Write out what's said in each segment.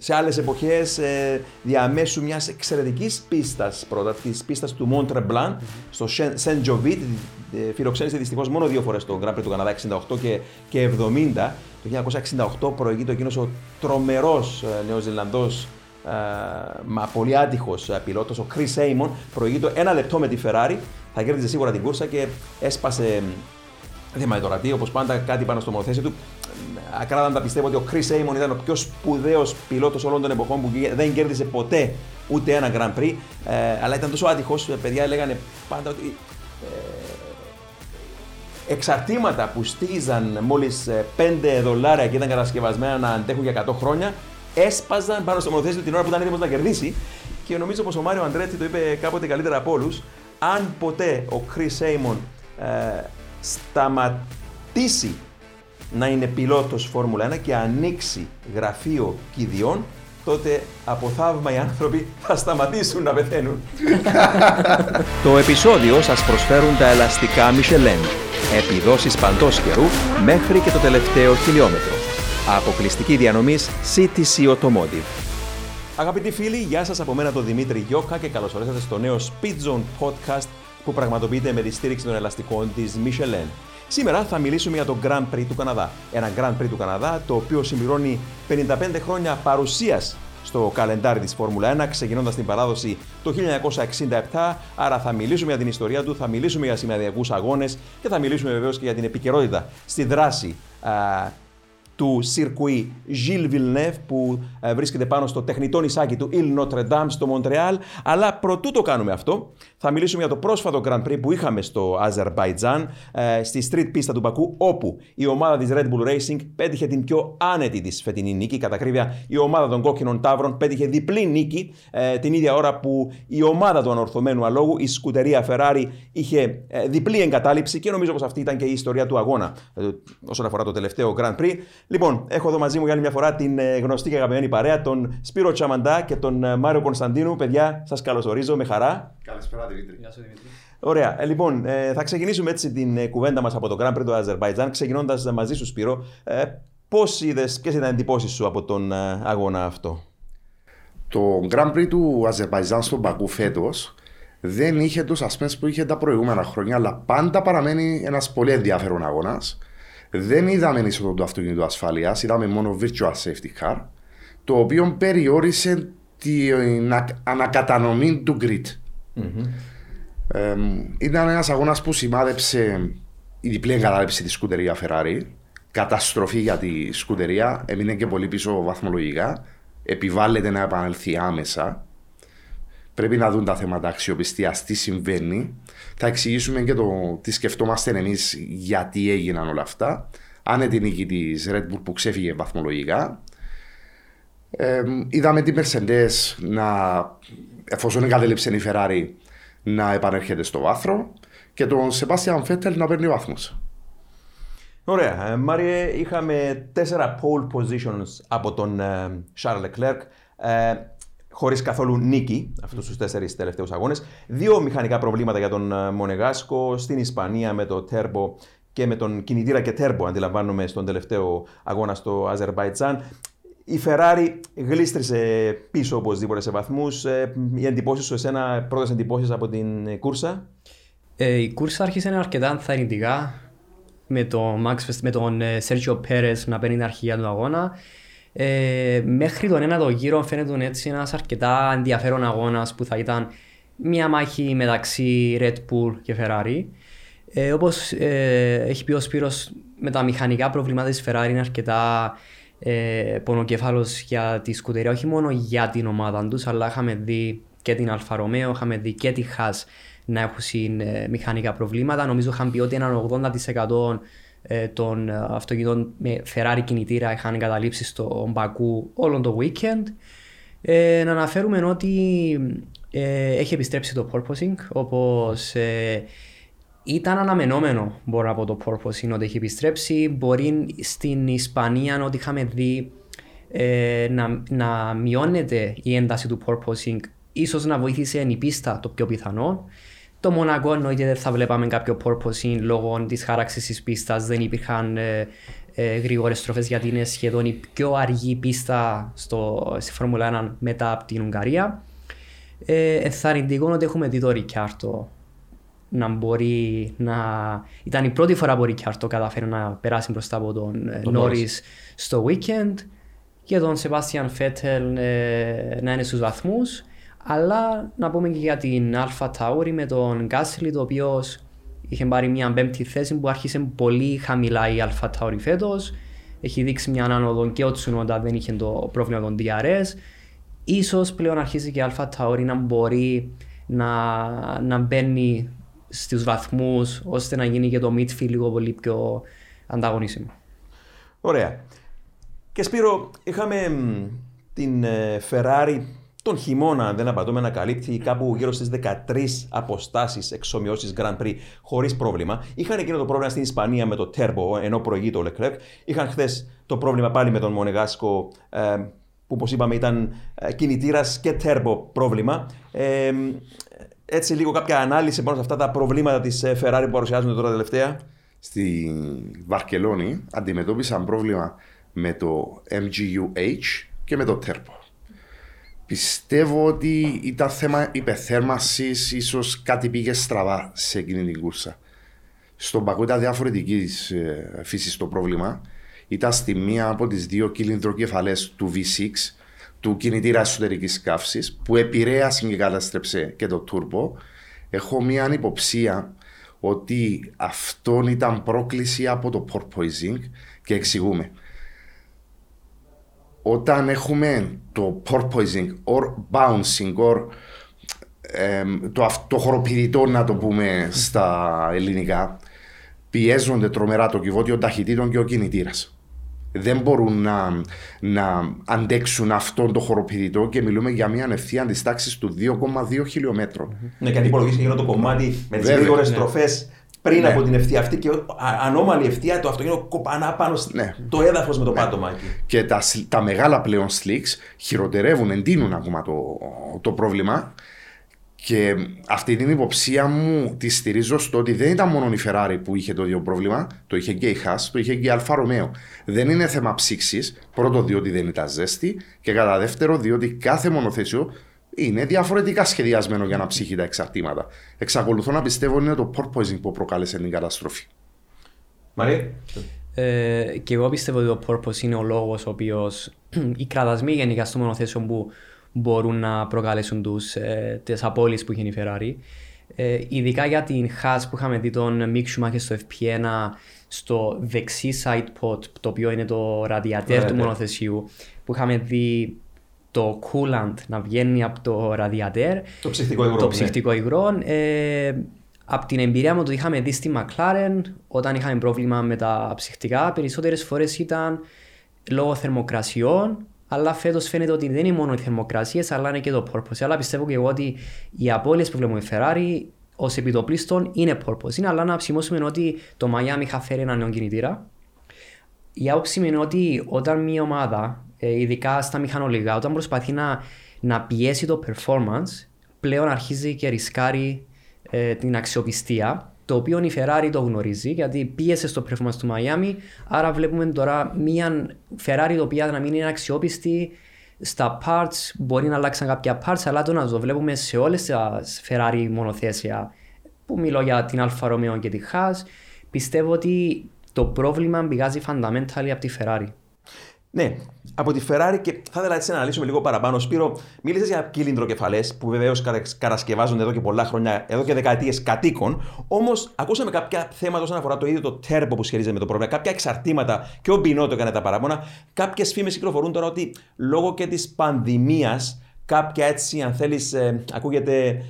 σε άλλες εποχές διαμέσου μιας εξαιρετικής πίστας, πρώτα της πίστας του Mont Tremblant, στο Saint-Jovite, φιλοξένησε δυστυχώς μόνο δύο φορές το Grand Prix του Καναδά, 68 και 70. Το 1968 προηγείται εκείνος ο τρομερός Νεοζηλανδός, μα πολύ άτυχος πιλότος, ο Chris Amon, προηγείται 1 λεπτό με τη Ferrari, θα κέρδιζε σίγουρα την κούρσα και έσπασε δηματορατή, όπως πάντα κάτι πάνω στο μονοθέσιο του. Ακράδαντα πιστεύω ότι ο Chris Amon ήταν ο πιο σπουδαίος πιλότος όλων των εποχών που δεν κέρδισε ποτέ ούτε ένα Grand Prix, αλλά ήταν τόσο άτυχος, παιδιά λέγανε πάντα ότι εξαρτήματα που στήριζαν μόλις $5 και ήταν κατασκευασμένα να αντέχουν για 100 χρόνια, έσπαζαν πάνω στο μονοθέσιο την ώρα που ήταν έτοιμος να κερδίσει. Και νομίζω πως ο Μάριο Αντρέτσι το είπε κάποτε καλύτερα από όλους, αν ποτέ ο Chris Amon σταματήσει να είναι πιλότος Φόρμουλα 1 και ανοίξει γραφείο κηδιών, τότε από θαύμα οι άνθρωποι θα σταματήσουν να πεθαίνουν. Το επεισόδιο σας προσφέρουν τα ελαστικά Michelin. Επιδόσεις παντός καιρού μέχρι και το τελευταίο χιλιόμετρο. Αποκλειστική διανομής CTC Automotive. Αγαπητοί φίλοι, γεια σας από μένα τον Δημήτρη Γιώκα και καλώς ορίσατε στο νέο Speed Zone Podcast που πραγματοποιείται με τη στήριξη των ελαστικών της Michelin. Σήμερα θα μιλήσουμε για το Grand Prix του Καναδά. Ένα Grand Prix του Καναδά το οποίο συμπληρώνει 55 χρόνια παρουσίας στο καλεντάρι της Φόρμουλα 1, ξεκινώντας την παράδοση το 1967, άρα θα μιλήσουμε για την ιστορία του, θα μιλήσουμε για σημαδιακούς αγώνες και θα μιλήσουμε βεβαίως και για την επικαιρότητα στη δράση του Σιρκουί Gilles Villeneuve που βρίσκεται πάνω στο τεχνητό νησάκι του Ile Notre Dame στο Μοντρεάλ. Αλλά προτού το κάνουμε αυτό, θα μιλήσουμε για το πρόσφατο Grand Prix που είχαμε στο Αζερμπαϊτζάν, στη street πίστα του Μπακού, όπου η ομάδα της Red Bull Racing πέτυχε την πιο άνετη της φετινή νίκη. Κατά ακρίβεια, η ομάδα των κόκκινων ταύρων πέτυχε διπλή νίκη την ίδια ώρα που η ομάδα του ανορθωμένου αλόγου, η σκουτερία Ferrari, είχε διπλή εγκατάλειψη και νομίζω πως αυτή ήταν και η ιστορία του αγώνα όσον αφορά το τελευταίο Grand Prix. Λοιπόν, έχω εδώ μαζί μου για άλλη μια φορά την γνωστή και αγαπημένη παρέα, τον Σπύρο Τσαμαντά και τον Μάριο Κωνσταντίνου. Παιδιά, σας καλωσορίζω με χαρά. Καλησπέρα, Δημήτρη. Γεια σου, Δημήτρη. Ωραία. Λοιπόν, θα ξεκινήσουμε έτσι την κουβέντα μας από το Grand Prix του Αζερμπαϊτζάν, ξεκινώντας μαζί σου, Σπύρο. Πώς είδες, ποιες ήταν οι εντυπώσεις σου από τον αγώνα αυτό? Το Grand Prix του Αζερμπαϊτζάν στον Μπακού φέτος δεν είχε τους ασπένς που είχε τα προηγούμενα χρόνια, αλλά πάντα παραμένει ένας πολύ ενδιαφέρον αγώνας. Δεν είδαμε είσοδο του αυτοκίνητου ασφαλείας, είδαμε μόνο virtual safety car, το οποίο περιόρισε την ανακατανομή του grid. Mm-hmm. Ήταν ένας αγώνας που σημάδεψε η διπλή εγκατάλειψη της σκουτερία Ferrari, καταστροφή για τη σκουτερία, έμεινε και πολύ πίσω βαθμολογικά, επιβάλλεται να επανέλθει άμεσα. Πρέπει να δουν τα θέματα αξιοπιστίας, τι συμβαίνει. Θα εξηγήσουμε και το τι σκεφτόμαστε εμείς γιατί έγιναν όλα αυτά. Άνετη νίκη της Red Bull που ξέφυγε βαθμολογικά. Είδαμε την Mercedes, εφόσον εγκατέλειψε η Ferrari, να επανέρχεται στο βάθρο και τον Sebastian Vettel να παίρνει βαθμούς. Ωραία. Μάριε, είχαμε 4 pole positions από τον Charles Leclerc. Χωρίς καθόλου νίκη, αυτούς τους 4 τελευταίους αγώνες. 2 μηχανικά προβλήματα για τον Μονεγάσκο στην Ισπανία με το τέρμπο και με τον κινητήρα και τέρμπο, αντιλαμβάνομαι, στον τελευταίο αγώνα στο Αζερμπαϊτζάν. Η Ferrari γλίστρισε πίσω οπωσδήποτε σε βαθμούς. Οι εντυπώσεις σου εσένα, πρώτες εντυπώσεις από την κούρσα? Η κούρσα άρχισε αρκετά ενθαρρυντικά με τον Sergio Perez να παίρνει την αρχηγία του αγώνα. Μέχρι τον ένα το γύρο φαίνεται έτσι ένας αρκετά ενδιαφέρον αγώνας που θα ήταν μια μάχη μεταξύ Red Bull και Ferrari. Όπως έχει πει ο Σπύρος, με τα μηχανικά προβλήματα της Ferrari είναι αρκετά πονοκέφαλος για τη σκουτερία, όχι μόνο για την ομάδα τους, αλλά είχαμε δει και την Αλφα Ρωμαίο, είχαμε δει και τη Haas να έχουν μηχανικά προβλήματα. Νομίζω είχαν πει ότι έναν 80% των αυτοκινήτων με Ferrari κινητήρα είχαν εγκαταλείψει στον Μπακού όλο το weekend. Να αναφέρουμε ότι έχει επιστρέψει το porpoising, όπως ήταν αναμενόμενο, μπορώ να πω, το porpoising ότι έχει επιστρέψει. Μπορεί στην Ισπανία ότι είχαμε δει να μειώνεται η ένταση του porpoising, ίσως να βοήθησε η πίστα, το πιο πιθανό. Το Μονακό εννοείται δεν θα βλέπαμε κάποιο porpoising λόγω της χάραξης της πίστας, δεν υπήρχαν γρήγορες στροφές, γιατί είναι σχεδόν η πιο αργή πίστα στη Φόρμουλα 1 μετά από την Ουγγαρία. Ενθαρρυντικό ότι έχουμε δει το Ρικιάρτο να μπορεί να. Ήταν η πρώτη φορά που ο Ρικιάρτο καταφέρει να περάσει μπροστά από τον Νόρις στο weekend και τον Σεμπάστιαν Φέτελ να είναι στους βαθμούς. Αλλά να πούμε και για την Αλφα Τάουρι με τον Γκάσλι, το οποίο είχε πάρει μια πέμπτη θέση που άρχισε πολύ χαμηλά η Αλφα Τάουρι φέτος. Έχει δείξει μια ανάνοδο και ο Τσουνόντα δεν είχε το πρόβλημα των DRS. Ίσως πλέον αρχίζει και η Αλφα Τάουρι να μπορεί να μπαίνει στους βαθμούς, ώστε να γίνει και το midfield λίγο πολύ πιο ανταγωνίσιμο. Ωραία. Και Σπύρο, είχαμε την Ferrari τον χειμώνα, αν δεν απατώμε, να καλύπτει κάπου γύρω στις 13 αποστάσεις εξομοιώσεις Grand Prix χωρίς πρόβλημα. Είχαν εκείνο το πρόβλημα στην Ισπανία με το Turbo, ενώ προηγεί το Leclerc. Είχαν χθες το πρόβλημα πάλι με τον Μονεγάσκο, που όπως είπαμε ήταν κινητήρας και Turbo πρόβλημα. Έτσι λίγο κάποια ανάλυση πάνω σε αυτά τα προβλήματα της Ferrari που παρουσιάζουν τώρα τελευταία. Στη Βαρκελόνη αντιμετώπισαν πρόβλημα με το MGUH και με το Turbo. Πιστεύω ότι ήταν θέμα υπερθέρμανσης, ίσως κάτι πήγε στραβά σε εκείνη την κούρσα. Στον Πακού ήταν διαφορετικής φύσης το πρόβλημα. Ήταν στη μία από τις δύο κυλινδροκεφαλές του V6, του κινητήρα εσωτερικής καύσης, που επηρέασε και καταστρέψε και το Turbo. Έχω μία ανυποψία ότι αυτόν ήταν πρόκληση από το porpoising και εξηγούμε. Όταν έχουμε το porpoising or bouncing or το αυτοχοροπηδητό, να το πούμε στα ελληνικά, πιέζονται τρομερά το κυβότιο ταχυτήτων και ο κινητήρας. Δεν μπορούν να αντέξουν αυτόν το χοροπηδητό και μιλούμε για μια ανευθεία της τάξης του 2,2 χιλιόμετρων. Ναι, γιατί υπολογίζει γύρω το κομμάτι με τις γρήγορες στροφές πριν από την ευθεία αυτή και ανώμαλη ευθεία το αυτοκίνητο κοπανά πάνω στο έδαφος με το πάτωμα. Και τα μεγάλα πλέον slicks χειροτερεύουν, εντείνουν ακόμα το πρόβλημα. Και αυτή την υποψία μου τη στηρίζω στο ότι δεν ήταν μόνο η Ferrari που είχε το ίδιο πρόβλημα, το είχε και η Haas, το είχε και η Αλφα Ρωμαίο. Δεν είναι θέμα ψήξης, πρώτο διότι δεν ήταν ζέστη και κατά δεύτερο διότι κάθε μονοθέσιο είναι διαφορετικά σχεδιασμένο για να ψύχει τα εξαρτήματα. Εξακολουθώ να πιστεύω είναι το porpoising που προκάλεσε την καταστροφή. Μαρή. Και εγώ πιστεύω ότι το porpoising είναι ο λόγος ο οποίος οι κραδασμοί γενικά στο μονοθέσιο που μπορούν να προκαλέσουν τις απώλειες που είχε η Ferrari. Ειδικά για την Haas που είχαμε δει τον Mick Schumacher στο FP1 στο δεξί side pod, το οποίο είναι το ραδιατέρ του μονοθεσιού, που είχαμε δει το coolant να βγαίνει από το ραδιατέρ, το ψυχτικό υγρό. Από την εμπειρία μου το είχαμε δει στη McLaren όταν είχαμε πρόβλημα με τα ψυχτικά, περισσότερες φορές ήταν λόγω θερμοκρασιών. Αλλά φέτος φαίνεται ότι δεν είναι μόνο οι θερμοκρασίες, αλλά είναι και το porpoising. Αλλά πιστεύω και εγώ ότι οι απώλειες που βλέπουμε η Ferrari ως επιτοπλίστων είναι porpoising. Αλλά να σημειώσουμε ότι το Miami είχα φέρει έναν νέο κινητήρα. Η άποψη μου είναι ότι όταν μια ομάδα, ειδικά στα μηχανολογικά, όταν προσπαθεί να πιέσει το performance, πλέον αρχίζει και ρισκάρει την αξιοπιστία. Το οποίο η Ferrari το γνωρίζει, γιατί πίεσε στο performance του Miami. Άρα βλέπουμε τώρα μια Ferrari η οποία να μην είναι αξιόπιστη στα parts. Μπορεί να αλλάξαν κάποια parts, αλλά το να το βλέπουμε σε όλες τις Ferrari μονοθέσια, που μιλώ για την Alfa Romeo και τη Haas. Πιστεύω ότι το πρόβλημα πηγάζει fundamentally από τη Ferrari. Ναι, από τη Ferrari, και θα ήθελα έτσι να αναλύσουμε λίγο παραπάνω. Σπύρο, μίλησες για κύλινδροκεφαλές που βεβαίως κατασκευάζονται εδώ και πολλά χρόνια, εδώ και δεκαετίες κατοίκων. Όμως, ακούσαμε κάποια θέματα όσον αφορά το ίδιο το Turbo που σχετίζεται με το πρόβλημα, κάποια εξαρτήματα και ο Binotto έκανε τα παράπονα. Κάποιες φήμες κυκλοφορούν τώρα ότι λόγω και της πανδημίας, κάποια έτσι, αν θέλεις, ακούγεται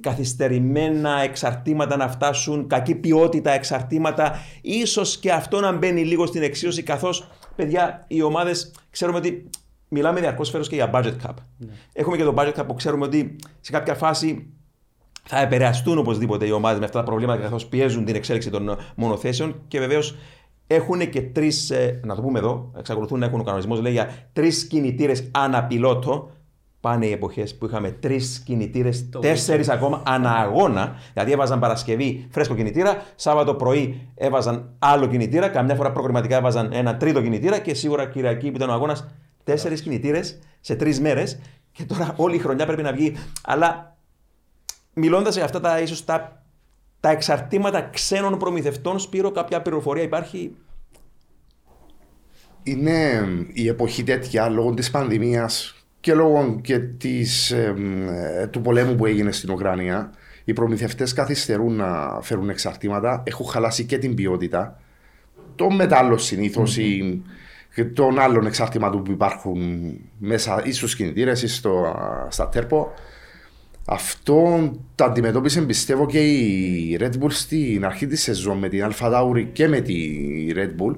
καθυστερημένα εξαρτήματα να φτάσουν, κακή ποιότητα εξαρτήματα, ίσως και αυτό να μπαίνει λίγο στην εξίωση, καθώς, παιδιά, οι ομάδες ξέρουμε ότι μιλάμε διαρκώς φέρος και για budget cap. Ναι. Έχουμε και το budget cap που ξέρουμε ότι σε κάποια φάση θα επηρεαστούν οπωσδήποτε οι ομάδες με αυτά τα προβλήματα, καθώς πιέζουν την εξέλιξη των μονοθέσεων και βεβαίως έχουν και τρεις, να το πούμε εδώ, εξακολουθούν να έχουν ο κανονισμός, λέει για 3 κινητήρες αναπιλότο. πάνε οι εποχές που είχαμε 3 κινητήρες, 4 ακόμα αναγώνα. Δηλαδή έβαζαν Παρασκευή φρέσκο κινητήρα, Σάββατο πρωί έβαζαν άλλο κινητήρα, καμιά φορά προγραμματικά έβαζαν ένα τρίτο κινητήρα και σίγουρα Κυριακή που ήταν ο αγώνας 4 κινητήρες σε 3 μέρες. Και τώρα όλη η χρονιά πρέπει να βγει. Αλλά μιλώντας για αυτά τα ίσως τα εξαρτήματα ξένων προμηθευτών, Σπύρο, κάποια πληροφορία υπάρχει? Είναι η εποχή τέτοια λόγω της πανδημίας και λόγω και του πολέμου που έγινε στην Ουκρανία. Οι προμηθευτές καθυστερούν να φέρουν εξαρτήματα, έχουν χαλάσει και την ποιότητα. Το μετάλλο συνήθως ή των άλλων εξαρτημάτων που υπάρχουν μέσα ή στους κινητήρες ή στα τέρπο. Αυτό τα αντιμετώπισε, πιστεύω, και η Red Bull στην αρχή της σεζόν με την Alpha Tauri και με τη Red Bull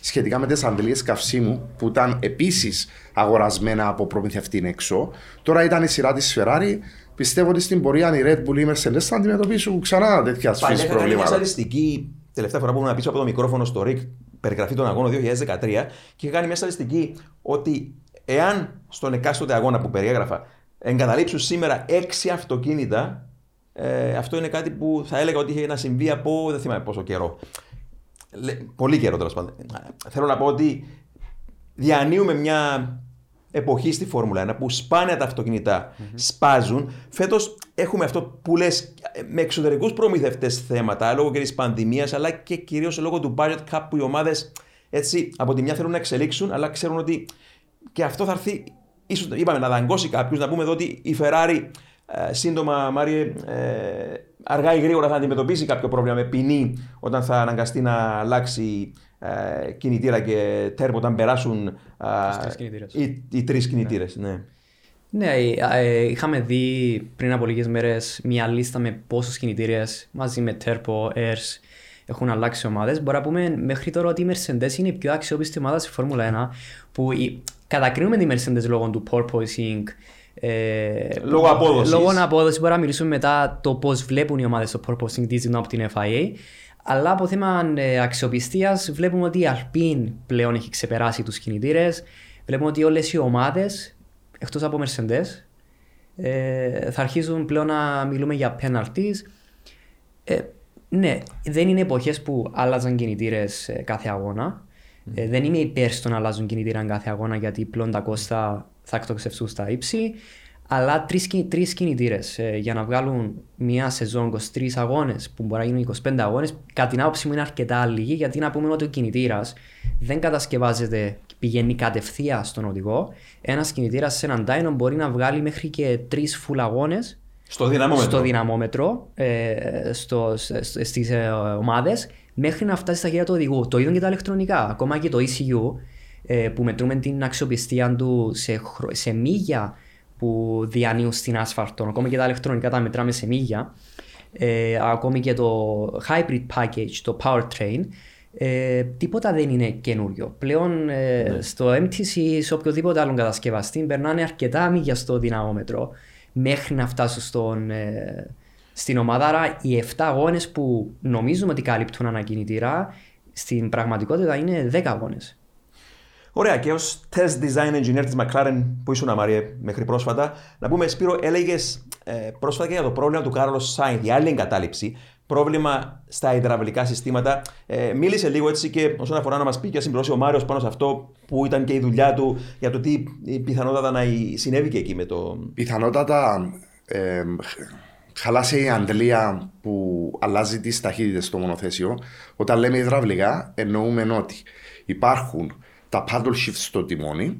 σχετικά με τις αντλίες καυσίμου που ήταν επίσης αγορασμένα από προμηθευτήν έξω. Τώρα ήταν η σειρά της Ferrari. Πιστεύω ότι στην πορεία η Red Bull ή η Mercedes θα αντιμετωπίσουν ξανά τέτοια σφίση προβλήματα. Στατιστική, τελευταία φορά που ήμουν πίσω από το μικρόφωνο στο Ρικ, περιγραφή των αγώνων 2013, και είχε κάνει μια στατιστική ότι εάν στον εκάστοτε αγώνα που περιέγραφα εγκαταλείψουν σήμερα 6 αυτοκίνητα, αυτό είναι κάτι που θα έλεγα ότι είχε να συμβεί από δεν θυμάμαι πόσο καιρό. Πολύ καιρό τέλος πάντων. Θέλω να πω ότι διανύουμε μια εποχή στη Φόρμουλα 1 που σπάνια τα αυτοκίνητα σπάζουν. Φέτος έχουμε αυτό που λες με εξωτερικούς προμηθευτές θέματα λόγω και της πανδημίας, αλλά και κυρίως λόγω του budget cap που οι ομάδες έτσι από τη μια θέλουν να εξελίξουν, αλλά ξέρουν ότι και αυτό θα έρθει. Ίσως είπαμε να δαγκώσει κάποιους, να πούμε εδώ ότι η Ferrari σύντομα, Μάριε, αργά ή γρήγορα θα αντιμετωπίσει κάποιο πρόβλημα με ποινή όταν θα αναγκαστεί να αλλάξει κινητήρα και τέρμο όταν περάσουν οι 3 κινητήρες. Ναι. Ναι, είχαμε δει πριν από λίγες μέρες μια λίστα με πόσους κινητήρες μαζί με τέρπο, airs έχουν αλλάξει ομάδες. Μπορούμε να πούμε μέχρι τώρα ότι η Mercedes είναι η πιο αξιόπιστη ομάδα στη Φόρμουλα 1 που κατακρίνουμε τη Mercedes λόγω του porpoising, λόγω απόδοσης. Λόγω απόδοσης, μπορούμε να μιλήσουμε μετά το πώς βλέπουν οι ομάδες το porpoising δίζουν από την FIA. Αλλά από θέμα αξιοπιστίας βλέπουμε ότι η Alpine πλέον έχει ξεπεράσει τους κινητήρες. Βλέπουμε ότι όλες οι ομάδες, εκτός από Mercedes, θα αρχίζουν πλέον να μιλούμε για penalties. Ναι, δεν είναι εποχές που άλλαζαν κινητήρες κάθε αγώνα. Δεν είμαι υπέρ στο να αλλάζουν κινητήρα κάθε αγώνα γιατί πλέον τα κόστα θα εκτοξευτούν στα ύψη. Αλλά 3 κινητήρες για να βγάλουν μια σεζόν 23 αγώνες που μπορεί να γίνουν 25 αγώνες, κατά την άποψή μου είναι αρκετά λίγοι, γιατί να πούμε ότι ο κινητήρας δεν κατασκευάζεται, πηγαίνει κατευθείαν στον οδηγό. Ένας κινητήρας σε έναν dyno μπορεί να βγάλει μέχρι και 3 φουλ αγώνες στο δυναμόμετρο, στις ομάδες, μέχρι να φτάσει στα χέρια του οδηγού. Το ίδιο και τα ηλεκτρονικά. Ακόμα και το ECU που μετρούμε την αξιοπιστία του σε μίλια που διανύουν στην άσφαλτο. Ακόμα και τα ηλεκτρονικά τα μετράμε σε μίλια. Ακόμη και το hybrid package, το powertrain. Τίποτα δεν είναι καινούριο. Πλέον στο MTC ή σε οποιοδήποτε άλλον κατασκευαστή περνάνε αρκετά μίλια στο δυναμόμετρο μέχρι να φτάσουν στην ομάδα. Άρα οι 7 αγώνες που νομίζουμε ότι καλύπτουν ένα κινητήρα, στην πραγματικότητα είναι 10 αγώνες. Ωραία, και ως test design engineer της McLaren που ήσουν, Μαρία, μέχρι πρόσφατα, να πούμε, Σπύρο, έλεγες πρόσφατα και για το πρόβλημα του Κάρλος Σάινθ, η άλλη εγκατάλειψη, πρόβλημα στα υδραυλικά συστήματα. Μίλησε λίγο έτσι και όσον αφορά να μας πει και να συμπληρώσει ο Μάριος πάνω σε αυτό που ήταν και η δουλειά του, για το τι πιθανότατα να συνέβη και εκεί με το. Πιθανότατα. Χαλάσει η αντλία που αλλάζει τις ταχύτητες στο μονοθέσιο. Όταν λέμε υδραυλικά, εννοούμε ότι υπάρχουν τα paddle shifts στο τιμόνι,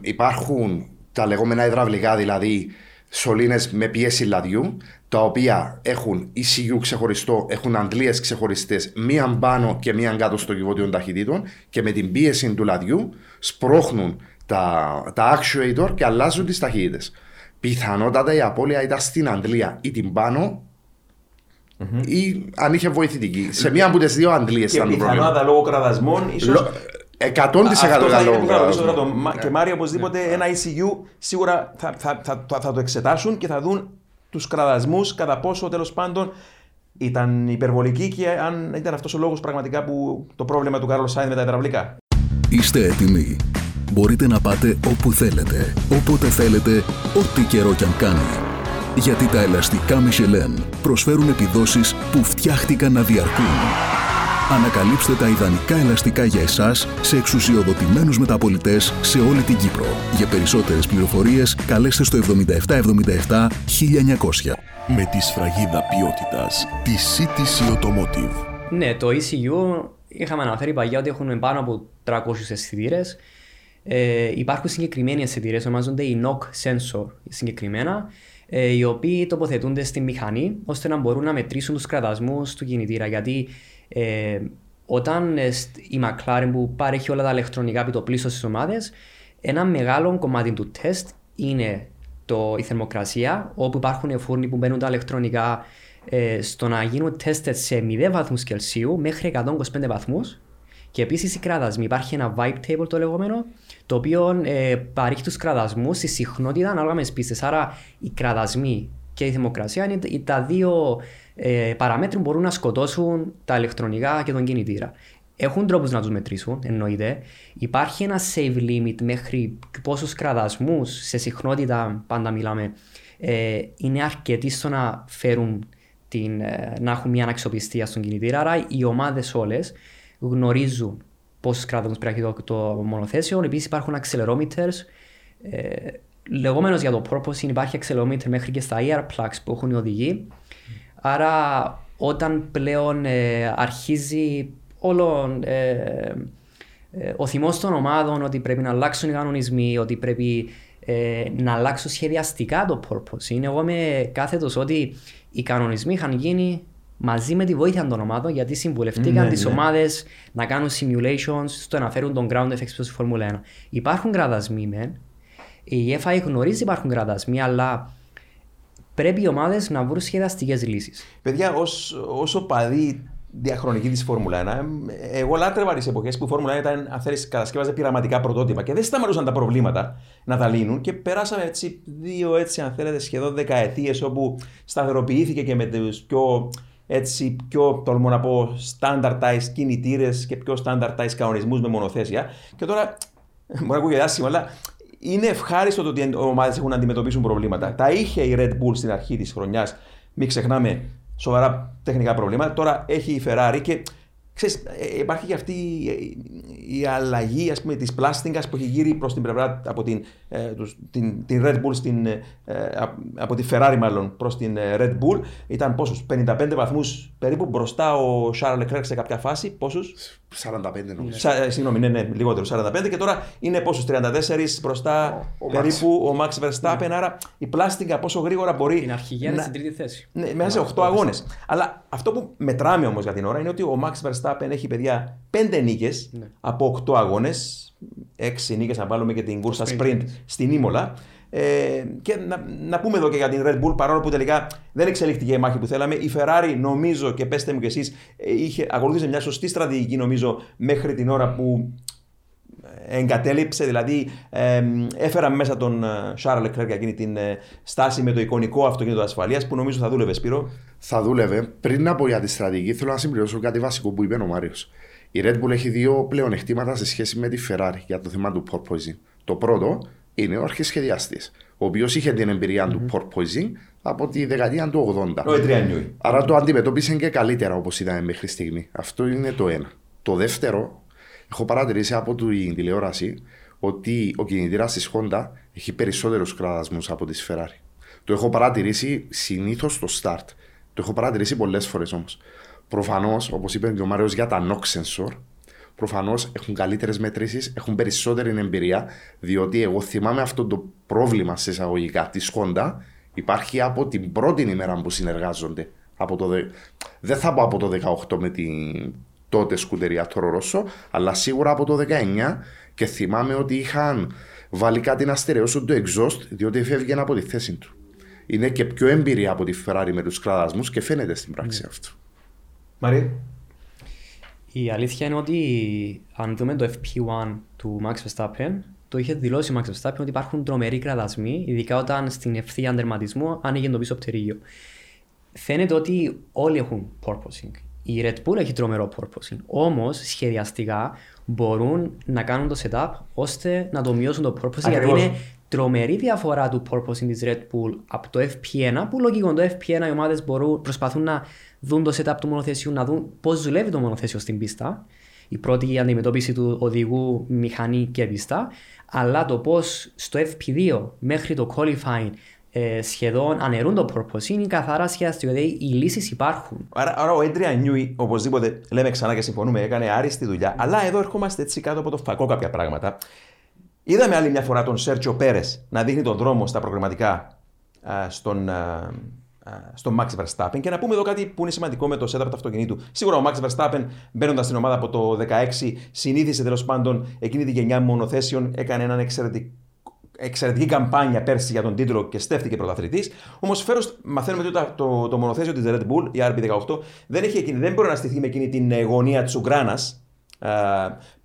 υπάρχουν τα λεγόμενα υδραυλικά, δηλαδή σωλήνες με πίεση λαδιού, τα οποία έχουν ECU ξεχωριστό, έχουν αντλίες ξεχωριστές, μία πάνω και μία κάτω στο κυβότιο ταχυτήτων, και με την πίεση του λαδιού σπρώχνουν τα actuator και αλλάζουν τις ταχύτητες. Πιθανότατα η απώλεια ήταν στην αντλία ή την πάνω, ή αν είχε βοηθητική. Σε μία από τις δύο αντλίες ήταν το πρόβλημα. Πιθανότατα λόγω κραδασμών, ίσως. 100% λόγω κραδασμών. Και Μάρια, οπωσδήποτε ένα ECU σίγουρα θα το εξετάσουν και θα δουν τους κραδασμούς κατά πόσο τέλος πάντων ήταν υπερβολική και αν ήταν αυτός ο λόγος πραγματικά που το πρόβλημα του Κάρλος Σάινθ με τα υδραυλικά. Είστε έτοιμοι? μπορείτε να πάτε όπου θέλετε, όποτε θέλετε, ό,τι καιρό κι αν κάνει. Γιατί τα ελαστικά Michelin προσφέρουν επιδόσεις που φτιάχτηκαν να διαρκούν. Ανακαλύψτε τα ιδανικά ελαστικά για εσάς σε εξουσιοδοτημένους μεταπωλητές σε όλη την Κύπρο. Για περισσότερες πληροφορίες καλέστε στο 7777 1900. Με τη σφραγίδα ποιότητας, τη CTC Automotive. Ναι, το ECU είχαμε αναφέρει παλιά ότι έχουμε πάνω από 300 αισθητήρες. Υπάρχουν συγκεκριμένοι αισθητήρες, ονομάζονται οι knock sensor συγκεκριμένα, οι οποίοι τοποθετούνται στη μηχανή ώστε να μπορούν να μετρήσουν τους κραδασμούς του κινητήρα. Γιατί όταν η McLaren που παρέχει όλα τα ηλεκτρονικά επιτοπλίστων στις ομάδες, ένα μεγάλο κομμάτι του τεστ είναι η θερμοκρασία, όπου υπάρχουν φούρνοι που μπαίνουν τα ηλεκτρονικά στο να γίνουν τεστ σε 0 βαθμούς Κελσίου μέχρι 125 βαθμούς. Και επίσης οι κραδασμοί. Υπάρχει ένα vibe table το λεγόμενο, το οποίο παρέχει τους κραδασμούς στη συχνότητα ανάλογα με τις πίστες. Άρα οι κραδασμοί και η θερμοκρασία είναι τα δύο παραμέτρους που μπορούν να σκοτώσουν τα ηλεκτρονικά και τον κινητήρα. Έχουν τρόπους να τους μετρήσουν, εννοείται. Υπάρχει ένα save limit μέχρι πόσους κραδασμούς σε συχνότητα, πάντα μιλάμε, είναι αρκετοί στο να φέρουν να έχουν μια αναξιοπιστία στον κινητήρα. Άρα οι ομάδες όλες γνωρίζουν πόσους κραδασμούς πρέπει να έχει το μονοθέσιο. Επίσης υπάρχουν accelerometers. Λεγόμενος για το purpose, υπάρχει accelerometer μέχρι και στα ear plugs που έχουν οι οδηγοί. Άρα όταν πλέον αρχίζει όλων ο θυμός των ομάδων ότι πρέπει να αλλάξουν οι κανονισμοί, ότι πρέπει να αλλάξουν σχεδιαστικά το purpose. Εγώ είμαι κάθετος ότι οι κανονισμοί είχαν γίνει μαζί με τη βοήθεια των ομάδων, γιατί συμβουλευτήκαν τις ομάδες να κάνουν simulations στο να φέρουν τον ground effects στη Φόρμουλα 1. Υπάρχουν κραδασμοί, η FIA γνωρίζει υπάρχουν κραδασμοί, αλλά πρέπει οι ομάδες να βρουν σχεδιαστικές λύσεις. Παιδιά, όσο παλί διαχρονική τη Φόρμουλα 1, εγώ λάτρευα τις εποχές που η Φόρμουλα 1 ήταν, αν θέλεις, κατασκεύαζε πειραματικά πρωτότυπα και δεν σταματούσαν τα προβλήματα να τα λύνουν. Και περάσαμε έτσι δύο, έτσι, αν θέλετε, σχεδόν δεκαετίες όπου σταθεροποιήθηκε και με τους πιο τολμώ να πω standardized κινητήρες και πιο standardized κανονισμούς με μονοθέσια. Και τώρα, μπορεί να ακούγεται άσχημα, αλλά είναι ευχάριστο το ότι οι ομάδες έχουν να αντιμετωπίσουν προβλήματα. Τα είχε η Red Bull στην αρχή της χρονιάς, μην ξεχνάμε, σοβαρά τεχνικά προβλήματα. Τώρα έχει η Ferrari και ξέρεις, υπάρχει και αυτή η αλλαγή, ας πούμε, της πλάστικας που έχει γύρει προς την πλευρά από την Red Bull, από τη Ferrari μάλλον προς την Red Bull. Ήταν πόσους, 55 βαθμούς περίπου μπροστά ο Charles Leclerc σε κάποια φάση, πόσους? 45 νομίζω. Συγγνώμη, ναι, λιγότερο, 45 και τώρα είναι πόσους, 34 μπροστά περίπου ο Max Verstappen. Άρα η πλάστικα πόσο γρήγορα μπορεί. Την αρχηγία είναι στην τρίτη θέση. Ναι, μέσα σε 8 αγώνες. Αλλά αυτό που μετράμε όμως για την ώρα είναι ότι ο Max Verstappen έχει, παιδιά, 5 νίκες από 8 αγώνες. 6 νίκες να βάλουμε και την κούρσα sprint στην Ήμολα. Και να πούμε εδώ και για την Red Bull, παρόλο που τελικά δεν εξελίχθηκε η μάχη που θέλαμε, η Ferrari, νομίζω, και πέστε μου κι εσείς, ακολούθησε μια σωστή στρατηγική, νομίζω, μέχρι την ώρα που εγκατέλειψε. Δηλαδή έφερα μέσα τον Charles Leclerc εκείνη την στάση με το εικονικό αυτοκίνητο ασφαλείας που νομίζω θα δούλευε, Σπύρο. Θα δούλευε. Πριν να πω για τη στρατηγική, θέλω να συμπληρώσω κάτι βασικό που είπε ο Μάριος. Η Red Bull έχει δύο πλεονεκτήματα σε σχέση με τη Ferrari για το θέμα του porpoising. Το πρώτο είναι ο αρχισχεδιαστής, ο οποίος είχε την εμπειρία του porpoising από τη δεκαετία του 80. Άρα το αντιμετώπισε και καλύτερα όπως είδαμε μέχρι στιγμή. Αυτό είναι το ένα. Το δεύτερο, έχω παρατηρήσει από την τηλεόραση ότι ο κινητήρας της Honda έχει περισσότερους κραδασμούς από τη Ferrari. Το έχω παρατηρήσει συνήθως στο start. Το έχω παρατηρήσει πολλές φορές όμως. Προφανώς, όπως είπε και ο Μάριος για τα knock sensor, προφανώς έχουν καλύτερες μετρήσεις, έχουν περισσότερη εμπειρία, διότι εγώ θυμάμαι αυτό το πρόβλημα σε εισαγωγικά της Honda υπάρχει από την πρώτη ημέρα που συνεργάζονται. Δεν θα πω από το 18 με την τότε σκουτερία Toro Rosso, αλλά σίγουρα από το 19, και θυμάμαι ότι είχαν βάλει κάτι να στερεώσουν το exhaust, διότι φεύγει από τη θέση του. Είναι και πιο εμπειρία από τη Ferrari με τους κραδασμούς και φαίνεται στην πράξη αυτό. Μαρία. Η αλήθεια είναι ότι αν δούμε το FP1 του Max Verstappen, το είχε δηλώσει ο Max Verstappen ότι υπάρχουν τρομεροί κραδασμοί, ειδικά όταν στην ευθεία τερματισμού άνοιγε το πίσω πτερίγιο. Φαίνεται ότι όλοι έχουν porpoising. Η Red Bull έχει τρομερό purposing. Όμως, σχεδιαστικά μπορούν να κάνουν το setup ώστε να το μειώσουν το purposing. Ακριβώς. Γιατί είναι τρομερή διαφορά του purposing της Red Bull από το FP1, που λογικό το FP1 οι ομάδες προσπαθούν να δουν το setup του μονοθεσιού, να δουν πώς δουλεύει το μονοθεσιό στην πίστα. Η πρώτη η αντιμετώπιση του οδηγού, μηχανή και πίστα. Αλλά το πώς στο FP2 μέχρι το qualifying σχεδόν αναιρούν το purposing είναι καθαρά σχεδιαστικό, δηλαδή οι λύσεις υπάρχουν. Άρα ο Adrian Newey, οπωσδήποτε λέμε ξανά και συμφωνούμε, έκανε άριστη δουλειά. Αλλά εδώ ερχόμαστε έτσι κάτω από το φακό κάποια πράγματα. Είδαμε άλλη μια φορά τον Sergio Perez να δείχνει τον δρόμο στα προγραμματικά στον Max Verstappen. Και να πούμε εδώ κάτι που είναι σημαντικό με το setup του αυτοκινήτου. Σίγουρα ο Max Verstappen, μπαίνοντας στην ομάδα από το 2016, συνήθισε τέλος πάντων εκείνη τη γενιά μονοθέσεων, έκανε έναν εξαιρετική καμπάνια πέρσι για τον τίτλο και στέφθηκε πρωταθλητής. Όμως φέρος μαθαίνουμε ότι το μονοθέσιο της Red Bull, η RB18, δεν μπορεί να στηθεί με εκείνη την γωνία τσουγκράνας,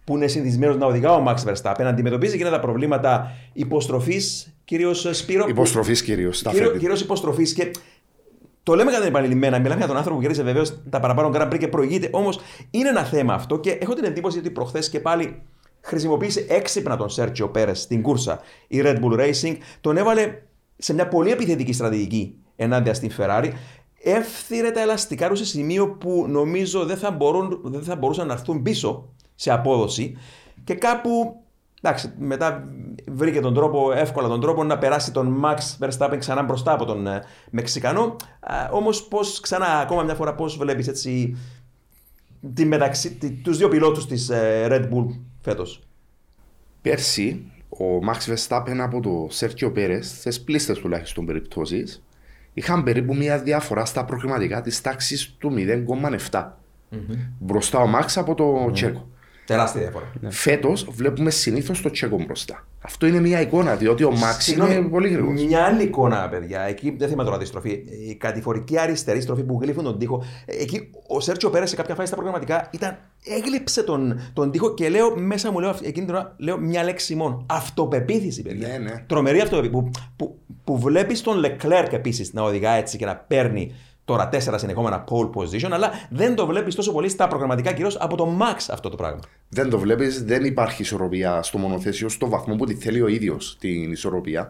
που είναι συνηθισμένος να οδηγά ο Max Verstappen, αντιμετωπίζει εκείνα τα προβλήματα υποστροφής, κυρίως Σπύρο. Υποστροφής κυρίως. Κυρίως υποστροφής και το λέμε κατά την επανειλημμένα. Μιλάμε για τον άνθρωπο που κέρδισε βεβαίως τα παραπάνω Grand Prix και προηγείται. Όμως είναι ένα θέμα αυτό και έχω την εντύπωση ότι προχθές και πάλι χρησιμοποίησε έξυπνα τον Σέρτζιο Πέρες στην κούρσα η Red Bull Racing. Τον έβαλε σε μια πολύ επιθετική στρατηγική ενάντια στην Ferrari. Έφθυρε τα ελαστικά του σε σημείο που νομίζω δεν θα μπορούσαν να έρθουν πίσω σε απόδοση. Και κάπου, εντάξει, μετά βρήκε τον τρόπο, εύκολα τον τρόπο να περάσει τον Max Verstappen ξανά μπροστά από τον Μεξικανό. Όμως πώς ξανά, ακόμα μια φορά, πώς βλέπεις έτσι τους δύο πιλότους της Red Bull φέτος? Πέρσι, ο Max Verstappen από το Sergio Perez, στις πλήστες τουλάχιστον περιπτώσεις, είχαν περίπου μια διαφορά στα προκριματικά της τάξης του 0,7. Mm-hmm. Μπροστά ο Max από το Τσέκο. Τεράστια διαφορά. Φέτος βλέπουμε συνήθως το Τσέκο μπροστά. Αυτό είναι μια εικόνα, διότι ο Max είναι πολύ γρήγορος. Μια άλλη εικόνα, παιδιά. Εκεί δεν θυμάμαι τώρα τη στροφή. Η κατηφορική αριστερή στροφή που γλύφουν τον τοίχο. Εκεί ο Σέρτζιο Πέρες σε κάποια φάση στα προγραμματικά έγλειψε τον τοίχο και λέω μέσα μου, εκείνη την ώρα, λέω μια λέξη μόνο. Αυτοπεποίθηση, παιδιά. Ναι, ναι. Τρομερή αυτοπεποίθηση. Που βλέπεις τον Leclerc επίσης να οδηγά έτσι και να παίρνει τώρα 4 συνεχόμενα pole position, αλλά δεν το βλέπεις τόσο πολύ στα προγραμματικά, κυρίως από το Max αυτό το πράγμα. Δεν το βλέπεις, δεν υπάρχει ισορροπία στο μονοθέσιο στο βαθμό που τη θέλει ο ίδιος την ισορροπία.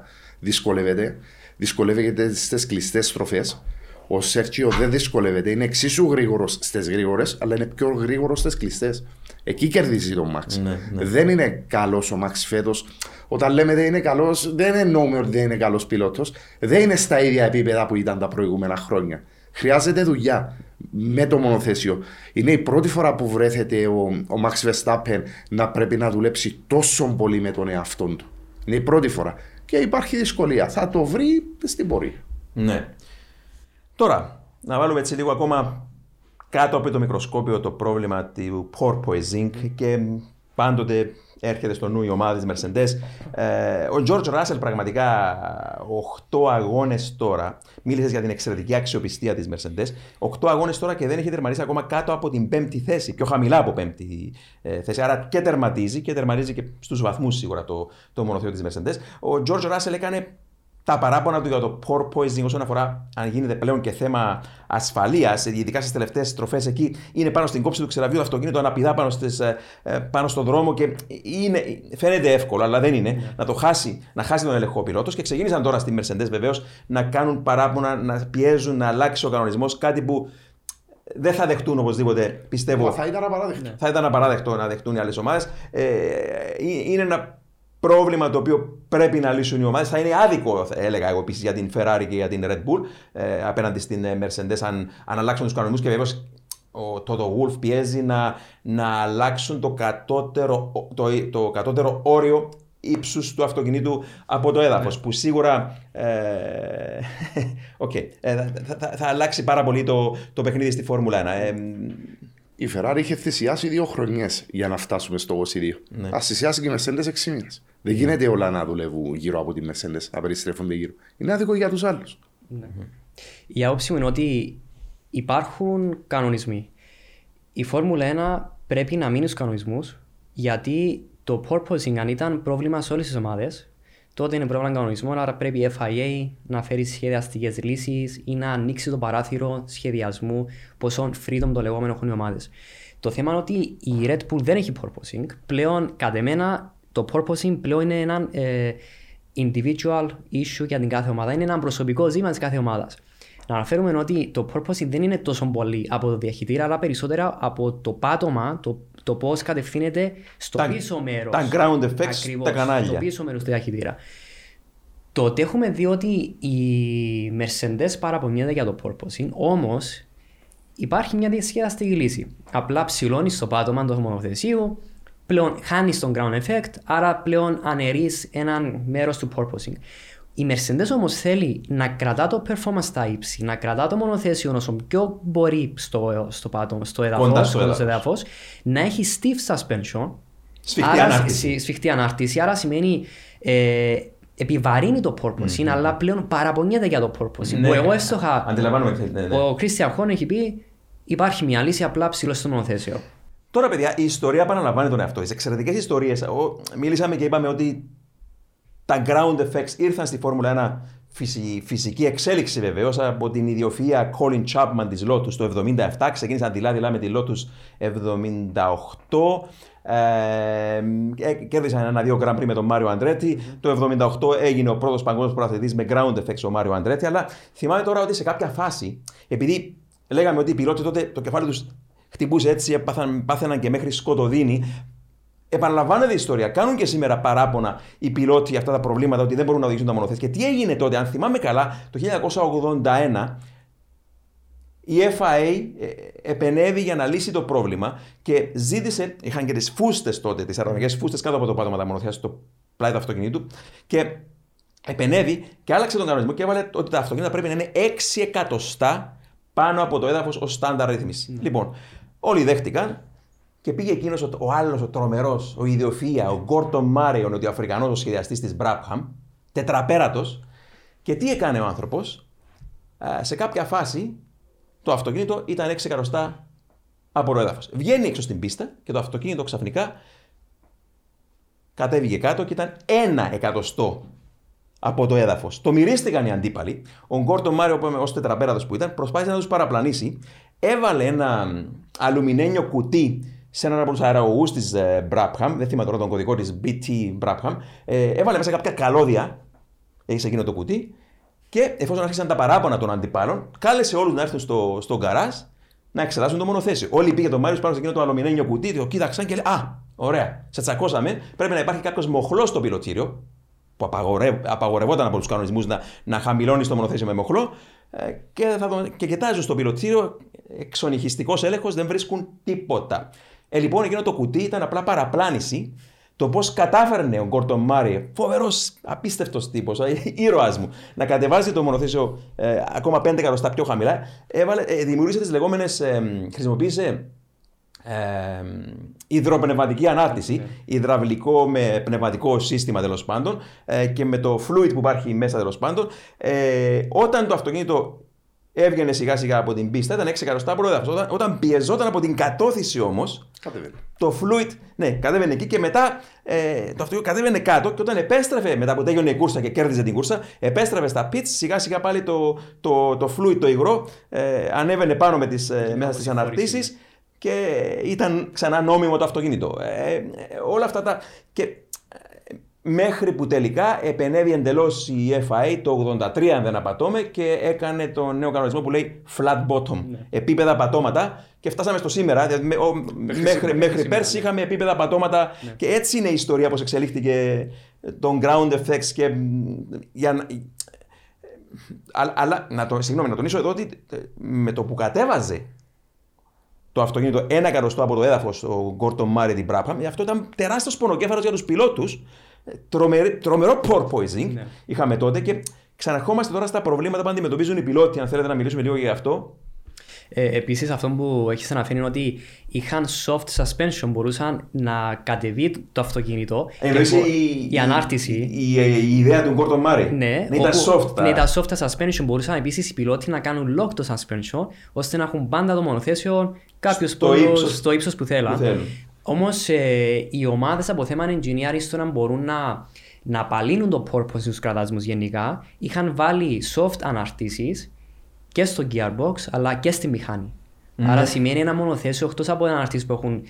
Δυσκολεύεται στις κλειστές στροφές. Ο Σέρτζιο δεν δυσκολεύεται, είναι εξίσου γρήγορος στις γρήγορες, αλλά είναι πιο γρήγορος στις κλειστές. Εκεί κερδίζει τον Max. Ναι, ναι. Δεν είναι καλός ο Max φέτος. Όταν λέμε δεν είναι καλός, δεν εννοούμε ότι δεν είναι καλός πιλότος. Δεν είναι στα ίδια επίπεδα που ήταν τα προηγούμενα χρόνια. Χρειάζεται δουλειά με το μονοθέσιο. Είναι η πρώτη φορά που βρέθεται ο Max Verstappen να πρέπει να δουλέψει τόσο πολύ με τον εαυτόν του. Είναι η πρώτη φορά. Και υπάρχει δυσκολία. Θα το βρει στην πορεία. Ναι. Τώρα, να βάλουμε έτσι λίγο ακόμα κάτω από το μικροσκόπιο το πρόβλημα του porpoising και πάντοτε έρχεται στο νου οι ομάδες Mercedes. Ο George Russell πραγματικά 8 αγώνες τώρα. Μίλησες για την εξαιρετική αξιοπιστία της Mercedes. 8 αγώνες τώρα και δεν έχει τερματίσει ακόμα κάτω από την 5η θέση. Πιο χαμηλά από 5η θέση. Άρα και τερματίζει και στους βαθμούς σίγουρα το μονοθείο της Mercedes. Ο George Russell έκανε τα παράπονα του για το porpoising όσον αφορά αν γίνεται πλέον και θέμα ασφαλείας, ειδικά στις τελευταίες στροφές εκεί είναι πάνω στην κόψη του ξεραβιού το αυτοκίνητο, αναπηδά πάνω στον δρόμο και φαίνεται εύκολο, αλλά δεν είναι, να χάσει τον ελεγχό πιλότος και ξεκίνησαν τώρα στη Mercedes βεβαίως να κάνουν παράπονα, να πιέζουν, να αλλάξει ο κανονισμός, κάτι που δεν θα δεχτούν οπωσδήποτε, πιστεύω. Θα ήταν απαράδεκτο να δεχτούν οι άλλες ομάδες. Είναι ένα πρόβλημα το οποίο πρέπει να λύσουν οι ομάδες. Θα είναι άδικο, έλεγα εγώ επίσης, για την Ferrari και για την Red Bull απέναντι στην Mercedes αν αλλάξουν τους κανονισμούς. Και βεβαίως ο Toto Wolff πιέζει να αλλάξουν το κατώτερο όριο ύψους του αυτοκινήτου από το έδαφος. Yeah. Που σίγουρα θα αλλάξει πάρα πολύ το παιχνίδι στη Φόρμουλα 1. Η Ferrari είχε θυσιάσει 2 χρονιές για να φτάσουμε στο 22. Ναι. Α θυσιάσει και η Mercedes 6 μήνες. Δεν γίνεται όλα να δουλεύουν γύρω από τη Mercedes, να περιστρέφονται γύρω. Είναι άδικο για τους άλλους. Ναι. Η άποψη μου είναι ότι υπάρχουν κανονισμοί. Η Φόρμουλα 1 πρέπει να μείνει στους κανονισμούς, γιατί το porpoising, αν ήταν πρόβλημα σε όλες τις ομάδες, τότε είναι πρόβλημα κανονισμών, άρα πρέπει η FIA να φέρει σχεδιαστικές λύσεις ή να ανοίξει το παράθυρο σχεδιασμού ποσών freedom το λεγόμενο έχουν οι ομάδες. Το θέμα είναι ότι η Red Bull δεν έχει purposing. Πλέον, κατ' εμένα, το purposing πλέον είναι ένα individual issue για την κάθε ομάδα. Είναι ένα προσωπικό ζήτημα της κάθε ομάδας. Να αναφέρουμε ότι το purposing δεν είναι τόσο πολύ από το διαχειτήρα, αλλά περισσότερα από το πάτωμα, το πώς κατευθύνεται στο πίσω μέρος. Τα ground effects, ακριβώς, τα κανάλια. Στο πίσω μέρος του διαχειτήρα. Το ότι έχουμε δει ότι οι Mercedes παραπονιέται για το purposing, όμως υπάρχει μια διασχεδαστική λύση. Απλά ψηλώνεις το πάτωμα του μονοθεσίου, πλέον χάνεις τον ground effect, άρα πλέον αναιρείς έναν μέρος του purposing. Η Mercedes όμως θέλει να κρατά το performance στα ύψη, να κρατά το μονοθέσιο όσο πιο μπορεί στο πάτωμα, στο εδαφός, να έχει stiff suspension, σφιχτή ανάρτηση, άρα σημαίνει επιβαρύνει το purposing, αλλά πλέον παραπονιέται για το purposing. Ναι, εγώ έστωχα, ο Christian Horner έχει πει υπάρχει μια λύση απλά ψηλό στο μονοθέσιο. Τώρα παιδιά, η ιστορία επαναλαμβάνει τον εαυτό της. Εξαιρετικές ιστορίες. Μίλησαμε και είπαμε ότι τα ground effects ήρθαν στη Φόρμουλα 1, φυσική εξέλιξη βεβαίως από την ιδιοφυΐα Colin Chapman της Lotus το 1977. Ξεκίνησαν δειλά-δειλά με τη Lotus 1978. Κέρδισαν ένα-δύο Grand Prix με τον Μάριο Αντρέτη. Το 1978 έγινε ο πρώτος παγκόσμιος πρωταθλητής με ground effects ο Μάριο Αντρέτη. Αλλά θυμάμαι τώρα ότι σε κάποια φάση, επειδή λέγαμε ότι οι πιλότοι τότε το κεφάλι τους χτυπούσε έτσι, πάθαιναν και μέχρι σκοτωδίνη. Επαναλαμβάνεται η ιστορία. Κάνουν και σήμερα παράπονα οι πιλότοι για αυτά τα προβλήματα, ότι δεν μπορούν να οδηγήσουν τα μονοθέσια. Και τι έγινε τότε, αν θυμάμαι καλά, το 1981 η FIA επενέβη για να λύσει το πρόβλημα και ζήτησε, είχαν και τις φούστες τότε, τις αεροδυναμικές φούστες κάτω από το πάτωμα τα μονοθέσια στο πλάι του αυτοκινήτου. Και επενέβη και άλλαξε τον κανονισμό και έβαλε ότι τα αυτοκίνητα πρέπει να είναι 6 εκατοστά πάνω από το έδαφος ως στάνταρ ρύθμιση. Mm. Λοιπόν, όλοι δέχτηκαν. Και πήγε εκείνος ο άλλος, ο τρομερός, ο ιδιοφυΐα, ο Γκόρτον Μάρεϊον, ο Αφρικανός, ο σχεδιαστής της Μπράπχαμ, τετραπέρατος. Και τι έκανε ο άνθρωπος, σε κάποια φάση το αυτοκίνητο ήταν 6 εκατοστά από το έδαφος. Βγαίνει έξω στην πίστα και το αυτοκίνητο ξαφνικά κατέβηκε κάτω και ήταν 1 εκατοστό από το έδαφος. Το μυρίστηκαν οι αντίπαλοι. Ο Γκόρτον Μάρεϊον, ως τετραπέρατος που ήταν, προσπάθησε να τους παραπλανήσει. Έβαλε ένα αλουμινένιο κουτί σε έναν από τους αεραγωγούς της Brabham, δεν θυμάμαι τώρα τον κωδικό της BT Brabham, έβαλε μέσα κάποια καλώδια σε εκείνο το κουτί και εφόσον άρχισαν τα παράπονα των αντιπάλων, κάλεσε όλους να έρθουν στο γκαράζ να εξετάσουν το μονοθέσιο. Όλοι πήγε τον Μάριος πάνω σε εκείνο το αλουμινένιο κουτί, το κοίταξαν και λέει «Α, ωραία, σε τσακώσαμε, πρέπει να υπάρχει κάποιος μοχλός στο πιλωτήριο», που απαγορευόταν από τους κανονισμούς να χαμηλώνει το μονοθέσιο με μοχλό, και κοιτάζουν στο πιλωτήριο, εξονυχιστικός έλεγχος, δεν βρίσκουν τίποτα. Λοιπόν, εκείνο το κουτί ήταν απλά παραπλάνηση. Το πώς κατάφερνε ο Γκόρτον Μάρεϊον, φοβερός, απίστευτος τύπος, ήρωας μου, να κατεβάζει το μονοθέσιο ακόμα 5 εκατοστά πιο χαμηλά, δημιούργησε τις λεγόμενες, χρησιμοποίησε υδροπνευματική ανάρτηση, υδραυλικό με πνευματικό σύστημα τέλος πάντων, και με το fluid που υπάρχει μέσα τέλος πάντων. Όταν το αυτοκίνητο έβγαινε σιγά σιγά από την πίστα, ήταν 6 εκατοστά από το έδαφος. Όταν πιεζόταν από την κατώθηση όμως, το fluid κατέβαινε εκεί και μετά το αυτοκίνητο κατέβαινε κάτω. Και όταν επέστρεφε, μετά που τέλειωνε η κούρσα και κέρδιζε την κούρσα, επέστρεφε στα pits, σιγά σιγά πάλι το fluid, το υγρό, ανέβαινε πάνω με μέσα στις αναρτήσεις. Και ήταν ξανά νόμιμο το αυτοκίνητο. Όλα αυτά τα. Και μέχρι που τελικά επενέβη εντελώς η FIA το 1983, αν δεν απατώμε, και έκανε τον νέο κανονισμό που λέει flat bottom. Ναι. Επίπεδα πατώματα. Και φτάσαμε στο σήμερα. Δηλαδή, μέχρι πέρσι είχαμε επίπεδα πατώματα. Ναι. Και έτσι είναι η ιστορία πώς εξελίχθηκε των ground effects. Και αλλά να τονίσω εδώ ότι με το που κατέβαζε το αυτοκίνητο 1 εκατοστό από το έδαφος, ο Γκόρτον Μάρεϊον την Brabham, αυτό ήταν τεράστιος πονοκέφαλος για τους πιλότους. Τρομερό porpoising είχαμε τότε και ξαναρχόμαστε τώρα στα προβλήματα που αντιμετωπίζουν οι πιλότοι. Αν θέλετε να μιλήσουμε λίγο για αυτό. Επίσης, αυτό που έχεις αναφέρει είναι ότι είχαν soft suspension, μπορούσαν να κατεβεί το αυτοκίνητο. Η ανάρτηση. Η ιδέα του Γκόρτον Μάρεϊον. Ναι, ήταν soft. Ναι, τα soft suspension μπορούσαν επίσης οι πιλότοι να κάνουν lock το suspension, ώστε να έχουν πάντα το μονοθέσιο στο ύψος που θέλουν. Όμως οι ομάδες από θέμα engineering στο να μπορούν να να απαλύνουν το purpose στους κραδασμούς γενικά, είχαν βάλει soft αναρτήσεις και στο gearbox αλλά και στη μηχανή. Mm-hmm. Άρα σημαίνει ένα μονοθέσιο, εκτός από αναρτήσεις που έχουν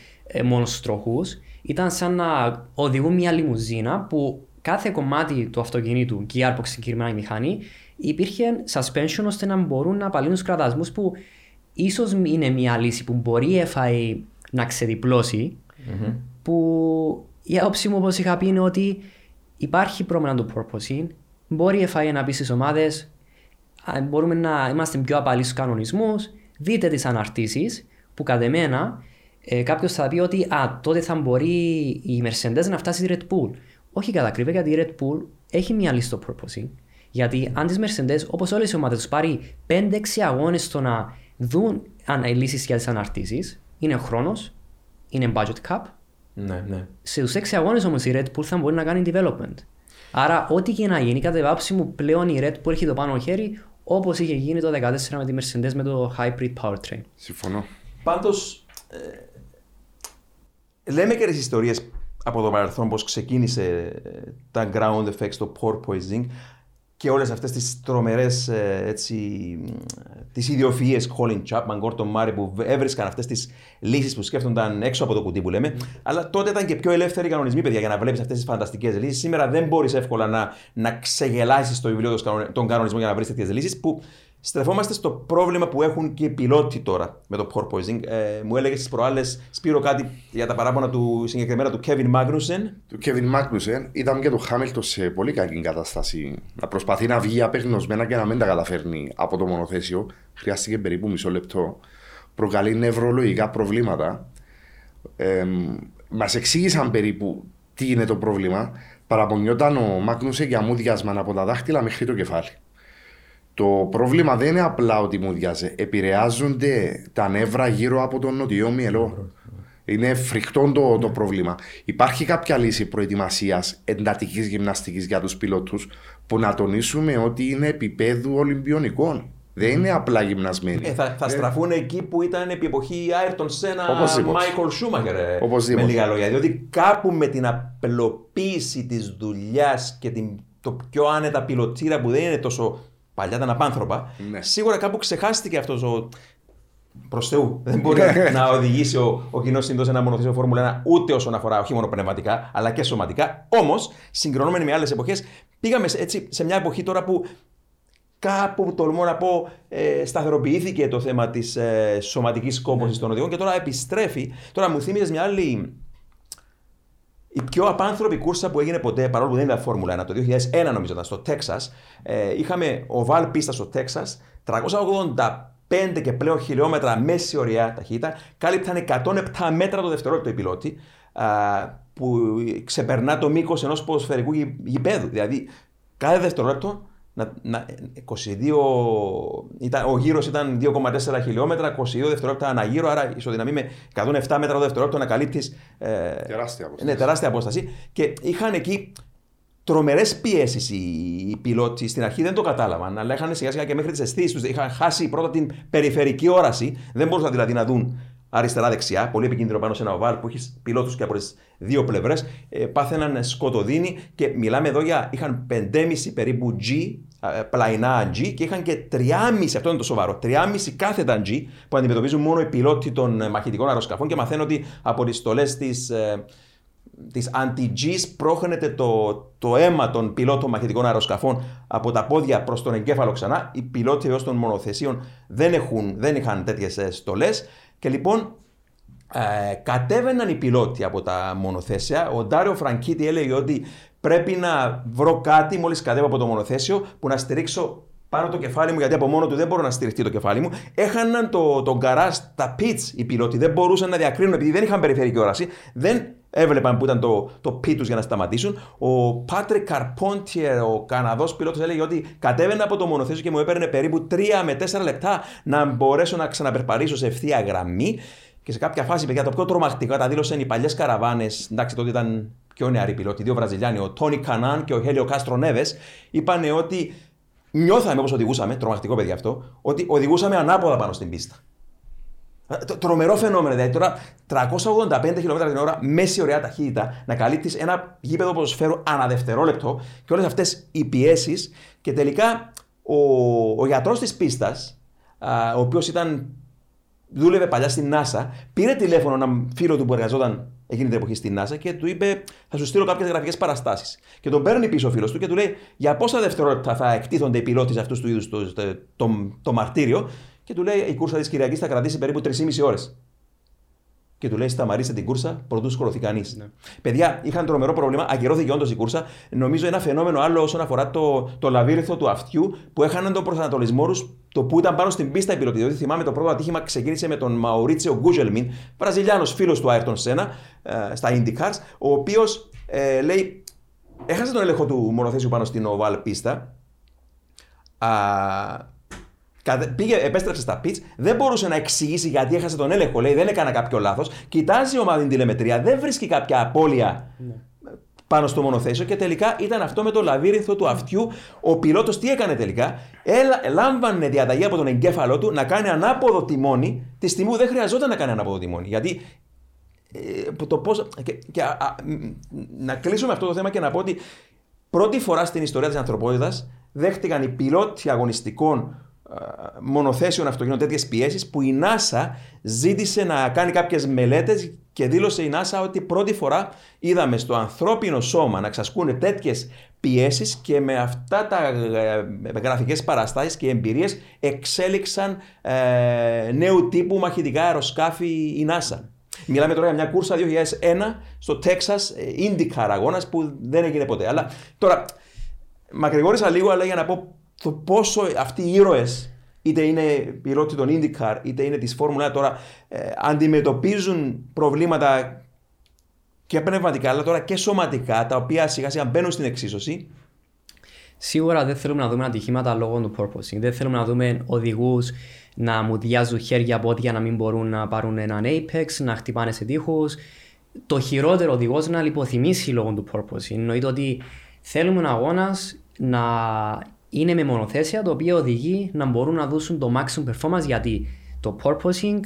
μονοστροχούς, ήταν σαν να οδηγούν μια λιμουζίνα που κάθε κομμάτι του αυτοκινήτου, gearbox συγκεκριμένα η μηχανή, υπήρχε suspension ώστε να μπορούν να απαλύνουν τους κραδασμούς που ίσως είναι μια λύση που μπορεί η FIA να ξεδιπλώσει. Mm-hmm. Που η άποψή μου, όπως είχα πει, είναι ότι υπάρχει πρόβλημα του purposing. Μπορεί η FIA να πει στις ομάδες, μπορούμε να είμαστε πιο απαλείς στους κανονισμούς, δείτε τις αναρτήσεις που κατ' εμένα κάποιος θα πει ότι τότε θα μπορεί η Mercedes να φτάσει στη Red Bull. Όχι κατά κρύβε, γιατί η Red Bull έχει μια λύση στο purposing. Γιατί αν τις Mercedes, όπως όλες οι ομάδες, τους πάρει 5-6 αγώνες στο να δουν λύσεις για τις αναρτήσεις, είναι χρόνος, είναι budget cap. Ναι, ναι. Σε τους 6 αγώνες όμως η Red Bull θα μπορεί να κάνει development. Άρα, ό,τι και να γίνει, κατά την άποψή μου, πλέον η Red Bull έχει το πάνω χέρι, όπως είχε γίνει το 2014 με τη Mercedes με το Hybrid Powertrain. Συμφωνώ. Πάντως, λέμε και τις ιστορίες από το παρελθόν πως ξεκίνησε τα ground effects, το porpoising και όλες αυτές τις τρομερές τις ιδιοφυΐες Colin Chapman, Gordon Murray που έβρισκαν αυτές τις λύσεις που σκέφτονταν έξω από το κουτί που λέμε. Αλλά τότε ήταν και πιο ελεύθεροι κανονισμοί, παιδιά, για να βλέπεις αυτές τις φανταστικές λύσεις. Σήμερα δεν μπορείς εύκολα να ξεγελάσεις το βιβλίο των κανονισμών για να βρεις τέτοιες λύσεις που στρεφόμαστε στο πρόβλημα που έχουν και οι πιλότοι τώρα με το porpoising. Μου έλεγες τις προάλλες, Σπύρο, κάτι για τα παράπονα του συγκεκριμένα του Kevin Magnussen. Του Kevin Magnussen ήταν και το Hamilton σε πολύ κακή κατάσταση. Να προσπαθεί να βγει απεγνωσμένα και να μην τα καταφέρνει από το μονοθέσιο. Χρειάστηκε περίπου μισό λεπτό. Προκαλεί νευρολογικά προβλήματα. Μας εξήγησαν περίπου τι είναι το πρόβλημα. Παραπονιόταν ο Magnussen για αμμούδιασμα από τα δάχτυλα μέχρι το κεφάλι. Το πρόβλημα δεν είναι απλά ότι μουδιάζει. Επηρεάζονται τα νεύρα γύρω από τον νοτιό μυελό. Είναι φρικτό το πρόβλημα. Υπάρχει κάποια λύση προετοιμασίας εντατικής γυμναστικής για τους πιλότους που να τονίσουμε ότι είναι επίπεδου Ολυμπιονικών. Δεν είναι απλά γυμνασμένοι. Θα στραφούν εκεί που ήταν επί εποχή Άιρτον Σένα, Μάικλ Σούμαχερ. Με λίγα λόγια. Διότι κάπου με την απλοποίηση της δουλειάς και το πιο άνετα πιλοτήρα που δεν είναι τόσο. Παλιά ήταν απάνθρωπα. Ναι. Σίγουρα κάπου ξεχάστηκε αυτός ο. Προς Θεού. Δεν μπορεί να οδηγήσει ο κοινός συνήθως ένα μονοθέσιο Φόρμουλα 1 ούτε όσον αφορά όχι μόνο πνευματικά αλλά και σωματικά. Όμως, συγκρονόμενοι με άλλες εποχές, πήγαμε έτσι, σε μια εποχή τώρα που κάπου τολμώ να πω σταθεροποιήθηκε το θέμα της σωματικής κόπωσης των οδηγών και τώρα επιστρέφει. Τώρα μου θύμιζες μια άλλη. Η πιο απάνθρωπη κούρσα που έγινε ποτέ, παρόλο που δεν ήταν Φόρμουλα 1, το 2001 νομίζω ήταν στο Τέξας, είχαμε οβάλ πίστα στο Τέξας, 385 και πλέον χιλιόμετρα μέση ωριά ταχύτητα, κάλυπταν 107 μέτρα το δευτερόλεπτο οι πιλότοι, που ξεπερνά το μήκος ενός ποδοσφαιρικού γηπέδου. Δηλαδή, κάθε δευτερόλεπτο, ο γύρος ήταν 2,4 χιλιόμετρα, 22 δευτερόλεπτα αναγύρω, άρα ισοδυναμεί με 107 μέτρα το δευτερόλεπτο να καλύπτεις τεράστια απόσταση. Και είχαν εκεί τρομερές πιέσεις οι πιλότοι. Στην αρχή δεν το κατάλαβαν, αλλά είχαν σιγά σιγά και μέχρι τις αισθήσεις τους. Είχαν χάσει πρώτα την περιφερική όραση, δεν μπορούσαν δηλαδή να δουν αριστερά-δεξιά, πολύ επικίνδυνο πάνω σε ένα οβάλ που έχει πιλότους και από τις δύο πλευρές, πάθαιναν σκοτωδίνη και μιλάμε εδώ για. Είχαν 5,5 περίπου G, πλαϊνά G και είχαν και 3,5, αυτό είναι το σοβαρό, 3,5 κάθετα G που αντιμετωπίζουν μόνο οι πιλότοι των μαχητικών αεροσκαφών και μαθαίνω ότι από τις στολές της αντι-G's πρόχνεται το αίμα των πιλότων μαχητικών αεροσκαφών από τα πόδια προς τον εγκέφαλο ξανά. Οι πιλότοι έως των μονοθεσίων δεν είχαν τέτοιες στολές. Και λοιπόν, κατέβαιναν οι πιλότοι από τα μονοθέσια. Ο Ντάριο Φραγκίτη έλεγε ότι πρέπει να βρω κάτι μόλις κατέβω από το μονοθέσιο που να στηρίξω πάνω το κεφάλι μου, γιατί από μόνο του δεν μπορώ να στηριχτεί το κεφάλι μου. Έχαναν τον γκαράζ, τα πιτς οι πιλότοι, δεν μπορούσαν να διακρίνουν επειδή δεν είχαν περιφερειακή όραση. Δεν έβλεπαν που ήταν το πι τους για να σταματήσουν. Ο Πάτρικ Καρπόντιερ, ο Καναδός πιλότος, έλεγε ότι κατέβαινα από το μονοθέσιο και μου έπαιρνε περίπου 3 με 4 λεπτά να μπορέσω να ξαναπερπαρίσω σε ευθεία γραμμή. Και σε κάποια φάση, παιδιά, το πιο τρομακτικό τα δήλωσαν οι παλιές καραβάνες. Εντάξει, τότε ήταν πιο νεαροί πιλότοι, δύο Βραζιλιάνοι, ο Τόνι Κανάν και ο Χέλιο Κάστρο Νέβες, είπαν ότι νιώθαμε όπως οδηγούσαμε, τρομακτικό παιδιά αυτό, ότι οδηγούσαμε ανάποδα πάνω στην πίστα. Τρομερό φαινόμενο. Δηλαδή τώρα 385 χιλιόμετρα την ώρα, μέση ωραία ταχύτητα, να καλύπτεις ένα γήπεδο ποδοσφαίρου ανά δευτερόλεπτο και όλες αυτές οι πιέσεις. Και τελικά ο γιατρός της πίστας, ο οποίος δούλευε παλιά στην NASA, πήρε τηλέφωνο έναν φίλο του που εργαζόταν εκείνη την εποχή στην NASA και του είπε: θα σου στείλω κάποιες γραφικές παραστάσεις. Και τον παίρνει πίσω ο φίλος του και του λέει: για πόσα δευτερόλεπτα θα εκτίθονται οι πιλότοι αυτού του είδους το μαρτύριο. Και του λέει: η κούρσα της Κυριακής θα κρατήσει περίπου 3,5 ώρες. Και του λέει: σταμαρίστε την κούρσα, προτού σκοτωθεί κανείς. Ναι. Παιδιά, είχαν τρομερό πρόβλημα, ακυρώθηκε όντως η κούρσα. Νομίζω ένα φαινόμενο άλλο όσον αφορά το λαβύρινθο του αυτιού, που έχαναν τον προσανατολισμό τους, το που ήταν πάνω στην πίστα οι πιλότοι. Διότι θυμάμαι το πρώτο ατύχημα ξεκίνησε με τον Μαουρίτσιο Γκούζελμιν, Βραζιλιάνος φίλος του Άιρτον Σένα, στα IndyCars, ο οποίος λέει: έχασε τον έλεγχο του μονοθέσιου πάνω στην οβάλ πίστα. Επέστρεψε στα πιτς, δεν μπορούσε να εξηγήσει γιατί έχασε τον έλεγχο. Λέει: δεν έκανα κάποιο λάθος. Κοιτάζει η ομάδα την τηλεμετρία, δεν βρίσκει κάποια απώλεια πάνω στο μονοθέσιο. Και τελικά ήταν αυτό με το λαβύρινθο του αυτιού. Ο πιλότος τι έκανε τελικά? Λάμβανε διαταγή από τον εγκέφαλό του να κάνει ανάποδο τιμόνι. Τη στιγμή που δεν χρειαζόταν να κάνει ανάποδο τιμόνι. Γιατί το πώς. Να κλείσουμε αυτό το θέμα και να πω ότι πρώτη φορά στην ιστορία της ανθρωπότητας δέχτηκαν οι πιλότοι αγωνιστικών μονοθέσεων αυτοκινήτων τέτοιες πιέσεις, που η NASA ζήτησε να κάνει κάποιες μελέτες και δήλωσε η NASA ότι πρώτη φορά είδαμε στο ανθρώπινο σώμα να εξασκούν τέτοιες πιέσεις και με αυτά τα γραφικές παραστάσεις και εμπειρίες εξέλιξαν νέου τύπου μαχητικά αεροσκάφη η NASA. Μιλάμε τώρα για μια κούρσα 2001 στο Τέξας, IndyCar αγώνας που δεν έγινε ποτέ. Αλλά τώρα μακρηγόρησα λίγο, αλλά για να πω το πόσο αυτοί οι ήρωες, είτε είναι πιλότοι των IndyCar, είτε είναι της Φόρμουλα τώρα, αντιμετωπίζουν προβλήματα και πνευματικά, αλλά τώρα και σωματικά, τα οποία σιγά σιγά μπαίνουν στην εξίσωση. Σίγουρα δεν θέλουμε να δούμε ατυχήματα λόγω του purposing. Δεν θέλουμε να δούμε οδηγούς να μουδιάζουν χέρια, πόδια, να μην μπορούν να πάρουν έναν apex, να χτυπάνε σε τοίχους. Το χειρότερο οδηγός να λιποθυμήσει λόγω του purposing. Εννοείται ότι θέλουμε ένα αγώνα να είναι με μονοθέσια το οποίο οδηγεί να μπορούν να δώσουν το maximum performance, γιατί το purposing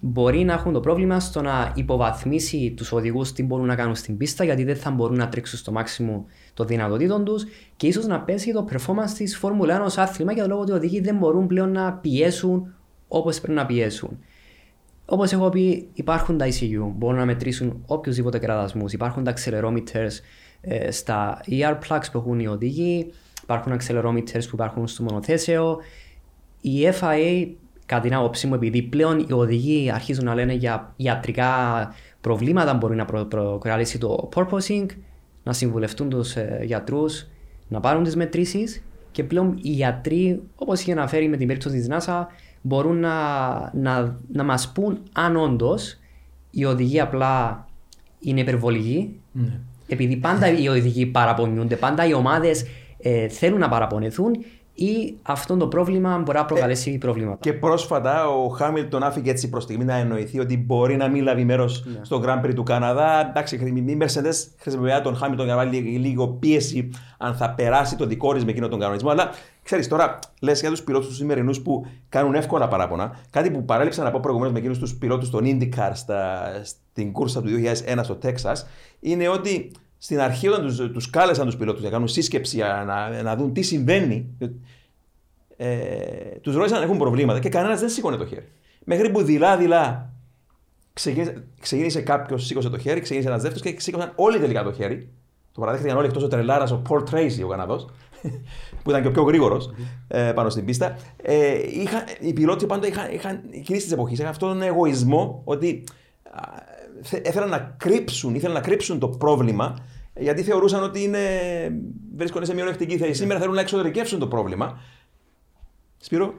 μπορεί να έχουν το πρόβλημα στο να υποβαθμίσει τους οδηγούς τι μπορούν να κάνουν στην πίστα, γιατί δεν θα μπορούν να τρέξουν στο maximum των δυνατοτήτων τους και ίσως να πέσει το performance της Φόρμουλα 1 ως άθλημα για το λόγο ότι οι οδηγοί δεν μπορούν πλέον να πιέσουν όπως πρέπει να πιέσουν. Όπως έχω πει, υπάρχουν τα ECU, μπορούν να μετρήσουν οποιουσδήποτε κραδασμούς, υπάρχουν τα accelerometers στα ER plugs που έχουν οι οδηγοί. Υπάρχουν accelerometers που υπάρχουν στο μονοθέσιο. Η FIA, κατά την άποψή μου, επειδή πλέον οι οδηγοί αρχίζουν να λένε για ιατρικά προβλήματα που μπορεί να προκαλέσει το purposing, να συμβουλευτούν τους γιατρούς να πάρουν τις μετρήσεις και πλέον οι γιατροί, όπως είχε αναφέρει με την περίπτωση της NASA, μπορούν να μας πούν αν όντως οι οδηγοί απλά είναι υπερβολικοί. Mm. Επειδή πάντα οι οδηγοί παραπονιούνται, πάντα οι ομάδες θέλουν να παραπονεθούν ή αυτό το πρόβλημα μπορεί να προκαλέσει προβλήματα. Και πρόσφατα ο Χάμιλτον άφηκε έτσι προς στιγμή να εννοηθεί ότι μπορεί να μην λάβει μέρος στο Grand Prix του Καναδά. Εντάξει, η Mercedes χρησιμοποιεί τον Χάμιλτον για να βάλει λίγο πίεση, αν θα περάσει το δικό της με εκείνο τον κανονισμό. Αλλά ξέρεις, τώρα λες για τους πιλότους τους σημερινούς που κάνουν εύκολα παράπονα. Κάτι που παρέλειψα να πω προηγουμένως με εκείνους τους πιλότους των IndyCar στην κούρσα του 2001 στο Τέξας είναι ότι. Στην αρχή, όταν τους κάλεσαν τους πιλότους για να κάνουν σύσκεψη, να δουν τι συμβαίνει, τους ρώτησαν αν έχουν προβλήματα και κανένας δεν σήκωνε το χέρι. Μέχρι που δειλά-δειλά ξεκίνησε κάποιος, σήκωσε το χέρι, ξεκίνησε ένας δεύτερος και σήκωσαν όλοι τελικά το χέρι. Το παραδέχτηκαν όλοι, εκτός ο τρελάρας, ο Πολ Τρέισι, ο Καναδός, που ήταν και ο πιο γρήγορος πάνω στην πίστα. Οι πιλότοι πάντα είχαν εκείνης της εποχής αυτόν τον εγωισμό ότι. Ήθελαν να κρύψουν το πρόβλημα, γιατί θεωρούσαν ότι βρίσκονται σε μειονεκτική θέση. Σήμερα θέλουν να εξωτερικεύσουν το πρόβλημα. Σπύρο.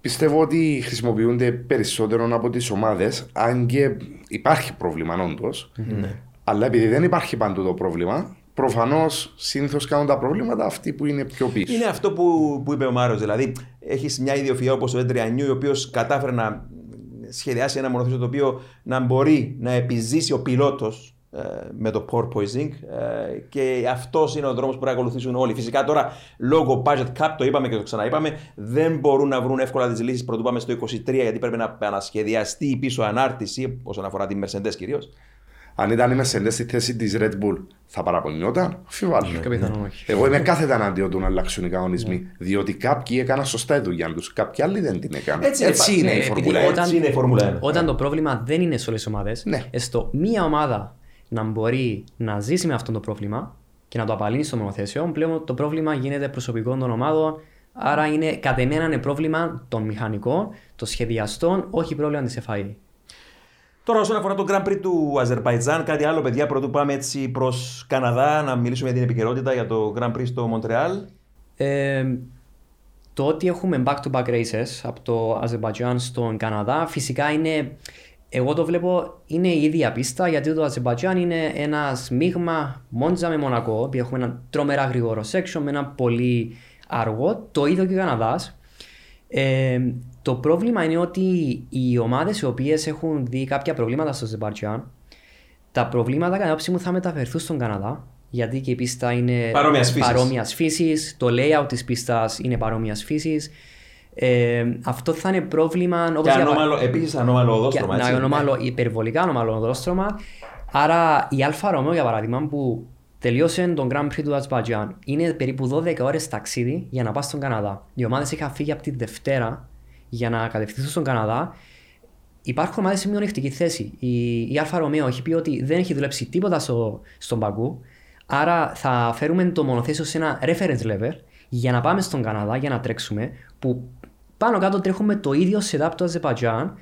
Πιστεύω ότι χρησιμοποιούνται περισσότερο από τις ομάδες, αν και υπάρχει πρόβλημα όντως. Mm-hmm. Αλλά επειδή δεν υπάρχει παντού το πρόβλημα, προφανώς συνήθως κάνουν τα προβλήματα αυτοί που είναι πιο πίσω. Είναι αυτό που είπε ο Μάριος. Δηλαδή, έχεις μια ιδιοφυΐα όπως ο Εντριανιού, ο οποίος κατάφερε να σχεδιάσει ένα μονοθέσιο το οποίο να μπορεί να επιζήσει ο πιλότος με το poor poisoning και αυτός είναι ο δρόμος που πρέπει να ακολουθήσουν όλοι. Φυσικά τώρα λόγω budget cap, το είπαμε και το ξαναείπαμε, δεν μπορούν να βρουν εύκολα τις λύσεις πρωτού πάμε στο 23 γιατί πρέπει να ανασχεδιαστεί η πίσω ανάρτηση όσον αφορά τη Mercedes κυρίως. Αν ήταν η Mercedes στη θέση της Red Bull θα παραπονιόταν, αμφιβάλλω. Εγώ είμαι κάθετα εναντίον του να αλλάξουν οι κανονισμοί. Διότι κάποιοι έκαναν σωστά η δουλειά τους, κάποιοι άλλοι δεν την έκαναν. Έτσι είναι η Φόρμουλα 1. Όταν το πρόβλημα δεν είναι σε όλες τις ομάδες, έστω μία ομάδα να μπορεί να ζήσει με αυτό το πρόβλημα και να το απαλύνει στο μονοθέσιο, πλέον το πρόβλημα γίνεται προσωπικό των ομάδων. Άρα είναι κατ' εμένα ένα πρόβλημα των μηχανικών, των σχεδιαστών, όχι πρόβλημα της FIA. Τώρα, όσον αφορά το Grand Prix του Αζερμπαϊτζάν, κάτι άλλο, παιδιά, πρωτού πάμε έτσι προς Καναδά, να μιλήσουμε για την επικαιρότητα για το Grand Prix στο Μοντρεάλ. Το ότι έχουμε back-to-back races από το Αζερμπαϊτζάν στον Καναδά, φυσικά είναι, εγώ το βλέπω, είναι η ίδια πίστα, γιατί το Αζερμπαϊτζάν είναι ένα μείγμα Μόντζα με Μονακό, που έχουμε ένα τρομερά γρήγορο section με ένα πολύ αργό, το ίδιο και ο Καναδάς. Το πρόβλημα είναι ότι οι ομάδες οι οποίες έχουν δει κάποια προβλήματα στο Αζερμπαϊτζάν, τα προβλήματα κατά άποψή μου θα μεταφερθούν στον Καναδά, γιατί και η πίστα είναι παρόμοιας φύσης, το layout της πίστας είναι παρόμοιας φύσης. Αυτό θα είναι πρόβλημα. Επίσης ανώμαλο οδόστρωμα. Υπερβολικά ανώμαλο οδόστρωμα. Άρα η Αλφα Ρωμαίο, για παράδειγμα, που τελείωσε τον Grand Prix του Αζερμπαϊτζάν, είναι περίπου 12 ώρες ταξίδι για να πάει στον Καναδά. Οι ομάδες είχαν φύγει από τη Δευτέρα για να κατευθυνθούν στον Καναδά. Υπάρχουν ομάδες σε μειονεκτική θέση. Η Αλφα Ρωμαίο έχει πει ότι δεν έχει δουλέψει τίποτα στον Μπακού. Άρα θα φέρουμε το μονοθέσιο σε ένα reference level για να πάμε στον Καναδά για να τρέξουμε. Που πάνω κάτω τρέχουμε το ίδιο setup του Αζερμπαϊτζάν.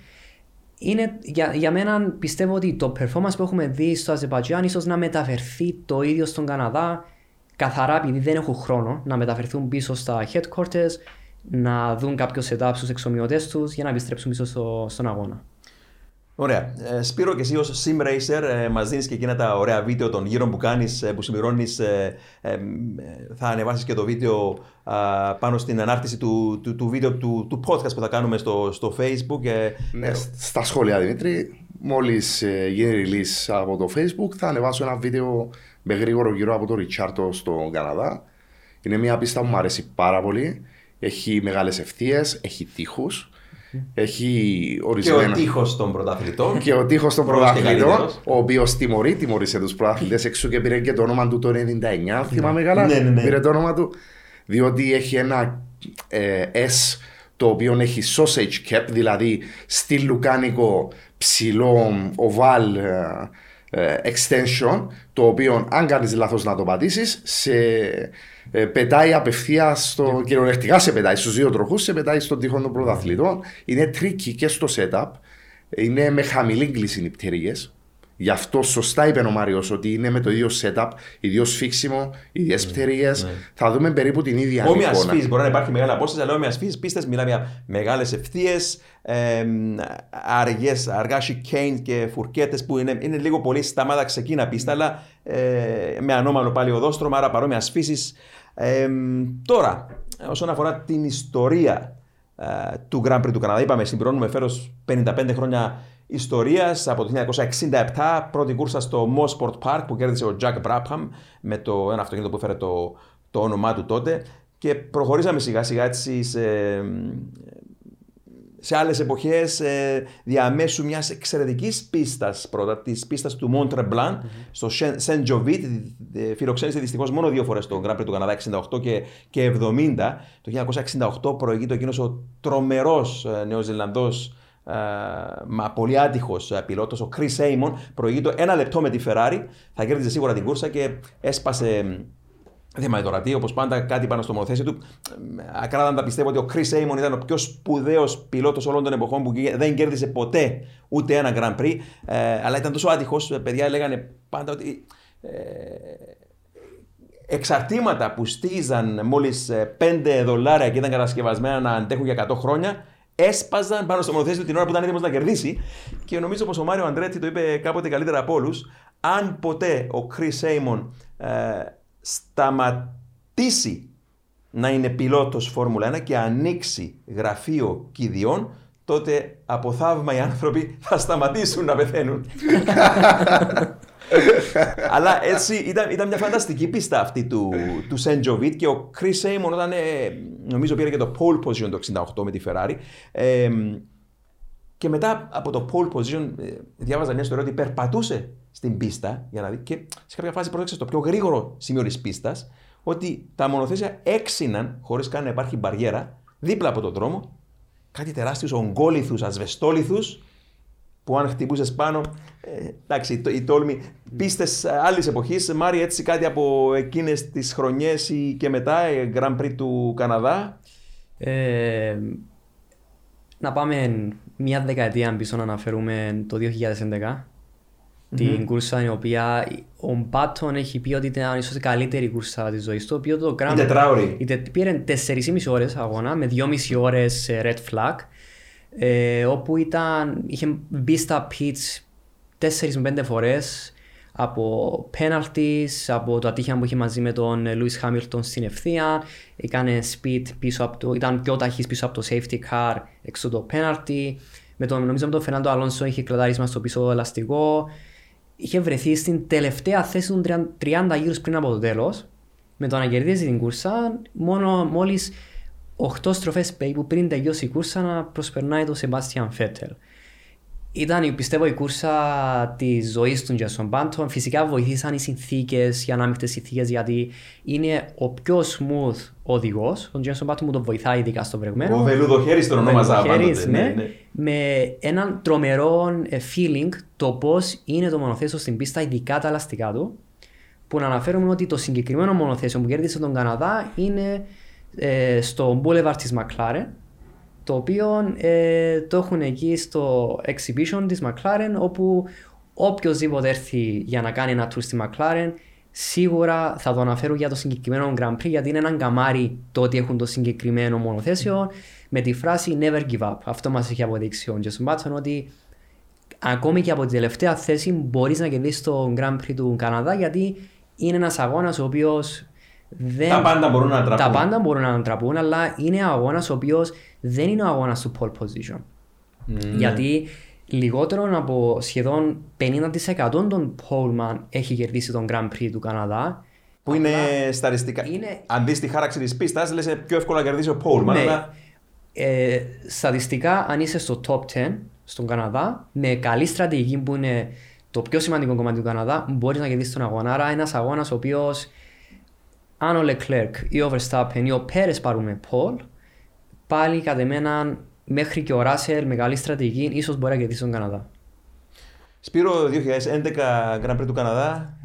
Για μένα πιστεύω ότι το performance που έχουμε δει στο Αζερμπαϊτζάν ίσως να μεταφερθεί το ίδιο στον Καναδά, καθαρά επειδή δεν έχουν χρόνο να μεταφερθούν πίσω στα headquarters, να δουν κάποιο setup στους εξομοιωτές τους για να επιστρέψουν πίσω στον αγώνα. Ωραία. Σπύρο, και εσύ ως Sim Racer μας δίνεις και εκείνα τα ωραία βίντεο των γύρων που κάνεις, που συμπληρώνεις. Θα ανεβάσεις και το βίντεο πάνω στην ανάρτηση του βίντεο του podcast που θα κάνουμε στο Facebook. Ναι, στα σχόλια, Δημήτρη. Μόλις γίνει release από το Facebook θα ανεβάσω ένα βίντεο με γρήγορο γύρο από τον Ριτσάρτο στον Καναδά. Είναι μια πίστα που μου αρέσει πάρα πολύ. Έχει μεγάλες ευθείες, έχει τείχους. Έχει ορισμένα... Και ο τείχος των πρωταθλητών. Και ο τείχος των πρωταθλητών, ο οποίος τιμωρήσε τους πρωταθλητές, εξού και πήρε και το όνομα του το 99. Θυμάμαι καλά. Ναι. Πήρε το όνομα του. Διότι έχει ένα S το οποίο έχει sausage cap, δηλαδή στυλ λουκάνικο ψηλό oval extension, το οποίο αν κάνεις λάθος να το πατήσεις, σε πετάει απευθείας στο... Κυριολεκτικά σε πετάει στους δύο τροχούς, σε πετάει στον τείχο των πρωταθλητών. Είναι tricky και στο setup. Είναι με χαμηλή κλίση οι πτερίγες. Γι' αυτό σωστά είπε ο Μάριος ότι είναι με το ίδιο setup, ίδιο σφίξιμο, ίδιες πτερίγες. Θα δούμε περίπου την ίδια εικόνα. Όμοιας φύσης, μπορεί να υπάρχει μεγάλη απόσταση, αλλά όμοιας φύσης πίστες, μιλάμε για μεγάλες ευθείες, αργά σικέιν και φουρκέτες που είναι λίγο πολύ σταμάτα ξεκίνα πίστα, αλλά με ανώμαλο πάλι οδόστρωμα, άρα παρόμοιας φύσης. Τώρα, όσον αφορά την ιστορία του Grand Prix του Καναδά, είπαμε συμπληρώνουμε φέρος 55 χρόνια ιστορίας από το 1967, πρώτη κούρσα στο Mosport Park που κέρδισε ο Jack Brabham με ένα αυτοκίνητο που έφερε το όνομά του τότε, και προχωρήσαμε σιγά σιγά έτσι σε άλλες εποχές διαμέσου μιας εξαιρετικής πίστας, πρώτα της πίστας του Mont Tremblant στο Saint-Jovite. Φιλοξένησε δυστυχώς μόνο δύο φορές το Grand Prix του Καναδά, 68 και 70. Το 1968 προηγείται εκείνος ο τρομερός Νεοζηλανδός, μα πολύ άτυχος πιλότος, ο Chris Amon, προηγείται 1 λεπτό με τη Ferrari, θα κέρδιζε σίγουρα την κούρσα και έσπασε θέμα τώρα τι, όπως πάντα κάτι πάνω στο μονοθέσιο του. Ακράδαντα να πιστεύω ότι ο Chris Amon ήταν ο πιο σπουδαίος πιλότος όλων των εποχών που δεν κέρδισε ποτέ ούτε ένα Grand Prix, αλλά ήταν τόσο άτυχος, παιδιά λέγανε πάντα ότι... εξαρτήματα που στήριζαν μόλις $5 και ήταν κατασκευασμένα να αντέχουν για 100 χρόνια, έσπαζαν πάνω στο μονοθέσιο την ώρα που ήταν έτοιμος να κερδίσει. Και νομίζω πως ο Μάριο Αντρέτη το είπε κάποτε καλύτερα από όλους. Αν ποτέ ο Chris Amon σταματήσει να είναι πιλότος Φόρμουλα 1 και ανοίξει γραφείο κηδιών, τότε από θαύμα οι άνθρωποι θα σταματήσουν να πεθαίνουν. Αλλά έτσι ήταν μια φανταστική πίστα αυτή του Σεντζοβίτ και ο Chris Amon όταν νομίζω πήρε και το pole position το 68 με τη Ferrari. Και μετά από το pole position διάβαζα μια ιστορία ότι περπατούσε στην πίστα για να δει και σε κάποια φάση πρόσεξε στο πιο γρήγορο σημείο της πίστας ότι τα μονοθέσια έξυναν χωρίς καν να υπάρχει μπαριέρα δίπλα από τον δρόμο κάτι τεράστιους ογκόλιθους, ασβεστόλιθους που αν χτυπούσες πάνω, εντάξει, η τόλμη, πίστες άλλης εποχής, Μάρι, έτσι κάτι από εκείνες τις χρονιές ή και μετά, Grand Prix του Καναδά. Να πάμε μια δεκαετία πίσω να αναφέρουμε το 2011, την κούρσα η οποία ο Μπάτον έχει πει ότι ήταν ίσως η καλύτερη κούρσα της ζωής του. Το πήρε 4,5 ώρες αγώνα με 2,5 ώρες red flag. Όπου είχε μπει στα pitch 4 με 5 φορές από penalties, από το ατύχημα που είχε μαζί με τον Lewis Hamilton στην ευθεία, ήταν πιο ταχύς πίσω από το safety car εξού το penalty, νομίζω με τον Φερνάντο Αλόνσο είχε κλατάρισμα στο πίσω ελαστικό, είχε βρεθεί στην τελευταία θέση των 30 γύρους πριν από το τέλος, με το να κερδίζει την κούρσα, μόλις 8 στροφές περίπου πριν τελειώσει η κούρσα να προσπερνάει τον Σεμπάστιαν Φέτελ. Ήταν, πιστεύω, η κούρσα της ζωής του Jenson Button. Φυσικά βοηθήσαν οι συνθήκες, οι ανάμεικτες συνθήκες, γιατί είναι ο πιο smooth οδηγός. Ο Jenson Button μου τον βοηθάει ειδικά στο βρεγμένο. Ο βελουδοχέρης τον ονόμαζα πάντοτε. Ναι. Με έναν τρομερό feeling το πώς είναι το μονοθέσιο στην πίστα, ειδικά τα ελαστικά του. Που να αναφέρουμε ότι το συγκεκριμένο μονοθέσιο που κέρδισε τον Καναδά είναι στο Boulevard της McLaren, το οποίο το έχουν εκεί στο exhibition της McLaren, όπου οποιοςδήποτε έρθει για να κάνει ένα tour στη McLaren σίγουρα θα το αναφέρω για το συγκεκριμένο Grand Prix, γιατί είναι έναν καμάρι το ότι έχουν το συγκεκριμένο μονοθέσιο με τη φράση never give up. Αυτό μας έχει αποδείξει ο Jenson Button, ότι ακόμη και από την τελευταία θέση μπορείς να κερδίσεις το Grand Prix του Καναδά, γιατί είναι ένας αγώνας ο οποίος τα πάντα μπορούν να ανατραπούν, αλλά είναι αγώνας ο οποίος δεν είναι ο αγώνας του pole position. Γιατί λιγότερο από σχεδόν 50% των poleman έχει κερδίσει τον Grand Prix του Καναδά. Που είναι σταριστικά. Αν δεις τη χάραξη της πίστας, λες πιο εύκολα να κερδίσει ο poleman. Ναι. Αλλά στατιστικά, αν είσαι στο top 10 στον Καναδά, με καλή στρατηγική που είναι το πιο σημαντικό κομμάτι του Καναδά, μπορείς να κερδίσεις τον αγώνα. Άρα, ένας αγώνας ο οποίος, αν ο Leclerc ή ο Verstappen ή ο Πέρες πάρουν Πολ, πάλι κατ' εμένα μέχρι και ο Ράσελ με καλή στρατηγική ίσως μπορεί να κερδίσει τον Καναδά. Σπύρο, 2011 Grand Prix του Καναδά.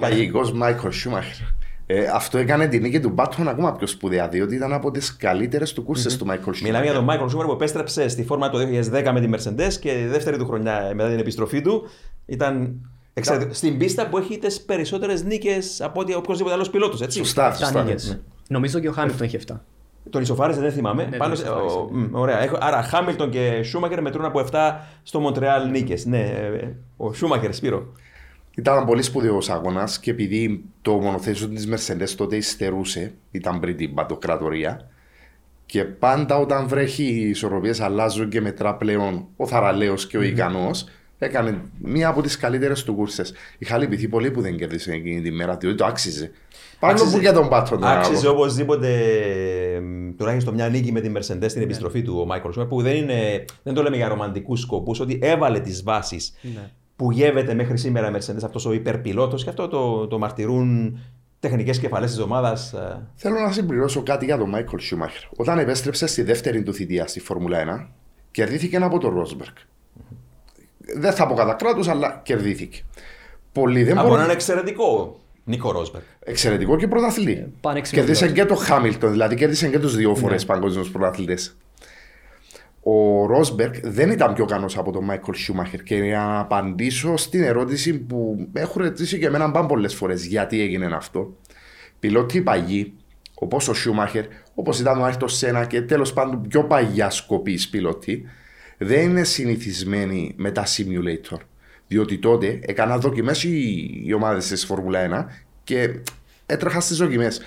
Μαγικός Μάικλ Σούμαχερ. Αυτό έκανε την νίκη του Μπάτον ακόμα πιο σπουδαία, διότι ήταν από τις καλύτερες του κούρσες του Μάικλ Σούμαχερ. Μιλάμε για τον Μάικλ Σούμαχερ που επέστρεψε στη φόρμα το 2010 με τη Mercedes και η δεύτερη του χρονιά μετά την επιστροφή του ήταν στην πίστα που έχει τις περισσότερες νίκες από ότι οποιοδήποτε άλλος πιλότος, έτσι. Σωστά. Ναι. Νομίζω και ο Χάμιλτον έχει 7. Τον ισοφάρισε, δεν θυμάμαι. Ναι, πάνω ωραία. Άρα Χάμιλτον και Σούμαχερ μετρούν από 7 στο Μοντρεάλ νίκες. Ναι, ο Σούμαχερ, Σπύρο. Ήταν πολύ σπουδαίος αγώνας και επειδή το μονοθέσιο της Mercedes τότε υστερούσε, ήταν πριν την παντοκρατορία. Και πάντα όταν βρέχει οι ισορροπίες αλλάζουν και μετρά πλέον ο θαραλέος και ο ικανός. Έκανε μία από τις καλύτερες του κούρσες. Είχα λυπηθεί πολύ που δεν κέρδισε εκείνη τη μέρα, διότι το άξιζε. Πάνω που για τον Μπάτον. Άξιζε οπωσδήποτε τουλάχιστον μια νίκη με την Mercedes στην επιστροφή του ο Μάικλ Σούμαχερ, που δεν το λέμε για ρομαντικούς σκοπούς, ότι έβαλε τις βάσεις που γεύεται μέχρι σήμερα η Mercedes, αυτός ο υπερπιλότος, και αυτό το μαρτυρούν τεχνικές κεφαλές της ομάδας. Θέλω να συμπληρώσω κάτι για τον Μάικλ Σούμαχερ. Όταν επέστρεψε στη δεύτερη του θητεία στη Φόρμουλα 1, κερδίθηκε από τον Ρόσμπεργκ. Δεν θα πω κατά κράτους, αλλά κερδίθηκε. Από έναν εξαιρετικό Νίκο Ρόσμπεργκ. Εξαιρετικό και πρωταθλητή. Κέρδισε και το Χάμιλτον, δηλαδή κέρδισε και τους δύο φορές παγκόσμιους πρωταθλητές. Ο Ρόσμπεργκ δεν ήταν πιο ικανός από τον Μάικλ Σούμαχερ. Και να απαντήσω στην ερώτηση που έχω ρωτήσει και εμένα πάνω πολλές φορές, γιατί έγινε αυτό. Πιλότοι παγιοί, όπως ο Σούμαχερ, όπως ήταν ο Άιρτον Σένα και τέλος πάντων πιο παγιά σκοπής πιλότοι, δεν είναι συνηθισμένοι με τα simulator, διότι τότε έκαναν δοκιμές οι ομάδες της Φόρμουλα 1 και έτρεχαν στις δοκιμές.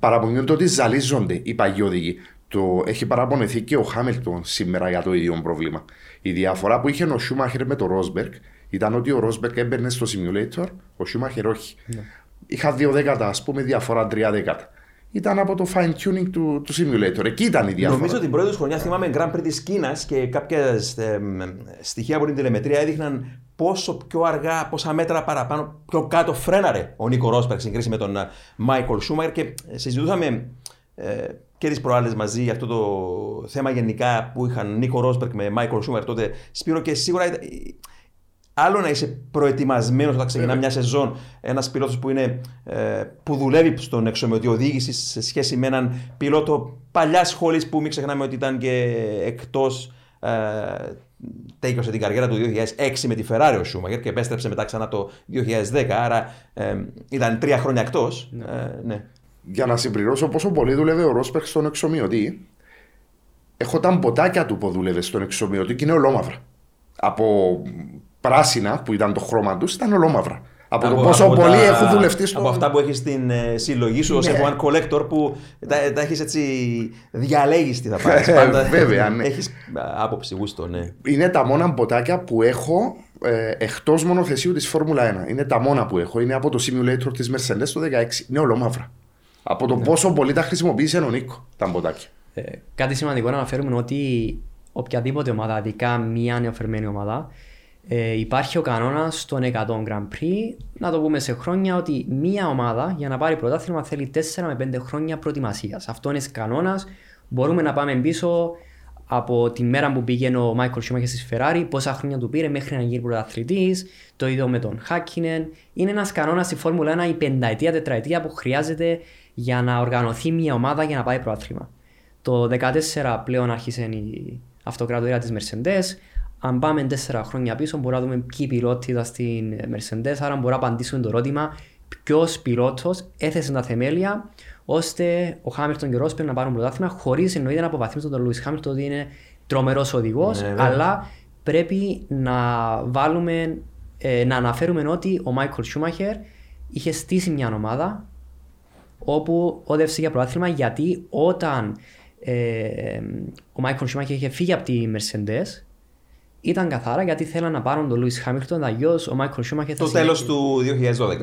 Παραπονιούνται ότι ζαλίζονται οι παγιοί οδηγοί. Το έχει παραπονεθεί και ο Χάμιλτον σήμερα για το ίδιο πρόβλημα. Η διαφορά που είχε ο Σούμαχερ με τον Ρόσμπεργκ ήταν ότι ο Rosberg έμπαιρνε στο simulator, ο Schumacher όχι. Ναι. Είχα 2 δέκατα, ας πούμε, διαφορά 3 δέκατα. Ήταν από το fine-tuning του simulator. Εκεί ήταν η διαφορά. Νομίζω την πρώτη χρονιά θυμάμαι Grand Prix της Κίνας και κάποια στοιχεία από την τηλεμετρία έδειχναν πόσο πιο αργά, πόσα μέτρα παραπάνω, πιο κάτω φρέναρε ο Νίκο Ρόσπερκ συγκρίση με τον Μάικλ Σούμαχερ. Και συζητούσαμε και τις προάλλες μαζί για αυτό το θέμα γενικά που είχαν Νίκο Ρόσπερκ με Μάικλ Σούμαχερ τότε, Σπύρο, και σίγουρα. Άλλο να είσαι προετοιμασμένος όταν ξεκινά μια σεζόν, ένας πιλότος που δουλεύει στον εξομοιωτή οδήγηση σε σχέση με έναν πιλότο παλιάς σχολής που μην ξεχνάμε ότι ήταν και εκτός, τέλειωσε την καριέρα του 2006 με τη Ferrari ο Schumacher και επέστρεψε μετά ξανά το 2010, άρα ήταν 3 χρόνια εκτός. Ναι. Ναι. Για να συμπληρώσω πόσο πολύ δούλευε ο Rosberg στον εξομοιωτή, έχω τα μποτάκια του που δούλευε στον εξομοιωτή και είναι ολόμαυρα. Από πράσινα που ήταν το χρώμα του, ήταν ολόμαυρα. Από το πόσο πολύ έχουν δουλευτεί στο. Από αυτά που έχει στην συλλογή σου, ναι, ως F1 Collector που τα έχει έτσι. Διαλέγει τι θα πάρεις. Βέβαια, ναι. Έχει άποψη, γούστο, ναι. Είναι τα μόνα μποτάκια που έχω εκτός μονοθεσίου της Φόρμουλα 1. Είναι τα μόνα που έχω. Είναι από το simulator της Mercedes το 2016. Είναι ολόμαυρα. Από το πόσο πολύ τα χρησιμοποίησε ο Νίκο τα μποτάκια. Κάτι σημαντικό να αναφέρουμε ότι οποιαδήποτε ομάδα, ειδικά μια νεοφερμένη ομάδα, υπάρχει ο κανόνας των 100 Grand Prix, να το πούμε σε χρόνια, ότι μία ομάδα για να πάρει πρωτάθλημα θέλει 4 με 5 χρόνια προετοιμασίας. Αυτό είναι κανόνας. Μπορούμε να πάμε πίσω από τη μέρα που πήγαινε ο Μάικλ Σούμαχερ στη Φεράρι, πόσα χρόνια του πήρε μέχρι να γίνει πρωταθλητής. Το ίδιο με τον Χάκινεν. Είναι ένας κανόνας στη Φόρμουλα 1 η πενταετία, τετραετία που χρειάζεται για να οργανωθεί μία ομάδα για να πάει πρωτάθλημα. Το 2014 πλέον άρχισε η αυτοκρατορία της Mercedes. Αν πάμε 4 χρόνια πίσω, μπορούμε να δούμε ποιοι πιλότοι ήταν στην Mercedes. Άρα, μπορούμε να απαντήσουμε το ερώτημα ποιος πιλότος έθεσε τα θεμέλια ώστε ο Χάμιλτον και ο Ρόσπερ να πάρουν πρωτάθλημα, χωρίς εννοείται να αποβαθμίσουν τον Λούις Χάμιλτον ότι είναι τρομερός οδηγός. Ναι, αλλά πρέπει να βάλουμε, να αναφέρουμε ότι ο Μάικλ Σούμαχερ είχε στήσει μια ομάδα όπου όδευσε για πρωτάθλημα, γιατί όταν ο Μάικλ Σούμαχερ είχε φύγει από τη Mercedes, ήταν καθαρά γιατί θέλαν να πάρουν τον Λούις Χάμιλτον, αλλιώς ο Μάικλ Σούμαχερ θα συνέχιζε. Το τέλος του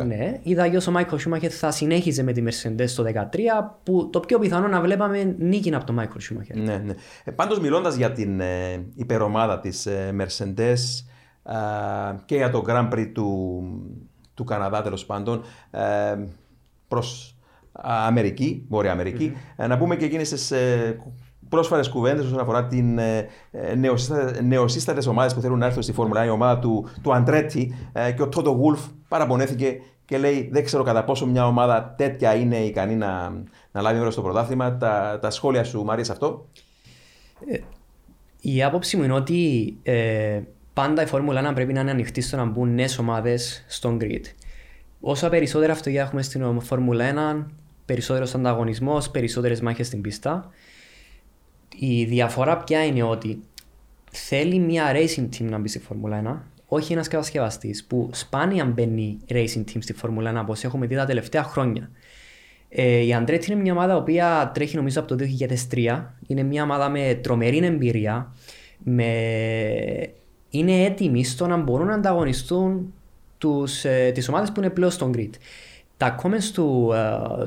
2012. Ναι, είδα αλλιώς ο Μάικλ Σούμαχερ θα συνέχιζε με τη Mercedes το 2013, που το πιο πιθανό να βλέπαμε νίκη από τον Μάικλ Σούμαχερ. Ναι, ναι. Πάντως, μιλώντας για την υπερομάδα της Mercedes και για το Grand Prix του Καναδά, τέλος πάντων, προς Αμερική, Βόρεια Αμερική, να πούμε και εκείνες τις πρόσφαρες κουβέντες όσον αφορά την νεοσύστατες ομάδες που θέλουν να έρθουν στη Φόρμουλα, η ομάδα του Αντρέτη, και ο Τότο Γουλφ παραπονέθηκε και λέει δεν ξέρω κατά πόσο μια ομάδα τέτοια είναι ικανή να λάβει μέρος στο πρωτάθλημα. Τα σχόλια σου, Μαρία, σε αυτό. Η άποψη μου είναι ότι πάντα η Φόρμουλα 1 πρέπει να είναι ανοιχτή στο να μπουν νέες ομάδες στον grid. Όσα περισσότερα αυτοκίνητα έχουμε στην Φόρμουλα 1, περισσότερος ανταγωνισμός, περισσότερες μάχες στην πίστα. Η διαφορά πια είναι ότι θέλει μια racing team να μπει στη Φόρμουλα 1, όχι ένας κατασκευαστής που σπάνια μπαίνει racing team στη Φόρμουλα 1, όπως έχουμε δει τα τελευταία χρόνια. Η Andretti είναι μια ομάδα η οποία τρέχει νομίζω από το 2003. Είναι μια ομάδα με τρομερή εμπειρία. Είναι έτοιμοι στο να μπορούν να ανταγωνιστούν τις ομάδες που είναι πλέον στον grid. Τα comments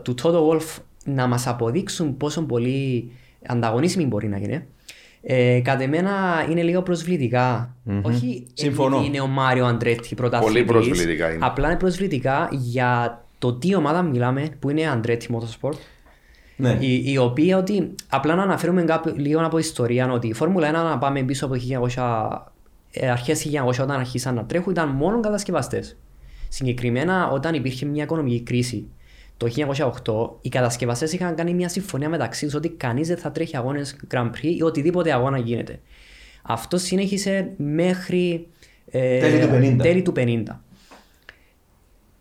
του Toto Wolff να μας αποδείξουν πόσο πολύ ανταγωνίσιμη μπορεί να γίνει. Κατ' εμένα είναι λίγο προσβλητικά. Όχι επειδή είναι ο Μάριο Αντρέτη πρωταθλητής. Πολύ προσβλητικά είναι. Απλά είναι προσβλητικά για το τι ομάδα μιλάμε, που είναι Αντρέτη Motorsport. Ναι. Η οποία, ότι απλά να αναφέρουμε λίγο από ιστορία, ότι η Φόρμουλα 1, να πάμε πίσω από το 1900, αρχές 1900 όταν αρχίσαν να τρέχουν, ήταν μόνο κατασκευαστές. Συγκεκριμένα όταν υπήρχε μια οικονομική κρίση το 1908, οι κατασκευαστές είχαν κάνει μια συμφωνία μεταξύ τους ότι κανείς δεν θα τρέχει αγώνες Grand Prix ή οτιδήποτε αγώνα γίνεται. Αυτό συνέχισε μέχρι τέλη του 1950.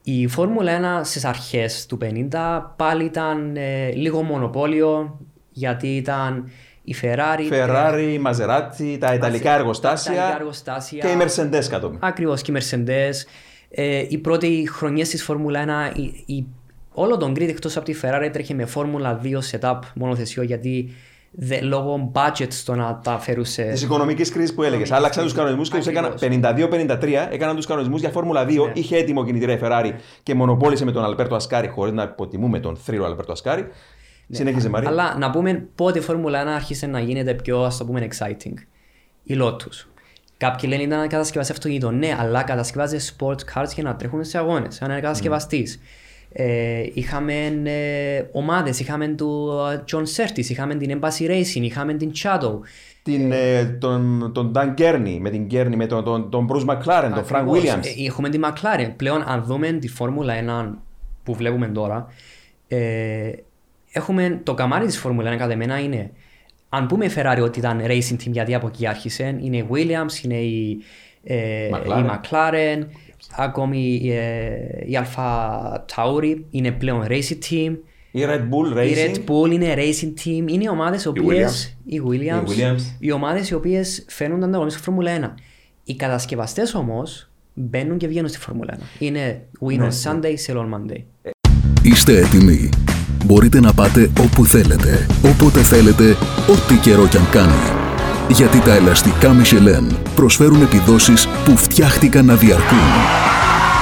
Η Φόρμουλα 1 στις αρχές του 1950 πάλι ήταν λίγο μονοπόλιο, γιατί ήταν η Ferrari, η Μαζεράτη, τα ιταλικά εργοστάσια και οι Mercedes κατόπιν. Ακριβώς, και οι Mercedes. Οι πρώτοι χρονιές της Φόρμουλα 1, όλο τον grid εκτός από τη Ferrari τρέχει με Formula 2 setup μονοθεσιό, γιατί λόγω budget στο να τα αφαιρούσε. Τη οικονομική κρίση που έλεγε. Άλλαξαν του κανονισμού και του έκαναν 52-53. Έκαναν του κανονισμού για Φόρμουλα 2. Ναι. Είχε έτοιμο κινητήρα η Ferrari και μονοπόλησε με τον Αλμπέρτο Ασκάρη, χωρίς να υποτιμούμε τον θρύλο Αλμπέρτο Ασκάρη. Ναι. Συνέχιζε Μαρία. Αλλά να πούμε πότε η Φόρμουλα 1 άρχισε να γίνεται πιο, ας το πούμε, exciting. Η Lotus. Κάποιοι λένε ήταν να κατασκευάσει αυτοκίνητο. Ναι, αλλά κατασκευάζει sport cars για να τρέχουν σε αγώνες. Αν είναι κατασκευαστή. Είχαμε ομάδες, είχαμε του John Surtees, είχαμε την Embassy Racing, είχαμε την Shadow. Τον Dan Kearney, με την Kearney, με τον Bruce McLaren, τον Frank Williams. Έχουμε την McLaren. Πλέον, αν δούμε τη Φόρμουλα 1 που βλέπουμε τώρα, έχουμε το καμάρι της Φόρμουλα 1 κατά μένα είναι. Αν πούμε η Ferrari ότι ήταν racing team, γιατί από εκεί άρχισε, είναι η Williams, είναι η McLaren. Ακόμη η Αλφα Τάουρι είναι πλέον racing team. Η Red Bull Racing. Η Red Bull είναι racing team. Είναι οι ομάδες οι οποίες. Οι Williams. Οι ομάδες οι οποίες φαίνονται ανταγωνιστικές στη Φόρμουλα 1. Οι κατασκευαστές όμως μπαίνουν και βγαίνουν στη Φόρμουλα 1. Είναι Winner Sunday, Sell on Monday. Είστε έτοιμοι. Μπορείτε να πάτε όπου θέλετε, όποτε θέλετε, ό,τι καιρό κι αν κάνει. Γιατί τα ελαστικά Michelin προσφέρουν επιδόσεις που φτιάχτηκαν να διαρκούν.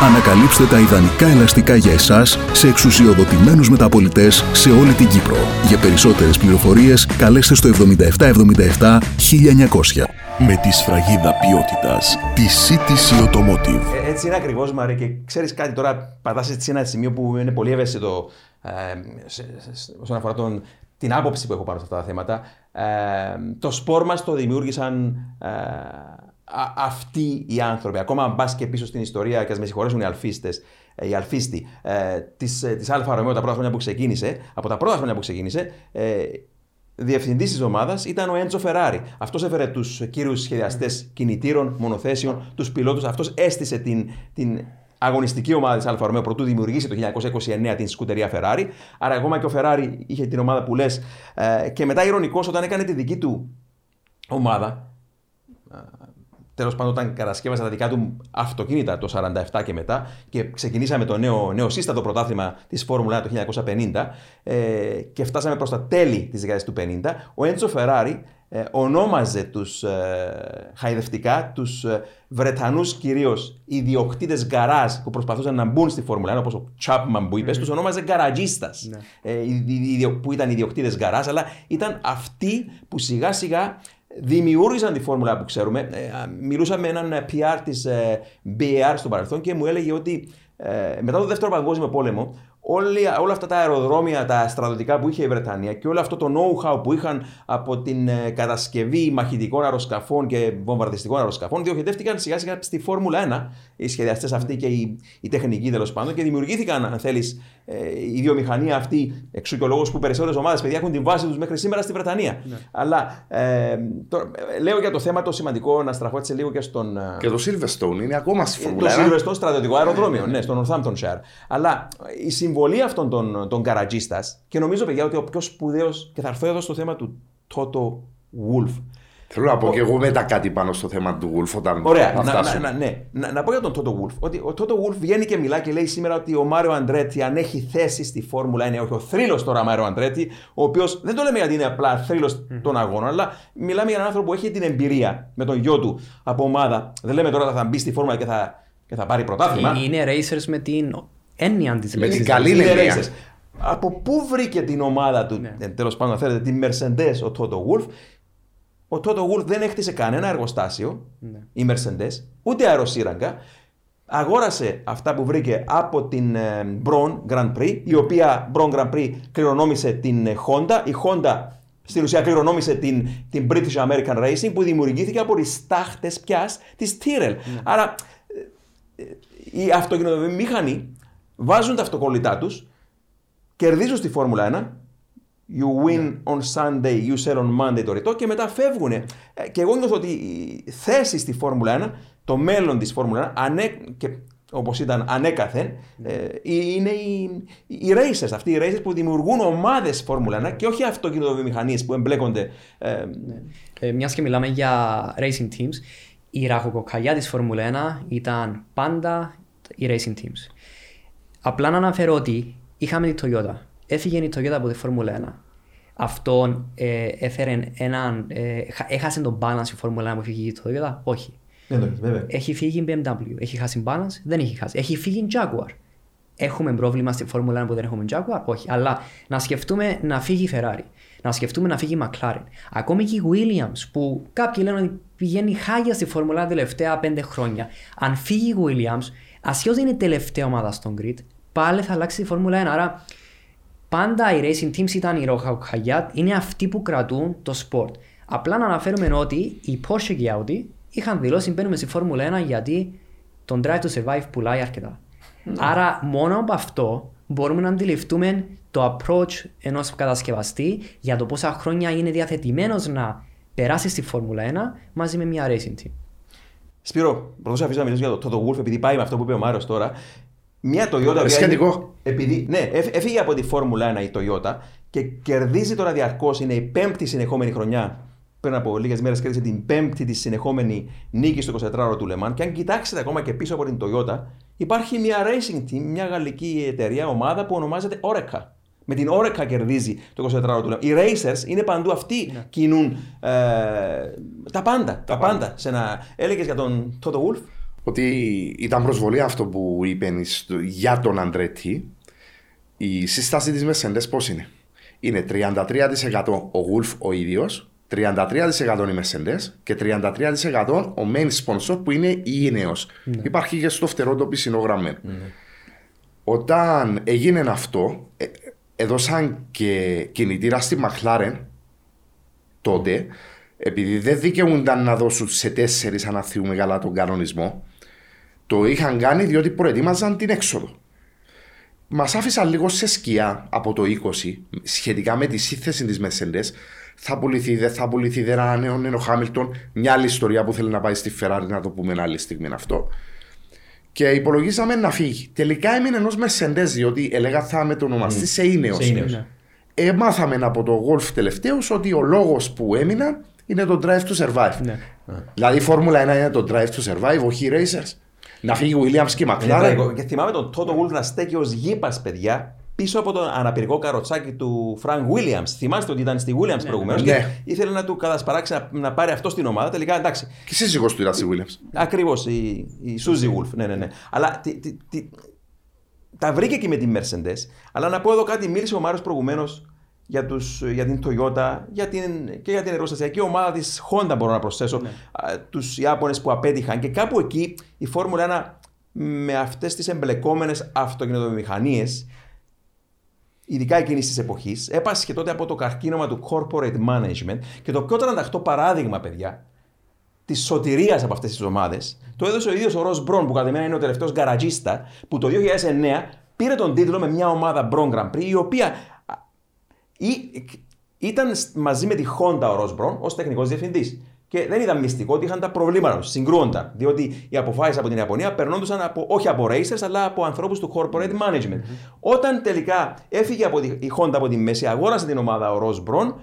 Ανακαλύψτε τα ιδανικά ελαστικά για εσάς σε εξουσιοδοτημένους μεταπωλητές σε όλη την Κύπρο. Για περισσότερες πληροφορίες καλέστε στο 7777 1900. Με τη σφραγίδα ποιότητας, τη CTC Automotive. Έτσι είναι ακριβώς, Μαρή, και ξέρεις κάτι τώρα, πατάς έτσι ένα σημείο που είναι πολύ ευαίσθητο όσον αφορά την άποψη που έχω πάνω σε αυτά τα θέματα. Το σπορ μας το δημιούργησαν αυτοί οι άνθρωποι. Ακόμα αν πας και πίσω στην ιστορία, και ας με συγχωρέσουν οι αλφίστοι, της Αλφα Ρωμαίου τα πρώτα χρόνια που ξεκίνησε, διευθυντής της ομάδας ήταν ο Έντσο Φεράρι. Αυτός έφερε τους κύριους σχεδιαστές κινητήρων, μονοθέσεων, τους πιλότους. Αυτός έστησε την αγωνιστική ομάδα της Αλφα Ρωμαίου πρωτού δημιουργήσει το 1929 την σκουτερία Ferrari. Άρα, ακόμα και ο Ferrari είχε την ομάδα που λες. Και μετά, ειρωνικός, όταν έκανε τη δική του ομάδα, τέλος πάντων, όταν κατασκεύασε τα δικά του αυτοκίνητα το 1947 και μετά, και ξεκινήσαμε το νεοσύστατο πρωτάθλημα της Φόρμουλα το 1950, και φτάσαμε προς τα τέλη της δεκαετίας του 1950, ο Έντσο Ferrari ονόμαζε τους χαϊδευτικά, τους Βρετανούς κυρίως ιδιοκτήτες γκαράζ που προσπαθούσαν να μπουν στη Φόρμουλα 1, όπως ο Chapman που είπες, τους ονόμαζε γκαραζίστας, που ήταν ιδιοκτήτες γκαράζ, αλλά ήταν αυτοί που σιγά σιγά δημιούργησαν τη Φόρμουλα που ξέρουμε. Μιλούσα με έναν PR της BAR στο παρελθόν και μου έλεγε ότι μετά το Δεύτερο Παγκόσμιο Πόλεμο, όλα αυτά τα αεροδρόμια, τα στρατιωτικά που είχε η Βρετανία και όλο αυτό το know-how που είχαν από την κατασκευή μαχητικών αεροσκαφών και βομβαρδιστικών αεροσκαφών, διοχετεύτηκαν σιγά σιγά στη Φόρμουλα 1 οι σχεδιαστές αυτοί και οι τεχνικοί τέλος πάντων, και δημιουργήθηκαν, αν θέλεις, η βιομηχανία αυτή. Εξού και ο λόγος που περισσότερες ομάδες, παιδιά, έχουν την βάση τους μέχρι σήμερα στη Βρετανία. Ναι. Αλλά τώρα, λέω για το θέμα το σημαντικό να στραφώ έτσι λίγο και στον. Και το Silverstone είναι ακόμα στη Φόρμουλα 1. Το Silverstone στρατιωτικό αεροδρόμιο, ναι, στο Northamptonshire. Αλλά η συμβολή αυτών των καρατζίστας, και νομίζω, παιδιά, ότι ο πιο σπουδαίος, και θα έρθω εδώ στο θέμα του Τότο Wolff. Θέλω να πω και εγώ μετά κάτι πάνω στο θέμα του Wolff όταν φτάσουμε. Να πω για τον Τότο Wolff ότι ο Τότο Wolff βγαίνει και μιλά και λέει σήμερα ότι ο Μάριο Αντρέτη, αν έχει θέση στη Φόρμουλα, είναι όχι ο θρύλος τώρα Μάριο Αντρέτη, ο οποίος δεν το λέμε γιατί είναι απλά θρύλος των αγώνων, αλλά μιλάμε για έναν άνθρωπο που έχει την εμπειρία με τον γιο του από ομάδα. Δεν λέμε τώρα θα μπει στη Φόρμουλα και θα πάρει πρωτάθλημα. Είναι racers με την έννοια της λέξης. Με την καλή έννοια. Από πού βρήκε την ομάδα του, τέλος πάντων, θέλετε, την Mercedes ο Τότο Wolff? Ο Τότο Wolff δεν έκτισε κανένα εργοστάσιο, η Mercedes, ούτε αεροσύραγγα. Αγόρασε αυτά που βρήκε από την Braun Grand Prix, η οποία Braun Grand Prix κληρονόμησε την Honda. Η Honda στην ουσία κληρονόμησε την British American Racing, που δημιουργήθηκε από τις τάχτες πια της Tyrrell. Άρα οι αυτοκινητοβιομηχανοί βάζουν τα αυτοκόλλητά τους, κερδίζουν στη Φόρμουλα 1. You win on Sunday, you sell on Monday το ρητό, και μετά φεύγουν. Και εγώ νιώθω ότι η θέση στη Φόρμουλα 1, το μέλλον της Φόρμουλα 1, και όπως ήταν ανέκαθεν, είναι οι racers. Αυτοί οι racers που δημιουργούν ομάδες Φόρμουλα 1 και όχι αυτοκινητοβιομηχανίες που εμπλέκονται. Μιας και μιλάμε για racing teams, η ραχοκοκαλιά της Φόρμουλα 1 ήταν πάντα οι racing teams. Απλά να αναφέρω ότι είχαμε τη Toyota. Έφυγε η Toyota από τη Φόρμουλα 1. αυτό έφερε έναν. Έχασε τον balance η Φόρμουλα 1 που φύγει το 2012. Όχι. Έχει φύγει BMW. Έχει χάσει balance. Δεν έχει χάσει. Έχει φύγει Jaguar. Έχουμε πρόβλημα στη Φόρμουλα 1 που δεν έχουμε Jaguar. Όχι. Αλλά να σκεφτούμε να φύγει η Ferrari. Να σκεφτούμε να φύγει η McLaren. Ακόμη και η Williams που κάποιοι λένε ότι πηγαίνει χάγια στη Φόρμουλα 1 τελευταία 5 χρόνια. Αν φύγει η Williams, ασχέτως είναι η τελευταία ομάδα στον grid, πάλι θα αλλάξει η Φόρμουλα 1. Άρα πάντα οι racing teams ήταν οι Rohawk-Hayat, είναι αυτοί που κρατούν το sport. Απλά να αναφέρουμε ότι οι Porsche και οι Audi είχαν δηλώσει μπαίνουμε στη Φόρμουλα 1 γιατί τον Drive to Survive πουλάει αρκετά. Άρα μόνο από αυτό μπορούμε να αντιληφθούμε το approach ενός κατασκευαστή για το πόσα χρόνια είναι διαθετημένος να περάσει στη Φόρμουλα 1 μαζί με μια racing team. Σπύρο, πρώτος αφήσω να μιλήσω για το Wolff επειδή πάει με αυτό που είπε ο Μάρος τώρα. Μια Toyota επειδή, ναι, έφυγε από τη Φόρμουλα 1 η Toyota και κερδίζει τώρα διαρκώς, είναι η πέμπτη συνεχόμενη χρονιά. Πριν από λίγες μέρες κέρδισε την πέμπτη τη συνεχόμενη νίκη στο 24ωρο του Le Mans. Και αν κοιτάξετε ακόμα και πίσω από την Toyota, υπάρχει μια racing team, μια γαλλική εταιρεία, ομάδα που ονομάζεται Oreca. Με την Oreca κερδίζει το 24ωρο του Le Mans. Οι racers είναι παντού, αυτοί κινούν τα πάντα. Έλεγες για τον Toto Wolff. Ότι ήταν προσβολή αυτό που είπε για τον Αντρέτη. Η σύσταση της Mercedes πώς είναι? Είναι 33% ο Wolff ο ίδιος, 33% η Mercedes και 33% ο main sponsor που είναι η Ineos. Ναι. Υπάρχει και στο φτερό το πισινό γραμμένο. Ναι. Όταν έγινε αυτό, έδωσαν και κινητήρα στη McLaren τότε, επειδή δεν δικαιούνταν να δώσουν σε 4, αν θυμούμε καλά τον κανονισμό, το είχαν κάνει διότι προετοίμαζαν την έξοδο. Μας άφησαν λίγο σε σκιά από το 20 σχετικά με τη σύνθεση της Mercedes. Θα πουληθεί, δεν θα πουληθεί, δεν ανανέωνε ο Χάμιλτον. Μια άλλη ιστορία που θέλει να πάει στη Ferrari, να το πούμε άλλη στιγμή αυτό. Και υπολογίσαμε να φύγει. Τελικά έμεινε ενός Mercedes, διότι έλεγα θα μετονομαστεί σε Ineos. Μάθαμε από το Wolff τελευταίους ότι ο λόγος που έμειναν είναι το Drive to Survive. Ναι. Δηλαδή η Φόρμουλα 1 είναι το Drive to Survive, όχι οι Racers. Να φύγει ο Williams και η McLaren. Και θυμάμαι τον Toto Wolff να στέκει ως γήπας, παιδιά, πίσω από το αναπηρικό καροτσάκι του Frank Williams. Θυμάστε ότι ήταν στη Williams προηγουμένως. Ναι. Ήθελε να του κατασπαράξει να πάρει αυτό στην ομάδα. Τελικά εντάξει. Και σύζυγος του ήταν στη Williams. Ακριβώς, η Suzy Wolff. Ναι. Αλλά τα βρήκε και με τη Mercedes. Αλλά να πω εδώ κάτι, μίλησε ο Μάριος προηγουμένως για την Toyota και για την εργοστασιακή ομάδα της Honda. Μπορώ να προσθέσω τους Ιάπωνες που απέτυχαν. Και κάπου εκεί η Φόρμουλα 1 με αυτές τις εμπλεκόμενες αυτοκινητοβιομηχανίες, ειδικά εκείνης της εποχής, έπασχε τότε από το καρκίνωμα του corporate management. Και το πιο τρανταχτό παράδειγμα, παιδιά, της σωτηρίας από αυτές τις ομάδες, το έδωσε ο ίδιος ο Ross Brawn, που κατά μένα είναι ο τελευταίος γκαρατζίστα, που το 2009 πήρε τον τίτλο με μια ομάδα Brawn Grand Prix, η οποία ήταν μαζί με τη Honda ο Ross Brawn ως τεχνικός διευθυντής. Και δεν ήταν μυστικό ότι είχαν τα προβλήματα τους, συγκρούονταν. Διότι οι αποφάσεις από την Ιαπωνία περνόντουσαν όχι από racers, αλλά από ανθρώπους του corporate management. Όταν τελικά έφυγε η Honda από τη μέση, αγόρασε την ομάδα ο Ross Brawn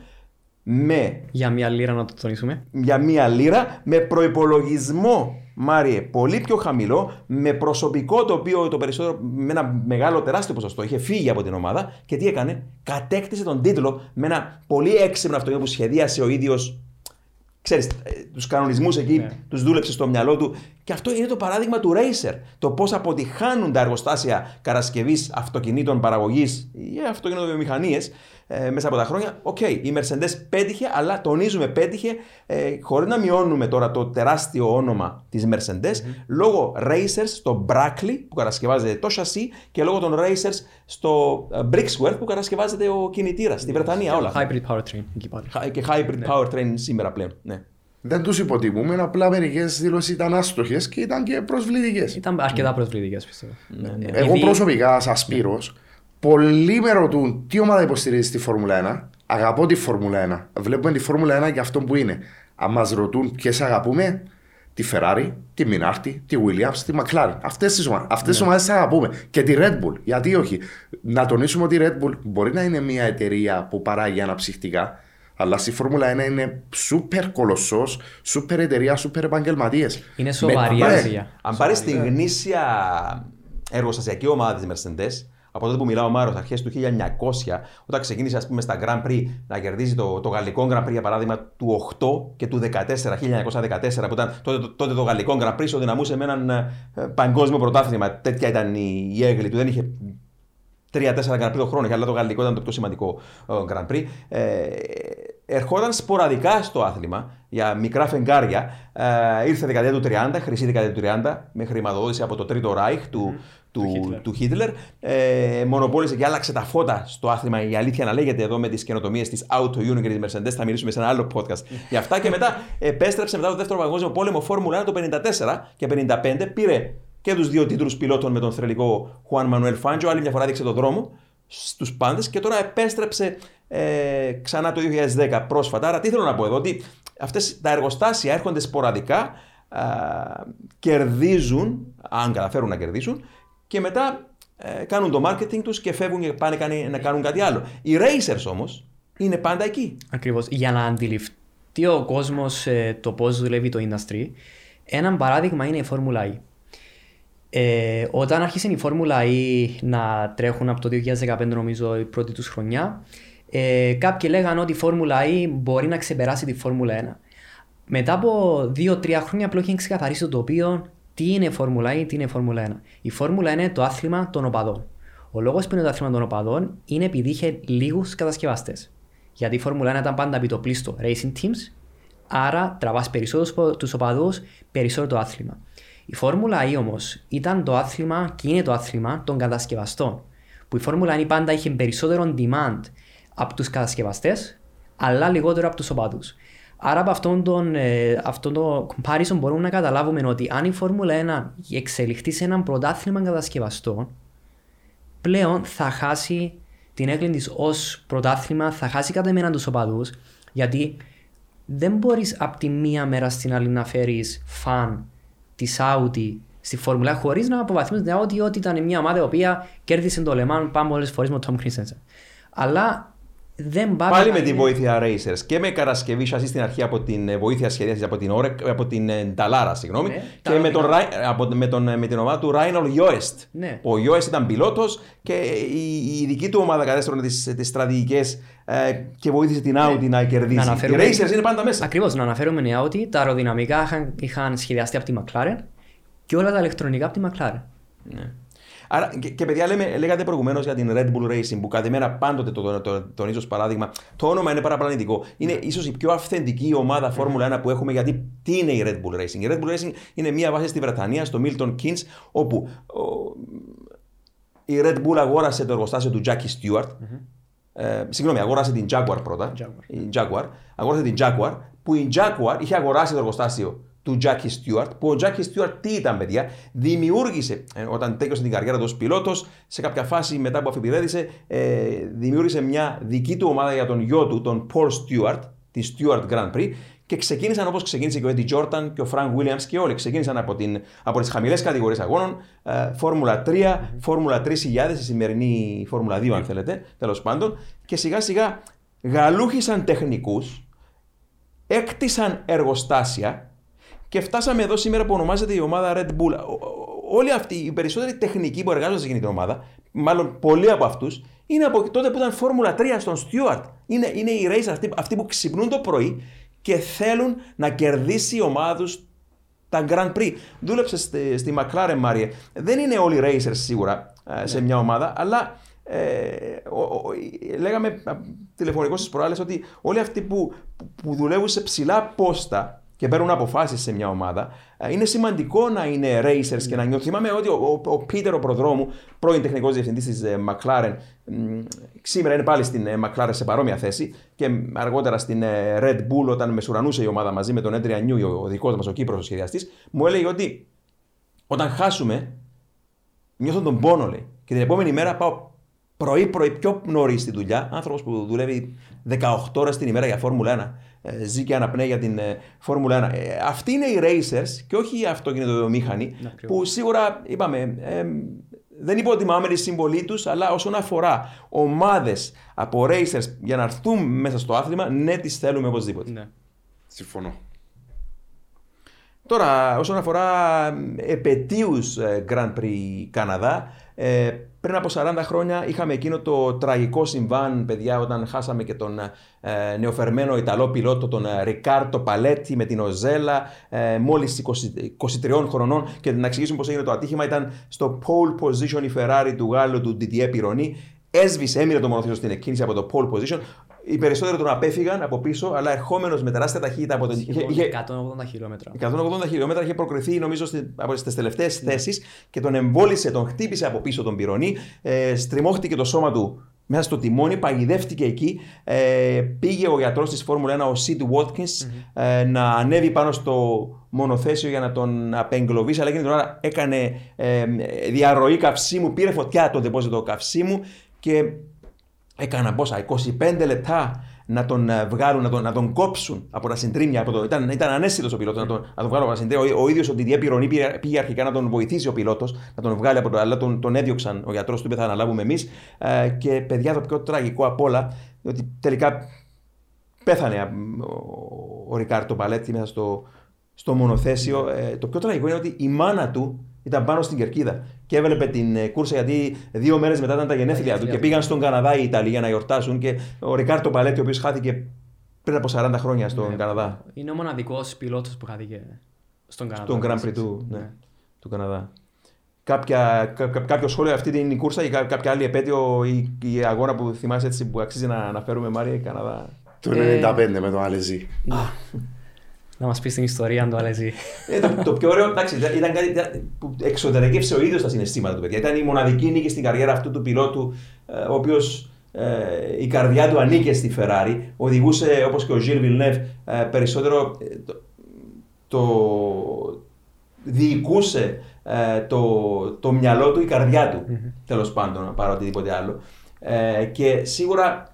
για μία λίρα, να το τονίσουμε. Για μία λίρα, με προϋπολογισμό, Μάριε, πολύ πιο χαμηλό, με προσωπικό το οποίο το περισσότερο, με ένα μεγάλο τεράστιο ποσοστό είχε φύγει από την ομάδα. Και τι έκανε? Κατέκτησε τον τίτλο με ένα πολύ έξυπνο αυτοκίνητο που σχεδίασε ο ίδιος. Ξέρεις, τους κανονισμούς εκεί, τους δούλεψε στο μυαλό του. Και αυτό είναι το παράδειγμα του racer. Το πώς αποτυχάνουν τα εργοστάσια κατασκευής αυτοκινήτων παραγωγής ή αυτοκινητοβιομηχανίες μέσα από τα χρόνια. Η Mercedes πέτυχε, αλλά τονίζουμε πέτυχε, χωρίς να μειώνουμε τώρα το τεράστιο όνομα της Mercedes, λόγω racers στο Brackley που κατασκευάζεται το σασί και λόγω των racers στο Brixworth που κατασκευάζεται ο κινητήρας στη Βρετανία. Όλα. Hybrid powertrain εκεί πάλι. Και hybrid powertrain σήμερα πλέον. Ναι. Δεν τους υποτιμούμε, απλά μερικές δηλώσεις ήταν άστοχες και ήταν και προσβλητικές. Ήταν αρκετά προσβλητικές, πιστεύω. Ναι. Εγώ προσωπικά, σαν Σπύρος, πολλοί με ρωτούν τι ομάδα υποστηρίζει τη Φόρμουλα 1. Αγαπώ τη Φόρμουλα 1. Βλέπουμε τη Φόρμουλα 1 και αυτό που είναι. Αν μας ρωτούν ποιες αγαπούμε, τη Ferrari, τη Minardi, τη Williams, τη McLaren. Αυτές τις ομάδες τις αγαπούμε. Και τη Red Bull. Γιατί όχι? Να τονίσουμε ότι η Red Bull μπορεί να είναι μια εταιρεία που παράγει αναψυχτικά, αλλά στη Φόρμουλα 1 είναι σούπερ κολοσσός, σούπερ εταιρεία, σούπερ επαγγελματίες. Είναι σοβαρή. Αν πάρεις τη γνήσια εργοστασιακή ομάδα της Mercedes, από τότε που μιλάω ο Μάρος, αρχές του 1900, όταν ξεκίνησε ας πούμε στα Grand Prix να κερδίζει το γαλλικό Grand Prix, για παράδειγμα του 8 και του 14, 1914, που ήταν τότε το γαλλικό Grand Prix, οδυναμούσε με έναν παγκόσμιο πρωτάθλημα. Τέτοια ήταν η έγκλη του, δεν είχε 3-4 Grand Prix το χρόνο, αλλά το γαλλικό ήταν το πιο σημαντικό Grand Prix. Ερχόταν σποραδικά στο άθλημα για μικρά φεγγάρια. Ήρθε δεκαετία του 30, χρυσή δεκαετία του 30, με χρηματοδότηση από το Τρίτο Ράιχ του Χίτλερ. Μονοπόλησε και άλλαξε τα φώτα στο άθλημα. Η αλήθεια να λέγεται εδώ με τις καινοτομίες της Auto Union και της Mercedes. Θα μιλήσουμε σε ένα άλλο podcast για αυτά. Και μετά επέστρεψε μετά το Δεύτερο Παγκόσμιο Πόλεμο Φόρμουλα 1 το 54 και 55. Πήρε και τους δύο τίτλους πιλότων με τον θρελικό Χουάν Μανουέλ Φάντζο. Άλλη μια φορά δείξε τον δρόμο στους πάντες και τώρα επέστρεψε ξανά το 2010 πρόσφατα. Άρα τι θέλω να πω εδώ, ότι αυτές τα εργοστάσια έρχονται σποραδικά, κερδίζουν, αν καταφέρουν να κερδίσουν, και μετά κάνουν το marketing τους και φεύγουν και πάνε να κάνουν κάτι άλλο. Οι racers όμως είναι πάντα εκεί. Ακριβώς. Για να αντιληφθεί ο κόσμος το πώς δουλεύει το industry, ένα παράδειγμα είναι η Formula E. Όταν άρχισε η Φόρμουλα E να τρέχουν από το 2015, νομίζω η πρώτη τους χρονιά, κάποιοι λέγανε ότι η Φόρμουλα E μπορεί να ξεπεράσει τη Φόρμουλα 1. Μετά από 2-3 χρόνια απλώς είχε ξεκαθαρίσει το τοπίο τι είναι η Φόρμουλα E, τι είναι η Φόρμουλα 1. Η Φόρμουλα 1 είναι το άθλημα των οπαδών. Ο λόγος που είναι το άθλημα των οπαδών είναι επειδή είχε λίγους κατασκευαστές. Γιατί η Φόρμουλα 1 ήταν πάντα επί το πλείστο racing teams, άρα τραβάς περισσότερο τους οπαδούς, περισσότερο το άθλημα. Η Φόρμουλα E όμως ήταν το άθλημα και είναι το άθλημα των κατασκευαστών. Που η Φόρμουλα E πάντα είχε περισσότερο demand από τους κατασκευαστές, αλλά λιγότερο από τους οπαδούς. Άρα από αυτόν τον comparison μπορούμε να καταλάβουμε ότι αν η Φόρμουλα 1 εξελιχθεί σε έναν πρωτάθλημα κατασκευαστών, πλέον θα χάσει την έγκλη της ως πρωτάθλημα, θα χάσει κατά μένα τους οπαδούς, γιατί δεν μπορείς από τη μία μέρα στην άλλη να φέρεις φαν της Audi στη Φόρμουλα χωρίς να αποβαθμίζουν την Audi ότι ήταν μια ομάδα η οποία κέρδισε το Le Mans πάνω πολλές φορές με τον Tom Christensen. Αλλά δεν πάει. Πάλι με τη βοήθεια racers και με κατασκευή σασί στην αρχή από την βοήθεια σχεδιάσης από την Dallara, συγγνώμη, ναι, και με την ομάδα του Reinhold Joest. Ναι. Ο Joest ήταν πιλότος και η δική του ομάδα κατέστρωνε τις στρατηγικές και βοήθησε την Audi να κερδίσει. Οι racers είναι πάντα μέσα. Ακριβώς, να αναφέρουμε την Audi, τα αεροδυναμικά είχαν σχεδιαστεί από τη McLaren και όλα τα ηλεκτρονικά από τη McLaren. Ναι. Άρα, και παιδιά, λέγατε προηγουμένως για την Red Bull Racing, που κάθε μέρα πάντοτε το τονίζω ως παράδειγμα. Το όνομα είναι παραπλανητικό. Είναι ίσως η πιο αυθεντική ομάδα Φόρμουλα 1 που έχουμε, γιατί τι είναι η Red Bull Racing. Η Red Bull Racing είναι μία βάση στη Βρετανία, στο Milton Keynes, όπου η Red Bull αγόρασε το εργοστάσιο του Jackie Stewart. Συγγνώμη, αγόρασε την Jaguar πρώτα. Αγόρασε την Jaguar, που η Jaguar είχε αγοράσει το εργοστάσιο του Jackie Stewart, που ο Jackie Stewart τι ήταν, παιδιά, δημιούργησε, όταν τέλειωσε την καριέρα του ως πιλότος, σε κάποια φάση μετά που αφιπηρέτησε, δημιούργησε μια δική του ομάδα για τον γιο του, τον Paul Stewart, τη Stewart Grand Prix, και ξεκίνησαν όπως ξεκίνησε και ο Eddie Jordan και ο Frank Williams και όλοι. Ξεκίνησαν από τις χαμηλές κατηγορίες αγώνων, Φόρμουλα 3, Φόρμουλα 3000, η σημερινή Φόρμουλα 2, αν θέλετε, τέλος πάντων, και σιγά σιγά γαλούχησαν τεχνικούς, έκτισαν εργοστάσια. Και φτάσαμε εδώ σήμερα που ονομάζεται η ομάδα Red Bull. Όλοι αυτοί, οι περισσότεροι τεχνικοί που εργάζονται σε εκείνη την ομάδα, μάλλον πολλοί από αυτούς, είναι από τότε που ήταν Φόρμουλα 3 στον Stewart. Είναι οι racers αυτοί που ξυπνούν το πρωί και θέλουν να κερδίσει η ομάδα τους τα Grand Prix. Δούλεψε στη McLaren, Μάριε. Δεν είναι όλοι racers σίγουρα σε μια ομάδα, αλλά λέγαμε τηλεφωνικώς στις προάλλες ότι όλοι αυτοί που δουλεύουν σε ψηλά πόστα και παίρνουν αποφάσεις σε μια ομάδα, είναι σημαντικό να είναι racers και να νιώθουν. Θυμάμαι ότι ο Πίτερ ο Προδρόμου, πρώην τεχνικός διευθυντής της McLaren, σήμερα είναι πάλι στην McLaren σε παρόμοια θέση και αργότερα στην Red Bull, όταν μεσουρανούσε η ομάδα μαζί με τον Adrian Newey, ο δικός μας, ο Κύπρος ο σχεδιαστής, μου έλεγε ότι όταν χάσουμε, νιώθω τον πόνο, λέει, και την επόμενη μέρα πάω πρωί-πρωί πιο νωρίς στη δουλειά, άνθρωπος που δουλεύει 18 ώρες την ημέρα για Φόρμουλα 1, ζει και αναπνέει για την Φόρμουλα 1. Αυτοί είναι οι racers και όχι οι αυτοκινητοβιομήχανοι, που σίγουρα, είπαμε, δεν υποτιμάμε τη συμβολή τους, αλλά όσον αφορά ομάδες από racers για να έρθουν μέσα στο άθλημα, ναι, τις θέλουμε οπωσδήποτε. Ναι. Συμφωνώ. Τώρα, όσον αφορά επαιτίους Grand Prix Καναδά, Πριν από 40 χρόνια είχαμε εκείνο το τραγικό συμβάν, παιδιά, όταν χάσαμε και τον νεοφερμένο Ιταλό πιλότο, τον Ρικάρτο Παλέτη, με την Οζέλα, μόλις 23 χρονών. Και να εξηγήσουμε πώς έγινε το ατύχημα. Ήταν στο pole position η Ferrari του Γάλλου, του Didier Pironi. Έσβησε, έμεινε το μονοθέσιο στην εκκίνηση από το pole position. Οι περισσότεροι τον απέφυγαν από πίσω, αλλά ερχόμενος με τεράστια ταχύτητα από τον. 180 χιλιόμετρα. 180 χιλιόμετρα είχε προκριθεί, νομίζω, από τις τελευταίες θέσεις και τον εμβόλισε, τον χτύπησε από πίσω τον Πυρονή. Στριμώχτηκε το σώμα του μέσα στο τιμόνι, παγιδεύτηκε εκεί. Πήγε ο γιατρός της Φόρμουλα 1, ο Sid Watkins, να ανέβει πάνω στο μονοθέσιο για να τον απεγκλωβίσει. Αλλά εκείνη την ώρα έκανε διαρροή καυσίμου, πήρε φωτιά το ντεπόζιτο καυσίμου και. Έκανα πόσα, 25 λεπτά να τον βγάλουν, να τον κόψουν από τα συντρίμια. Ήταν ανέσυλος ο πιλότος να τον βγάλουν από τα συντρίμια. Ο ίδιος ο Didier Pironi πήγε αρχικά να τον βοηθήσει ο πιλότος, να τον βγάλει από το. Αλλά τον έδιωξαν. Ο γιατρός του είπε: θα αναλάβουμε εμείς. Και παιδιά, το πιο τραγικό απ' όλα, ότι τελικά πέθανε ο Ρικάρτο Παλέτη μέσα στο μονοθέσιο. Το πιο τραγικό είναι ότι η μάνα του. Ήταν πάνω στην κερκίδα και έβλεπε την κούρσα, γιατί 2 μέρες μετά ήταν τα γενέθλιά του και πήγαν στον Καναδά οι Ιταλοί για να γιορτάσουν. Και ο Ρικάρτο Παλέτη, ο οποίος χάθηκε πριν από 40 χρόνια στον Καναδά. Είναι ο μοναδικός πιλότος που χάθηκε στον Καναδά. Στον Grand Prix του Καναδά. Κάποιο σχόλιο αυτή την κούρσα ή κάποια άλλη επέτειο ή αγώνα που θυμάσαι έτσι που αξίζει να αναφέρουμε, Μάρια, Καναδά? Το 95 με τον Αλεζή. Να μας πεις την ιστορία, αν το αλέζει. Το πιο ωραίο, εντάξει, ήταν κάτι που εξωτερικεύσε ο ίδιος τα συναισθήματα του, παιδιά. Ήταν η μοναδική νίκη στην καριέρα αυτού του πιλότου, ο οποίος η καρδιά του ανήκε στη Ferrari. Οδηγούσε, όπως και ο Gilles Villeneuve, περισσότερο διοικούσε το μυαλό του, η καρδιά του, τέλος πάντων, παρά οτιδήποτε άλλο. Και σίγουρα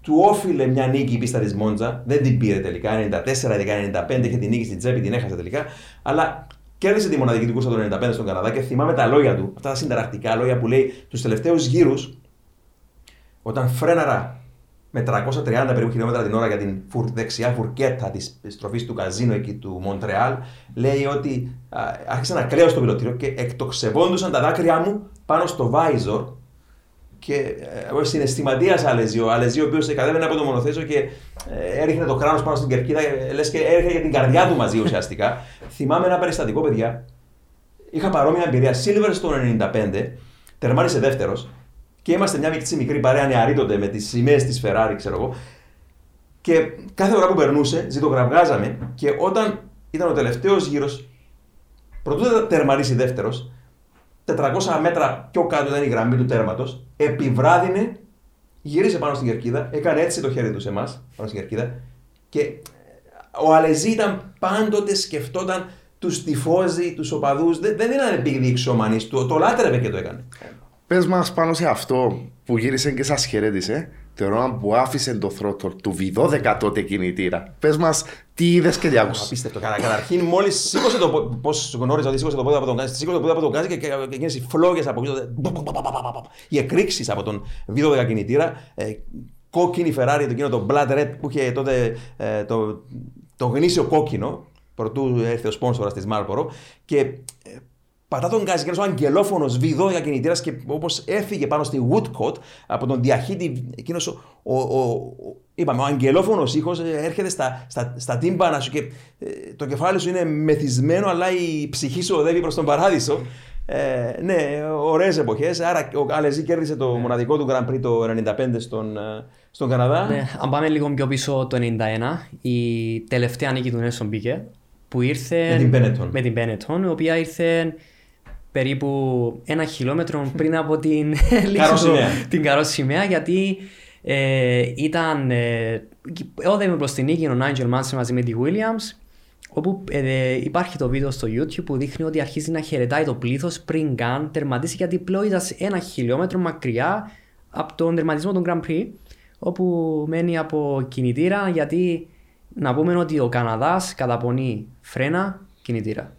του όφιλε μια νίκη η πίστα της Μόντζα, δεν την πήρε τελικά, 94-95 είχε την νίκη στην τσέπη, την έχασε τελικά, αλλά κέρδισε τη μοναδική του κούρσα το 95 στον Καναδά και θυμάμαι τα λόγια του, αυτά τα συνταρακτικά λόγια που λέει τους τελευταίους γύρους, όταν φρέναρα με 330 περίπου χιλιόμετρα την ώρα για την δεξιά φουρκέτα της στροφής του Καζίνο εκεί του Μοντρεάλ, λέει ότι άρχισε να κλαίω στο πιλωτήριο και εκτοξευόντουσαν τα δάκρυά μου πάνω στο βάιζορ. Και ο συναισθηματίας Αλεζί, ο οποίος κατέβαινε από το μονοθέσιο και έριχνε το κράνος πάνω στην κερκίδα, λες και έριχνε για την καρδιά του μαζί ουσιαστικά. Θυμάμαι ένα περιστατικό, παιδιά. Είχα παρόμοια εμπειρία. Silverstone στο 95, τερμάρισε δεύτερος και είμαστε μια μικρή παρέα, νεαρίτονται με τις σημαίες της Ferrari, ξέρω εγώ. Και κάθε ώρα που περνούσε, ζητογραυγάζαμε και όταν ήταν ο τελευταίος γύρος, πρωτού τερμαρίσει δεύτερος, 400 μέτρα πιο κάτω ήταν η γραμμή του τέρματος, επιβράδυνε, γύρισε πάνω στην κερκίδα, έκανε έτσι το χέρι του σε εμάς, πάνω στην κερκίδα, και ο Αλεζί ήταν πάντοτε, σκεφτόταν τους τυφώζει, τους οπαδούς, δεν ήταν επειδή εξωμανής του, το λάτρευε και το έκανε. Πες μας πάνω σε αυτό που γύρισε και σας χαιρέτησε, τώρα που άφησε το θρότορ του V12 τότε κινητήρα. Πες μας τι είδες και τι άκουσες. Απίστευτο. Καταρχήν, μόλις σήκωσε το πόδι. Πώς γνώριζα ότι σήκωσε το πόδι από τον Γκάζι, σήκωσε το πόδι από τον Γκάζι και εκείνες οι φλόγες από πίσω. Οι εκρήξεις από τον V12 κινητήρα. Κόκκινη Ferrari, το εκείνο το Blood Red που είχε τότε το γνήσιο κόκκινο. Πρωτού έρθει ο σπόνσορας της Marlboro. Και πατά τον Γκάζι, ένας αγγελόφωνος V12 κινητήρας και όπως έφυγε πάνω στη Woodcote από τον διαχύτη, εκείνος ο αγγελόφωνος ήχος έρχεται στα τύμπανα σου και το κεφάλι σου είναι μεθυσμένο, αλλά η ψυχή σου οδεύει προς τον παράδεισο. Ναι, ωραίες εποχές. Άρα ο Αλεζί κέρδισε το μοναδικό του Grand Prix το 1995 στον Καναδά. Ναι, αν πάμε λίγο πιο πίσω το 1991, η τελευταία νίκη του Nelson Piquet που ήρθε με την Benetton, η οποία ήρθε περίπου 1 χιλιόμετρο πριν από την καροσημαία, γιατί ήταν όδευε προς την νίκη ο Νάιτζελ Μάνσελ μαζί με τη Williams, όπου υπάρχει το βίντεο στο YouTube που δείχνει ότι αρχίζει να χαιρετάει το πλήθος πριν καν τερματίσει, γιατί πλέον ήταν 1 χιλιόμετρο μακριά από τον τερματισμό των Grand Prix, όπου μένει από κινητήρα, γιατί να πούμε ότι ο Καναδάς καταπονεί φρένα, κινητήρα.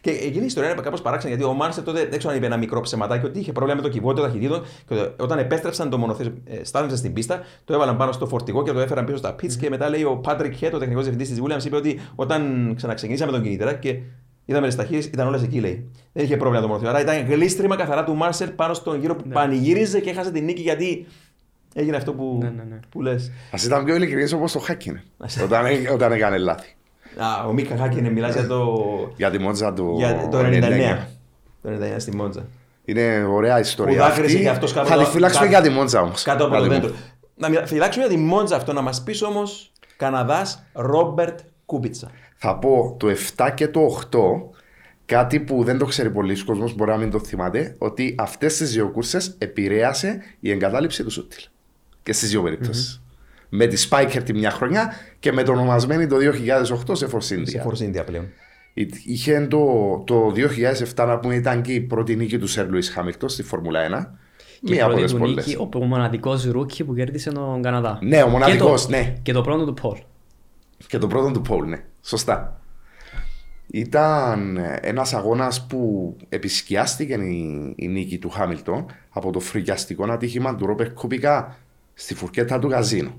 Και εκείνη η ιστορία είναι κάπως παράξενη, γιατί ο Μάνσελ τότε δεν ξέρω αν είπε ένα μικρό ψεματάκι ότι είχε πρόβλημα με το κυβότιο ταχυτήτων. Και όταν επέστρεψαν το μονοθέσιο, στάθμισε στην πίστα, το έβαλαν πάνω στο φορτηγό και το έφεραν πίσω στα πιτς. Και μετά λέει ο Patrick Head, ο τεχνικός διευθυντής της Williams, είπε ότι όταν ξαναξεκινήσαμε τον κινητήρα και Είδαμε τις ταχύες, ήταν όλες εκεί, λέει. Δεν είχε πρόβλημα το μορφείο. Άρα ήταν γλίστριμα καθαρά του Μάρσελ πάνω στον γύρο που πανηγύριζε και έχασε την νίκη γιατί έγινε αυτό που, που λες. Ας ήταν πιο ειλικρινής όπως το Χάκινεν. Όταν έκανε λάθη. Α, ο Μίκα Χάκινεν μιλάς για το. Για τη Μόντζα του. Για το 99. Το 99 στη Μόντζα. Είναι ωραία ιστορία. Αυτή. Θα τη φυλάξουμε για τη Μόντζα όμως. Κάτω από το δέντρο. Να φυλάξουμε για τη Μόντζα αυτό, να μας πεις όμως Καναδάς Ρόμπερτ Κούμπιτσα. Θα πω το 7 και το 8, κάτι που δεν το ξέρει πολλοί κόσμος, μπορεί να μην το θυμάται, ότι αυτές τις δύο κούρσες επηρέασε η εγκατάλειψη του Σούτιλ. Και στις δύο περιπτώσεις. Mm-hmm. Με τη Spiker τη μια χρονιά και με το ονομασμένη το 2008 σε Force India. Σε Force India πλέον. Είχε το 2007, να πούμε, ήταν και η πρώτη νίκη του Σερ Λουίς Χάμιλτον στη Φόρμουλα 1. Και μία από τις πολλές. Ο μοναδικός ρούκι που κέρδισε τον Καναδά. Ναι, ο μοναδικός, ναι. Και το πρώτο του Πολ. Και το πρώτο του Πολ, ναι. Σωστά. Ήταν ένας αγώνας που επισκιάστηκε η νίκη του Χάμιλτον από το φρικιαστικό ατύχημα του Ρόμπερτ Κούμπιτσα στη φουρκέτα του καζίνου.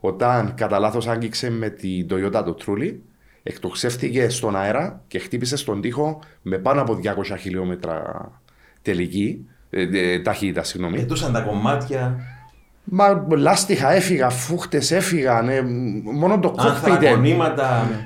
Όταν κατά λάθος άγγιξε με την Toyota το Τρούλι, εκτοξεύτηκε στον αέρα και χτύπησε στον τοίχο με πάνω από 200 χιλιόμετρα ταχύτητα, συγγνώμη. Πετούσαν τα κομμάτια. Μα λάστιχα έφυγαν, φούχτες έφυγαν, μόνο το κόκπιτ.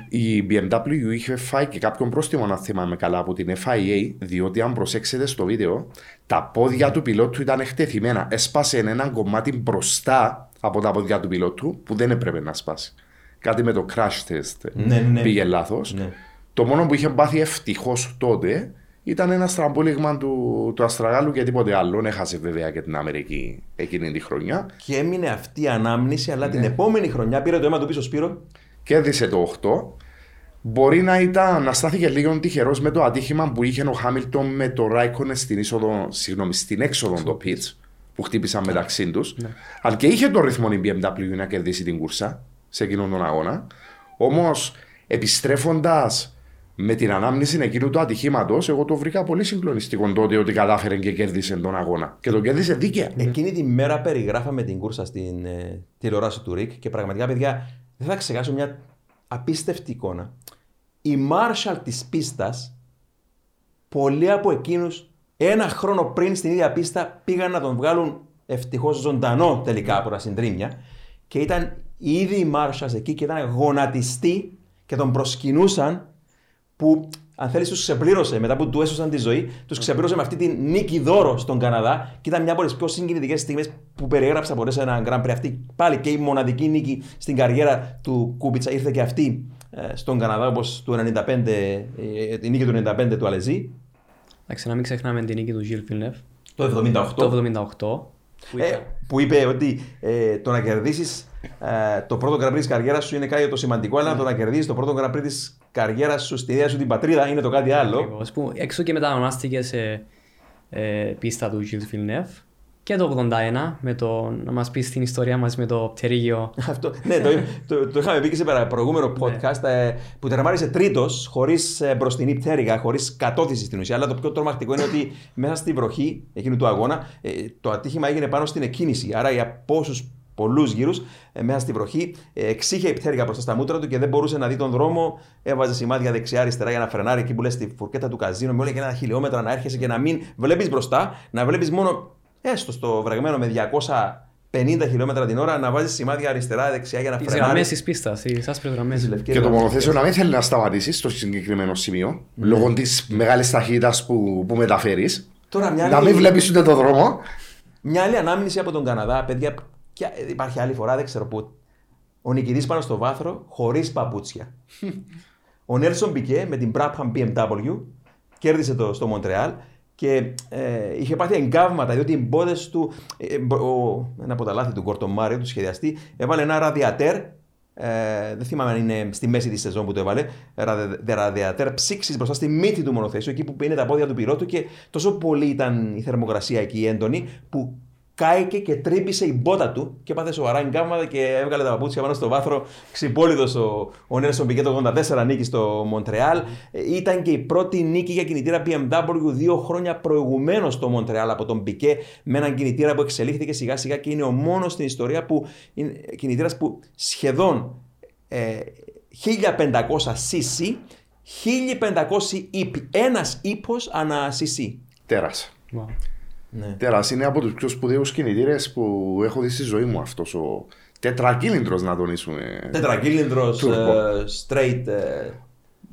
Η BMW είχε φάει και κάποιον πρόστιμο, αν θυμάμαι καλά, από την FIA, διότι αν προσέξετε στο βίντεο, τα πόδια του πιλότου ήταν εκτεθειμένα. Έσπασε ένα κομμάτι μπροστά από τα πόδια του πιλότου που δεν έπρεπε να σπάσει. Κάτι με το crash test πήγε λάθος. Ναι. Το μόνο που είχε πάθει ευτυχώς τότε ήταν ένα στραμπούλιγμα του Αστραγάλου και τίποτε άλλο. Έχασε βέβαια και την Αμερική εκείνη τη χρονιά. Και έμεινε αυτή η ανάμνηση, αλλά την επόμενη χρονιά πήρε το αίμα του πίσω Σπύρο. Κέρδισε το 8. Μπορεί να στάθηκε λίγο τυχερός με το ατύχημα που είχε ο Χάμιλτον με το Ράικονεν στην έξοδο των πιτς που χτύπησαν μεταξύ τους. Ναι. Αλλά και είχε το ρυθμό η BMW να κερδίσει την κούρσα σε εκείνον τον αγώνα. Όμως επιστρέφοντας. Με την ανάμνηση εκείνου του ατυχήματος, εγώ το βρήκα πολύ συγκλονιστικό τότε ότι κατάφερε και κέρδισε τον αγώνα. Και τον κέρδισε δίκαια. Εκείνη τη μέρα περιγράφαμε την κούρσα στην τηλεόραση του Ρικ και πραγματικά, παιδιά, δεν θα ξεχάσω μια απίστευτη εικόνα. Η Marshall της πίστας, πολλοί από εκείνους ένα χρόνο πριν στην ίδια πίστα πήγαν να τον βγάλουν ευτυχώς ζωντανό τελικά από τα συντρίμμια και ήταν ήδη η Marshall εκεί και ήταν γονατιστή και τον προσκυνούσαν. Που αν θέλεις τους ξεπλήρωσε μετά που του έσωσαν τη ζωή, τους ξεπλήρωσε με αυτή τη νίκη δώρο στον Καναδά και ήταν μια από τις πιο συγκινητικές στιγμές που περιέγραψα ποτέ σε έναν Grand Prix. Αυτή πάλι και η μοναδική νίκη στην καριέρα του Κούμπιτσα ήρθε και αυτή στον Καναδά, όπως τη νίκη του 95 του Αλεζή. Εντάξει, να μην ξεχνάμε την νίκη του Γιλ Βιλνέβ το 1978. Που είπε ότι το να κερδίσεις το πρώτο Grand Prix της καριέρας σου είναι κάτι το σημαντικό, αλλά το να κερδίσεις το πρώτο Grand Prix της καριέρας σου στη ίδια σου την πατρίδα είναι το κάτι άλλο. Που έξω και μετανονάστηκε σε πίστα του Gilles Villeneuve και το 81 με το να μας πεις την ιστορία μας με το πτερίγιο. Αυτό, ναι, το είχαμε πει και σε προηγούμενο podcast που τερμάρισε τρίτος χωρίς μπροστινή πτέρυγα, χωρίς κατώθηση στην ουσία. Αλλά το πιο τρομακτικό είναι ότι μέσα στη βροχή εκείνου του αγώνα το ατύχημα έγινε πάνω στην εκκίνηση. Άρα για πόσους πολλούς γύρους μέσα στη βροχή εξήχε η πτέρυγα μπροστά στα μούτρα του και δεν μπορούσε να δει τον δρόμο. Έβαζε σημάδια δεξιά-αριστερά για να φρενάρει εκεί που λες στη φουρκέτα του καζίνο με όλα και ένα χιλιόμετρο να έρχεσαι και να μην βλέπεις μπροστά, να βλέπεις μόνο. Έστω στο βραγμένο με 250 χιλιόμετρα την ώρα να βάζει σημάδια αριστερά-δεξιά για να φρενάρει. Τις γραμμές της πίστας, τις άσπρες γραμμές. Και το μονοθέσιο να μην θέλει να σταματήσει στο συγκεκριμένο σημείο, λόγω της μεγάλης ταχύτητας που μεταφέρεις. Να μην βλέπεις ούτε τον δρόμο. Μια άλλη ανάμνηση από τον Καναδά, παιδιά, υπάρχει άλλη φορά, δεν ξέρω πού. Ο νικητής πάνω στο βάθρο, χωρίς παπούτσια. Ο Νέλσον Πικέ με την Brabham BMW κέρδισε στο Μοντρεάλ. Και είχε πάθει εγκάβματα, διότι οι μπόδες του, ένα από τα λάθη του Γκόρτον Μάριο, του σχεδιαστή, έβαλε ένα ραδιατέρ, δεν θυμάμαι αν είναι στη μέση της σεζόν που το έβαλε, ραδιατέρ ψήξης μπροστά στη μύτη του μονοθέσιου, εκεί που είναι τα πόδια του πιλότου και τόσο πολύ ήταν η θερμοκρασία εκεί έντονη, που κάηκε και τρύπησε η μπότα του και πάθε σοβαρά εγκάβματα και έβγαλε τα παπούτσια πάνω στο βάθρο. Ξυπόλυτος ο Νέλσον Πικέ το 1984 νίκη στο Μοντρεάλ. Ήταν και η πρώτη νίκη για κινητήρα BMW 2 χρόνια προηγουμένως στο Μοντρεάλ από τον Πικέ με έναν κινητήρα που εξελίχθηκε σιγά σιγά και είναι ο μόνος στην ιστορία που είναι κινητήρας που σχεδόν 1500 cc 1500 ύπη. Ένας ύπος ανά cc. Τέρας. Wow. Ναι. Τέρας είναι από τους πιο σπουδαίους κινητήρες που έχω δει στη ζωή μου αυτός ο τετρακύλινδρος, να τονίσουμε. Τετρακύλινδρος, straight.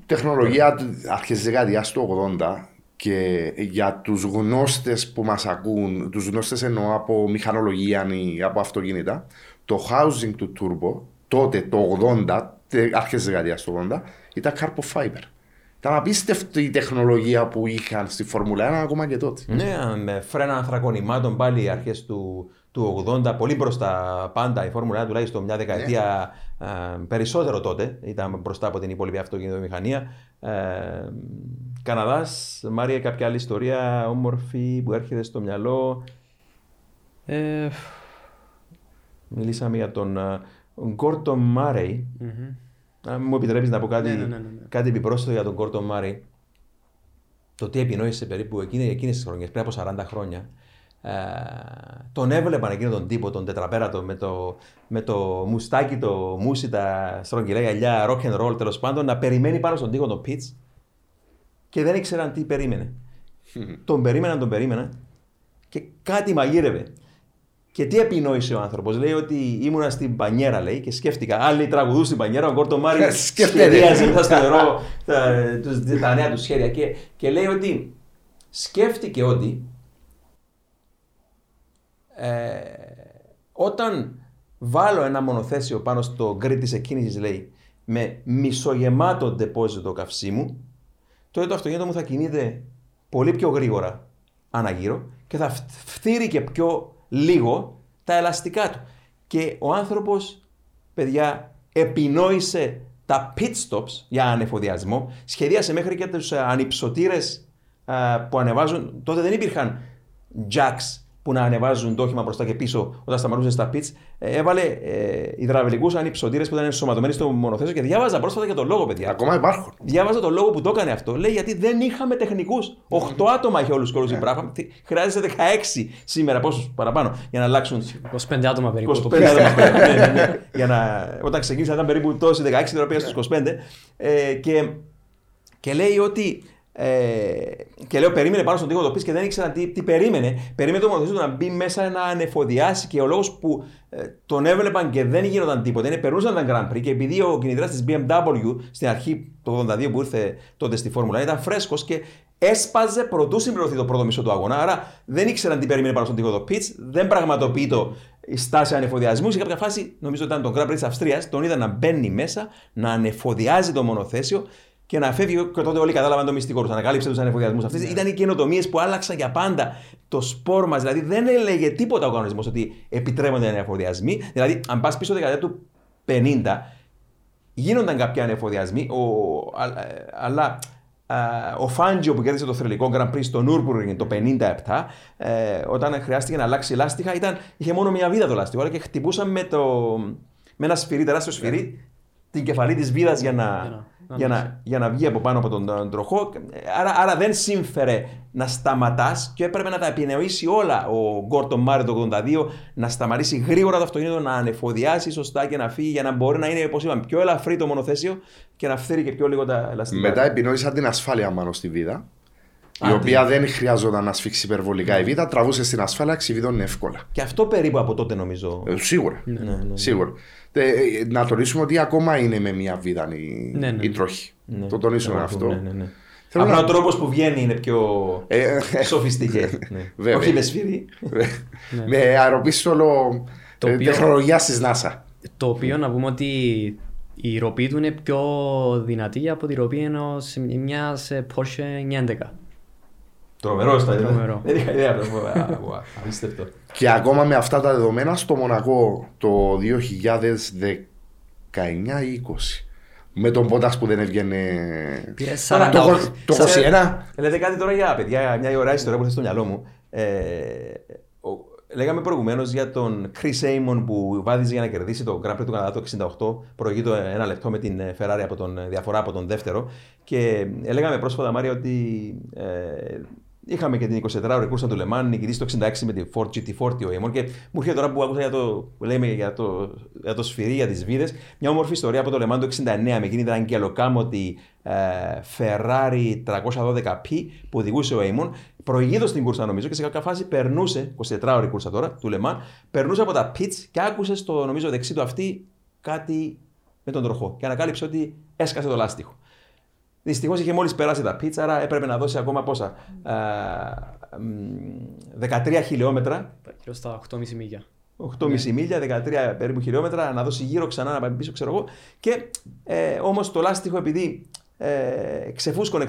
Τεχνολογία αρχίζει κάτι στο 80 και για τους γνώστες που μας ακούν, τους γνώστες εννοώ από μηχανολογία ή από αυτοκίνητα, το housing του turbo τότε το 80, αρχίζει κάτι στο 80, ήταν carbon fiber. Ήταν απίστευτη η τεχνολογία που είχαν στη Φόρμουλα 1 ακόμα και τότε. Ναι, με φρένα ανθρακονημάτων πάλι οι αρχές του 80, πολύ μπροστά πάντα η Φόρμουλα 1, τουλάχιστον μια δεκαετία περισσότερο τότε, ήταν μπροστά από την υπόλοιπη αυτοκινητομηχανία. Καναδάς, Μάρια, κάποια άλλη ιστορία όμορφη που έρχεται στο μυαλό? Μιλήσαμε για τον Γκόρντον Μάρεϊ. Αν μου επιτρέπεις να πω κάτι, κάτι επιπρόσθετο για τον Γκόρντον Μάρεϊ, το τι επινόησε περίπου εκείνες τις χρονιές, πριν από 40 χρόνια. Τον έβλεπαν εκείνο τον τύπο, τον τετραπέρατο με το μουστάκι, το μουσι, τα στρογγυλά γυαλιά, rock and roll, τέλος πάντων, να περιμένει πάνω στον τοίχο τον πιτς και δεν ήξεραν τι περίμενε. Τον περίμεναν και κάτι μαγείρευε. Και τι επινόησε ο άνθρωπος? Λέει ότι ήμουνα στην μπανιέρα, λέει, και σκέφτηκα. Άλλοι τραγουδούν στην μπανιέρα, ο Γκόρντον Μάρεϊ σχεδιάζει μέσα στο νερό τα νέα του σχέδια. Και λέει ότι σκέφτηκε ότι όταν βάλω ένα μονοθέσιο πάνω στο γκρι της εκκίνησης, λέει, με μισογεμάτο ντεπόζιτο καυσίμου, τότε το αυτοκίνητο μου θα κινείται πολύ πιο γρήγορα αναγύρω και θα φτύρει και πιο λίγο τα ελαστικά του. Και ο άνθρωπος, παιδιά, επινόησε τα pit stops για ανεφοδιασμό, σχεδίασε μέχρι και τους ανυψωτήρες που ανεβάζουν. Τότε δεν υπήρχαν jacks που να ανεβάζουν το όχημα μπροστά και πίσω όταν σταματούσαν στα πιτς. Έβαλε υδραυλικούς ανυψωτήρες που ήταν ενσωματωμένοι στο μονοθέσιο και διάβαζα πρόσφατα και τον λόγο, παιδιά. Ακόμα υπάρχουν. Διάβαζα τον λόγο που το έκανε αυτό. Λέει γιατί δεν είχαμε τεχνικούς. 8 άτομα είχε όλους τους πράγμα. Χρειάζεται 16 σήμερα, πόσους παραπάνω, για να αλλάξουν. 25 άτομα περίπου. 25 άτομα περίπου. Για να... Όταν ξεκίνησα ήταν περίπου τόσοι 16, τώρα πήγα στους 25. Και λέει ότι. Και λέω, περίμενε πάνω στον τοίχο το πιτς και δεν ήξερα τι περίμενε. Περίμενε το μονοθέσιο να μπει μέσα, να ανεφοδιάσει, και ο λόγος που τον έβλεπαν και δεν γίνονταν τίποτα είναι περνούσαν τα Grand Prix, και επειδή ο κινητήρας της BMW στην αρχή το 82 που ήρθε τότε στη Φόρμουλα ήταν φρέσκος και έσπαζε πρωτού συμπληρωθεί το πρώτο μισό του αγώνα. Άρα δεν ήξεραν τι περίμενε πάνω στον τοίχο το πιτς, δεν πραγματοποιεί το η στάση ανεφοδιασμού. Σε κάποια φάση, νομίζω ήταν τον Grand Prix της Αυστρίας, τον είδα να μπαίνει μέσα, να ανεφοδιάζει το μονοθέσιο και να φεύγει, και τότε όλοι κατάλαβαν το μυστικό του. Ανακάλυψε του ανεφοδιασμού. Αυτές ήταν οι καινοτομίες που άλλαξαν για πάντα το σπορ μας. Δηλαδή δεν έλεγε τίποτα ο κανονισμός ότι επιτρέπονται ανεφοδιασμοί. Δηλαδή, αν πας πίσω δεκαετία του 50, γίνονταν κάποιοι ανεφοδιασμοί. Αλλά ο Φάντζιο που κέρδισε το θρηλυκό Grand Prix στο Νούρμπουργκ το 1957, όταν χρειάστηκε να αλλάξει λάστιχα, είχε μόνο μια βίδα το λάστιχο, αλλά και χτυπούσαν με ένα σφυρί, τεράστιο σφυρί, την κεφαλή της βίδας για να βγει από πάνω από τον τροχό. Άρα δεν σύμφερε να σταματάς και έπρεπε να τα επινοήσει όλα ο Γκόρντον Μάρεϊ το 82, να σταματήσει γρήγορα το αυτοκίνητο, να ανεφοδιάσει σωστά και να φύγει, για να μπορεί να είναι, όπως είπαμε, πιο ελαφρύ το μονοθέσιο και να φθείρει και πιο λίγο τα ελαστικά. Μετά επινόησαν την ασφάλεια πάνω στη βίδα, η οποία δεν χρειαζόταν να σφίξει υπερβολικά η βίδα, τραβούσε στην ασφάλεια, ξεβιδώνει εύκολα. Και αυτό περίπου από τότε, νομίζω. Σίγουρα. Ναι. Σίγουρα. Να τονίσουμε ότι ακόμα είναι με μια βίδα η τροχή. Ναι. Το τονίσουμε αυτό. Ναι. Απλά ο τρόπος που βγαίνει είναι πιο σοφιστική. Ναι. Όχι με σφύρι. Με αεροπίστολο τεχνολογία τη NASA. Το οποίο να πούμε ότι η ροπή του είναι πιο δυνατή από τη ροπή μια Porsche 911. Τρομερό ήταν. Δεν είχα ιδέα. Απίστευτο. Και ακόμα με αυτά τα δεδομένα, στο Μονακό το 2019 ή 20, με τον Μπότας που δεν έβγαινε. Το 21. Λέτε κάτι τώρα για παιδιά, μια ωραία ιστορία που ήρθε στο μυαλό μου. Λέγαμε προηγουμένως για τον Chris Amon που βάδιζε για να κερδίσει το Grand Prix του Καναδά το 1968. Προηγείται 1 λεπτό με την Ferrari διαφορά από τον δεύτερο. Και λέγαμε πρόσφατα, Μάρια, ότι Είχαμε και την 24ωρη κούρσα του Λεμάν, νικητής το 1966 με τη Ford GT40 ο Έιμον. Και μου έρχεται τώρα που άκουσα για το σφυρί, για τις βίδες, μια όμορφη ιστορία από το Λεμάν το 1969 με εκείνη την αγκελοκάμωτη Ferrari 312P που οδηγούσε ο Έιμον. Προηγείτο στην κούρσα, νομίζω, και σε κάποια φάση περνούσε, 24ωρη κούρσα τώρα του Λεμάν, περνούσε από τα pits και άκουσε στο, νομίζω, δεξί του αυτή κάτι με τον τροχό. Και ανακάλυψε ότι έσκασε το λάστιχο. Δυστυχώς είχε μόλις περάσει τα πίτσα, άρα έπρεπε να δώσει ακόμα πόσα. 13 χιλιόμετρα. Γύρω στα 8,5 μίλια. 8,5 μίλια, 13 περίπου χιλιόμετρα, να δώσει γύρω ξανά, να πάει πίσω, ξέρω εγώ. Και όμως το λάστιχο, επειδή ξεφούσκωνε,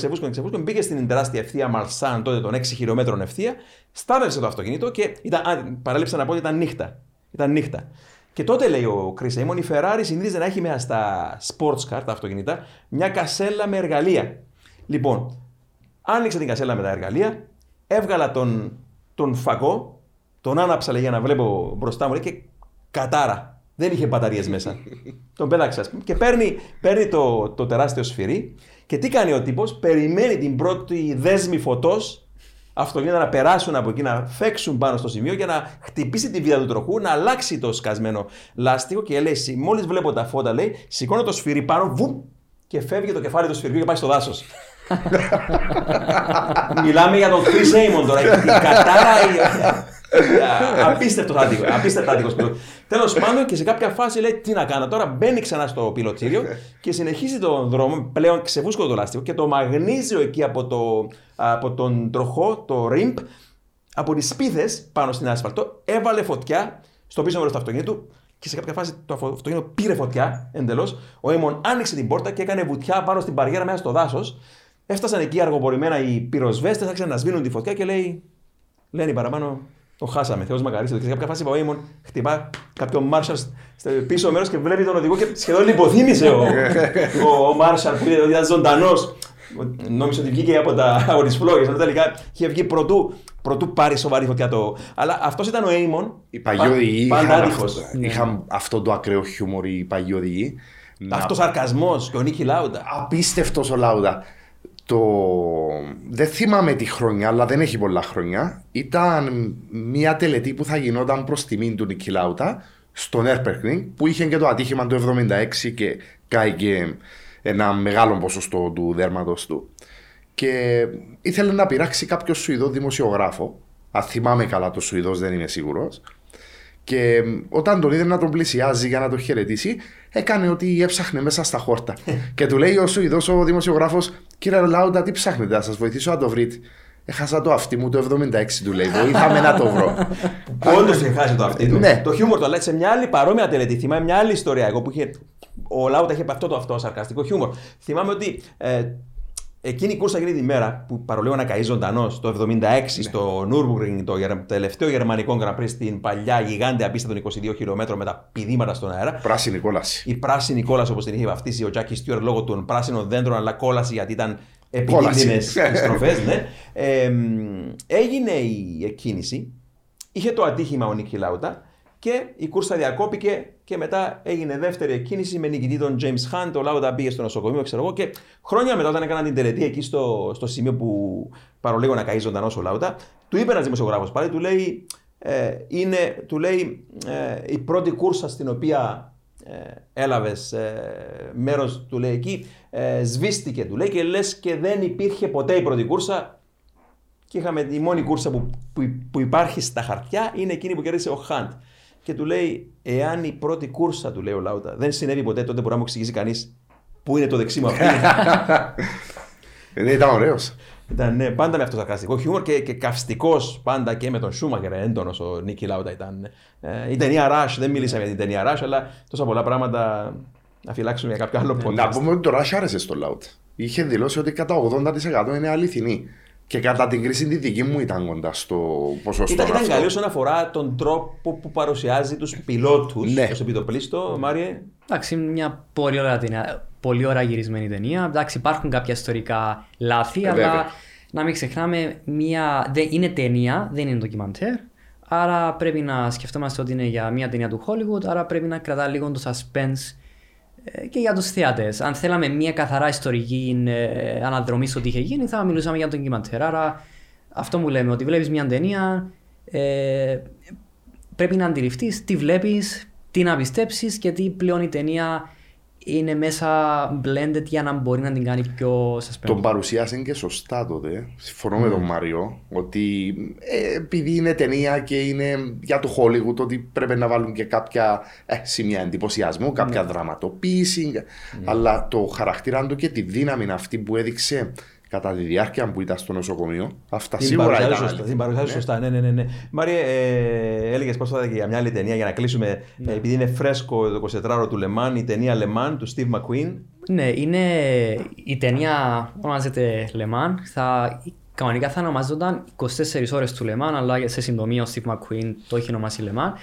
μπήκε στην τεράστια ευθεία Μαλσάν τότε των 6 χιλιόμετρων ευθεία, στάδευσε το αυτοκίνητο και παρέλειψα να πω ότι ήταν νύχτα. Και τότε, λέει ο Chris Amon, η Ferrari συνήθιζε να έχει μέσα στα sports car, τα αυτοκίνητα, μια κασέλα με εργαλεία. Λοιπόν, άνοιξα την κασέλα με τα εργαλεία, έβγαλα τον φακό, τον άναψα, λέει, για να βλέπω μπροστά μου, λέει, και κατάρα. Δεν είχε μπαταρίες μέσα. Τον πέταξα, ας πούμε, και παίρνει το τεράστιο σφυρί. Και τι κάνει ο τύπος? Περιμένει την πρώτη δέσμη φωτός. Αυτοκίνητα να περάσουν από εκεί, να φέξουν πάνω στο σημείο και να χτυπήσει τη βίδα του τροχού, να αλλάξει το σκασμένο λάστιχο. Και λέει, μόλις βλέπω τα φώτα, λέει, σηκώνω το σφυρί πάνω, βουμ, και φεύγει το κεφάλι του σφυριού και πάει στο δάσος. Μιλάμε για τον Chris Amon τώρα, την κατάρα. Απίστευτος άτυχος. Τέλος πάντων, και σε κάποια φάση λέει, τι να κάνω τώρα, μπαίνει ξανά στο πιλωτήριο και συνεχίζει τον δρόμο, πλέον ξεβούσκω το λάστιχο και το μαγνήζιο εκεί από τον τροχό, το ριμπ, από τις σπίθες πάνω στην άσφαλτο, έβαλε φωτιά στο πίσω μέρος του αυτοκίνητου και σε κάποια φάση το αυτοκίνητο πήρε φωτιά εντελώς. Ο Έιμον άνοιξε την πόρτα και έκανε βουτιά πάνω στην παριέρα μέσα στο δάσος. Έφτασαν εκεί αργοπορημένα οι πυροσβέστες, άρχισαν να σβήνουν τη φωτιά και λένε παραπάνω. Το χάσαμε, Θεός μακαρίστο. Και σε κάποια φάση είπα, ο Έιμον χτυπά κάποιο Μάρσαλ στο πίσω μέρος και βλέπει τον οδηγό και σχεδόν λιποθύμησε ο Μάρσαλ που ήταν ζωντανός. Νόμιζε ότι βγήκε από τις φλόγες, αλλά τελικά είχε βγει πρωτού πάρει σοβαρή φωτιά το. Αλλά αυτός ήταν ο Έιμον. Οι παλιοί είχαν αυτό το ακραίο χιούμορ, οι παλιοί οδηγοί. Αυτός σαρκασμός και ο Νίκη Λάουντα. Απίστευτος ο Λάουντα. Δεν θυμάμαι τη χρονιά, αλλά δεν έχει πολλά χρόνια. Ήταν μια τελετή που θα γινόταν προς τιμήν του Νίκη Λάουντα στον Έρπερκνινγκ, που είχε και το ατύχημα του 1976 και κάηκε ένα μεγάλο ποσοστό του δέρματος του. Και ήθελε να πειράξει κάποιο Σουηδό δημοσιογράφο. Αν θυμάμαι καλά, το Σουηδός, δεν είμαι σίγουρος. Και όταν τον είδε να τον πλησιάζει για να τον χαιρετήσει, έκανε ότι έψαχνε μέσα στα χόρτα. Και του λέει ο Σουηδός ο δημοσιογράφος, κύριε Λάουντα, τι ψάχνετε, να σας βοηθήσω να το βρείτε? Έχασα το αυτί μου το 1976, του λέει. Βοήθαμε να το βρω. Όντως έχασε το αυτί του. Το χιούμορ το λέει σε μια άλλη παρόμοια τελετή. Θυμάμαι μια άλλη ιστορία. Εγώ που είχε. Ο Λάουντα είχε αυτό το σαρκαστικό χιούμορ. Θυμάμαι ότι εκείνη η κούρσα εκείνη τη μέρα που παρολίγο να καεί ζωντανός το 1976 στο Nürburgring, το τελευταίο γερμανικό Grand Prix, στην παλιά γιγάντια πίστα των 22 χιλιόμετρων με τα πηδήματα στον αέρα. Πράσινη κόλαση. Η πράσινη κόλαση, όπως την είχε βαφτίσει ο Τζάκι Στιούαρτ λόγω των πράσινων δέντρων, αλλά κόλαση γιατί ήταν επικίνδυνες οι στροφές. Ναι. Έγινε η εκκίνηση, είχε το ατύχημα ο Νίκη Λάουντα και η κούρσα διακόπηκε. Και μετά έγινε δεύτερη εκκίνηση με νικητή τον James Hunt. Ο Λάουντα πήγε στο νοσοκομείο, ξέρω εγώ. Και χρόνια μετά, όταν έκαναν την τελετή εκεί στο σημείο που παρολίγο να καεί ζωντανός ο Λάουντα, του είπε ένας δημοσιογράφος πάλι, του λέει, η πρώτη κούρσα στην οποία έλαβες μέρος, του λέει, εκεί, σβήστηκε, του λέει, και λες και δεν υπήρχε ποτέ η πρώτη κούρσα. Και είχαμε τη μόνη κούρσα που υπάρχει στα χαρτιά, είναι εκείνη που κέρδισε ο Hunt. Και του λέει, εάν η πρώτη κούρσα, του λέει ο Λάουντα, δεν συνέβη ποτέ, τότε μπορεί να μου εξηγήσει κανείς πού είναι το δεξί μου αυτοκίνητο. Ήταν ωραίος. Ναι, πάντα με αυτό το σαρκαστικό χιούμορ και καυστικός πάντα, και με τον Σούμαχερ έντονος ο Νίκη Λάουντα ήταν. Η ταινία Rush, δεν μίλησαμε για την ταινία Rush, αλλά τόσα πολλά πράγματα να φυλάξουμε για κάποιο άλλο podcast. Να πούμε ότι το Rush άρεσε στο Λάουντα. Είχε δηλώσει ότι κατά 80% είναι αληθινή. Και κατά την κρίση τη δική μου ήταν κοντά στο ποσοστό. Ήταν καλή όσον αφορά τον τρόπο που παρουσιάζει τους πιλότους. Ναι. Ως επιτοπλίστο, Μάριε. Εντάξει, μια πολύ ωραία ταινία, πολύ ωραία γυρισμένη ταινία. Εντάξει, υπάρχουν κάποια ιστορικά λάθη, αλλά να μην ξεχνάμε, είναι ταινία, δεν είναι ντοκιμαντέρ. Άρα πρέπει να σκεφτόμαστε ότι είναι για μια ταινία του Hollywood, άρα πρέπει να κρατά λίγο το suspense και για τους θεατές. Αν θέλαμε μια καθαρά ιστορική αναδρομή στο τι είχε γίνει, θα μιλούσαμε για τον ντοκιμαντέρ. Άρα Αυτό που λέμε, ότι βλέπεις μια ταινία, πρέπει να αντιληφθείς τι βλέπεις, τι να πιστέψεις και τι πλέον η ταινία είναι μέσα blended για να μπορεί να την κάνει πιο suspense. Τον παρουσιάσαν και σωστά τότε, συμφωνώ με τον Μάριο, ότι επειδή είναι ταινία και είναι για το Hollywood, ότι πρέπει να βάλουν και κάποια σημεία εντυπωσιασμού, κάποια δραματοποίηση, αλλά το χαρακτήρα του και τη δύναμη αυτή που έδειξε κατά τη διάρκεια που ήταν στο νοσοκομείο, αυτά την σίγουρα ήταν σωστά. Την παρουσιάζει σωστά, ναι. Μάρια, έλεγες πρόσφατα και για μια άλλη ταινία, για να κλείσουμε, επειδή είναι φρέσκο το 24ωρο του Λεμάν, η ταινία Λεμάν του Steve McQueen. Ναι, είναι η ταινία, ονομάζεται Λεμάν, κανονικά θα ονομάζονταν 24 ώρες του Λεμάν, αλλά σε συντομία ο Steve McQueen το έχει ονομάσει Λεμάν.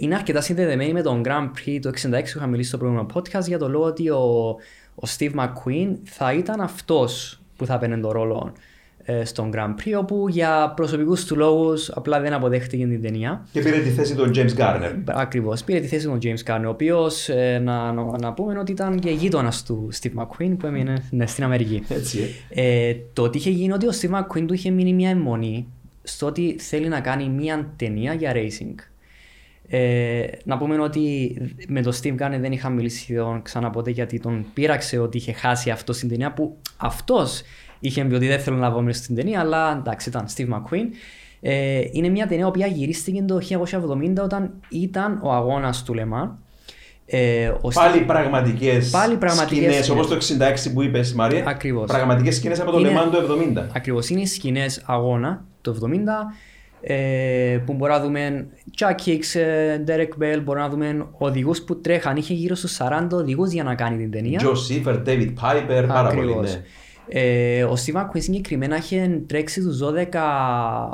Είναι αρκετά συνδεδεμένη με τον Grand Prix του 1966 που είχα μιλήσει στο προηγούμενο podcast, για το λόγο ότι ο Steve McQueen θα ήταν αυτός που θα παίρνει τον ρόλο στον Grand Prix, όπου για προσωπικούς του λόγους απλά δεν αποδέχτηκε την ταινία. Και πήρε τη θέση του James Garner. Ακριβώς, πήρε τη θέση του James Garner, ο οποίος να πούμε ότι ήταν και γείτονας του Steve McQueen που έμεινε στην Αμερική. Έτσι, το ότι είχε γίνει ότι ο Steve McQueen του είχε μείνει μια αιμονή στο ότι θέλει να κάνει μια ταινία για racing. Να πούμε ότι με τον Steve Garner δεν είχα μιλήσει σχεδόν ξανά ποτέ, γιατί τον πείραξε ότι είχε χάσει αυτό στην ταινία, που αυτός είχε πει ότι δεν θέλω να βγω μέσα στην ταινία, αλλά εντάξει, ήταν Steve McQueen. Είναι μια ταινία που γυρίστηκε το 1970, όταν ήταν ο αγώνας του Λεμάν. Πάλι πραγματικές σκηνές, όπως το 66 που είπες, Μαρία. Ακριβώς. Πραγματικές σκηνές από το Λεμάν το 70. Ακριβώς, είναι οι σκηνές αγώνα το 70. Που μπορούμε να δούμε Chuck Hicks, Derek Bell, μπορούμε να δούμε οδηγούς που τρέχαν. Είχε γύρω στους 40 οδηγούς για να κάνει την ταινία. Joe Seifer, David Piper, πάρα πολύ. Ναι. Ο Steve McQueen συγκεκριμένα είχε τρέξει τους 12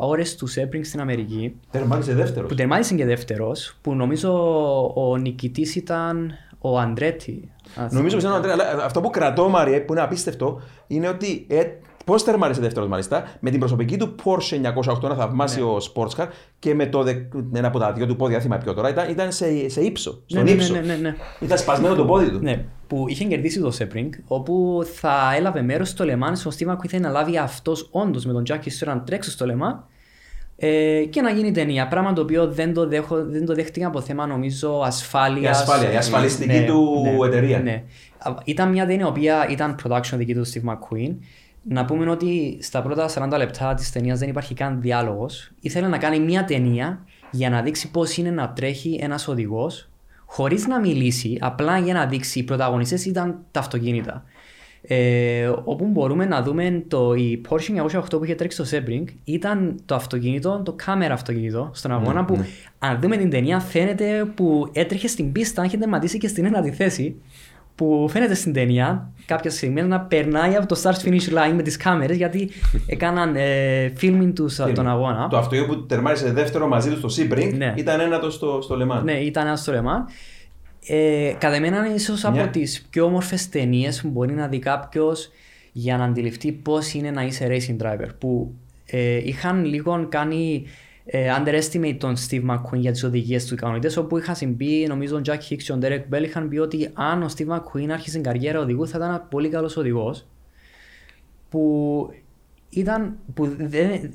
ώρες του Sebring στην Αμερική. Τερμάτισε δεύτερος. Που νομίζω ο νικητής ήταν ο Αντρέτη. Νομίζω ήταν ο Αντρέτη. Αυτό που κρατώ, Μαρία, που είναι απίστευτο, είναι ότι πώς τερμάρισε δεύτερος, μάλιστα, με την προσωπική του Porsche 908, ένα θαυμάσιο sports car, και με ένα από τα δυο του πόδια, θυμάμαι πιο τώρα, ήταν σε ύψο. Ναι. Ήταν σπασμένο το πόδι του. Ναι, που είχε κερδίσει το Sebring, όπου θα έλαβε μέρος στο Le Mans, στο στήμα που ήθελε να λάβει αυτός όντως με τον Jackie Stewart να τρέξει στο Le Mans και να γίνει ταινία. Πράγμα το οποίο δεν το δέχτηκαν από θέμα, νομίζω, ασφάλειας. Η ασφαλιστική του εταιρεία. Ναι. Ήταν μια ταινία η οποία ήταν production δική του Steve McQueen. Να πούμε ότι στα πρώτα 40 λεπτά της ταινίας δεν υπάρχει καν διάλογος. Ήθελε να κάνει μια ταινία για να δείξει πώς είναι να τρέχει ένας οδηγός χωρίς να μιλήσει, απλά για να δείξει. Οι πρωταγωνιστές ήταν τα αυτοκίνητα. Όπου μπορούμε να δούμε η Porsche 908 που είχε τρέξει στο Sebring ήταν το αυτοκίνητο, το κάμερα αυτοκίνητο στον αγώνα που αν δούμε την ταινία φαίνεται που έτρεχε στην πίστα, είχε τερματίσει και στην ένατη θέση. Που φαίνεται στην ταινία κάποια στιγμή να περνάει από το start finish line με τις κάμερες, γιατί έκαναν filming τους τον αγώνα. Το αυτοκίνητο που τερμάρισε δεύτερο μαζί του στο Sebring ήταν ένατο στο Le Mans. Ναι, ήταν ένατο στο Le Mans. Κατά εμένα είναι ίσως από τις πιο όμορφες ταινίες που μπορεί να δει κάποιος για να αντιληφθεί πώς είναι να είσαι racing driver. Που είχαν λίγο κάνει underestimate τον Steve McQueen για τις οδηγίες του κανονιτές, όπου είχα συμπεί, νομίζω ο Jack Hicks και ο Derek Bell είχαν πει ότι αν ο Steve McQueen άρχισε την καριέρα οδηγού θα ήταν ένα πολύ καλός οδηγός, που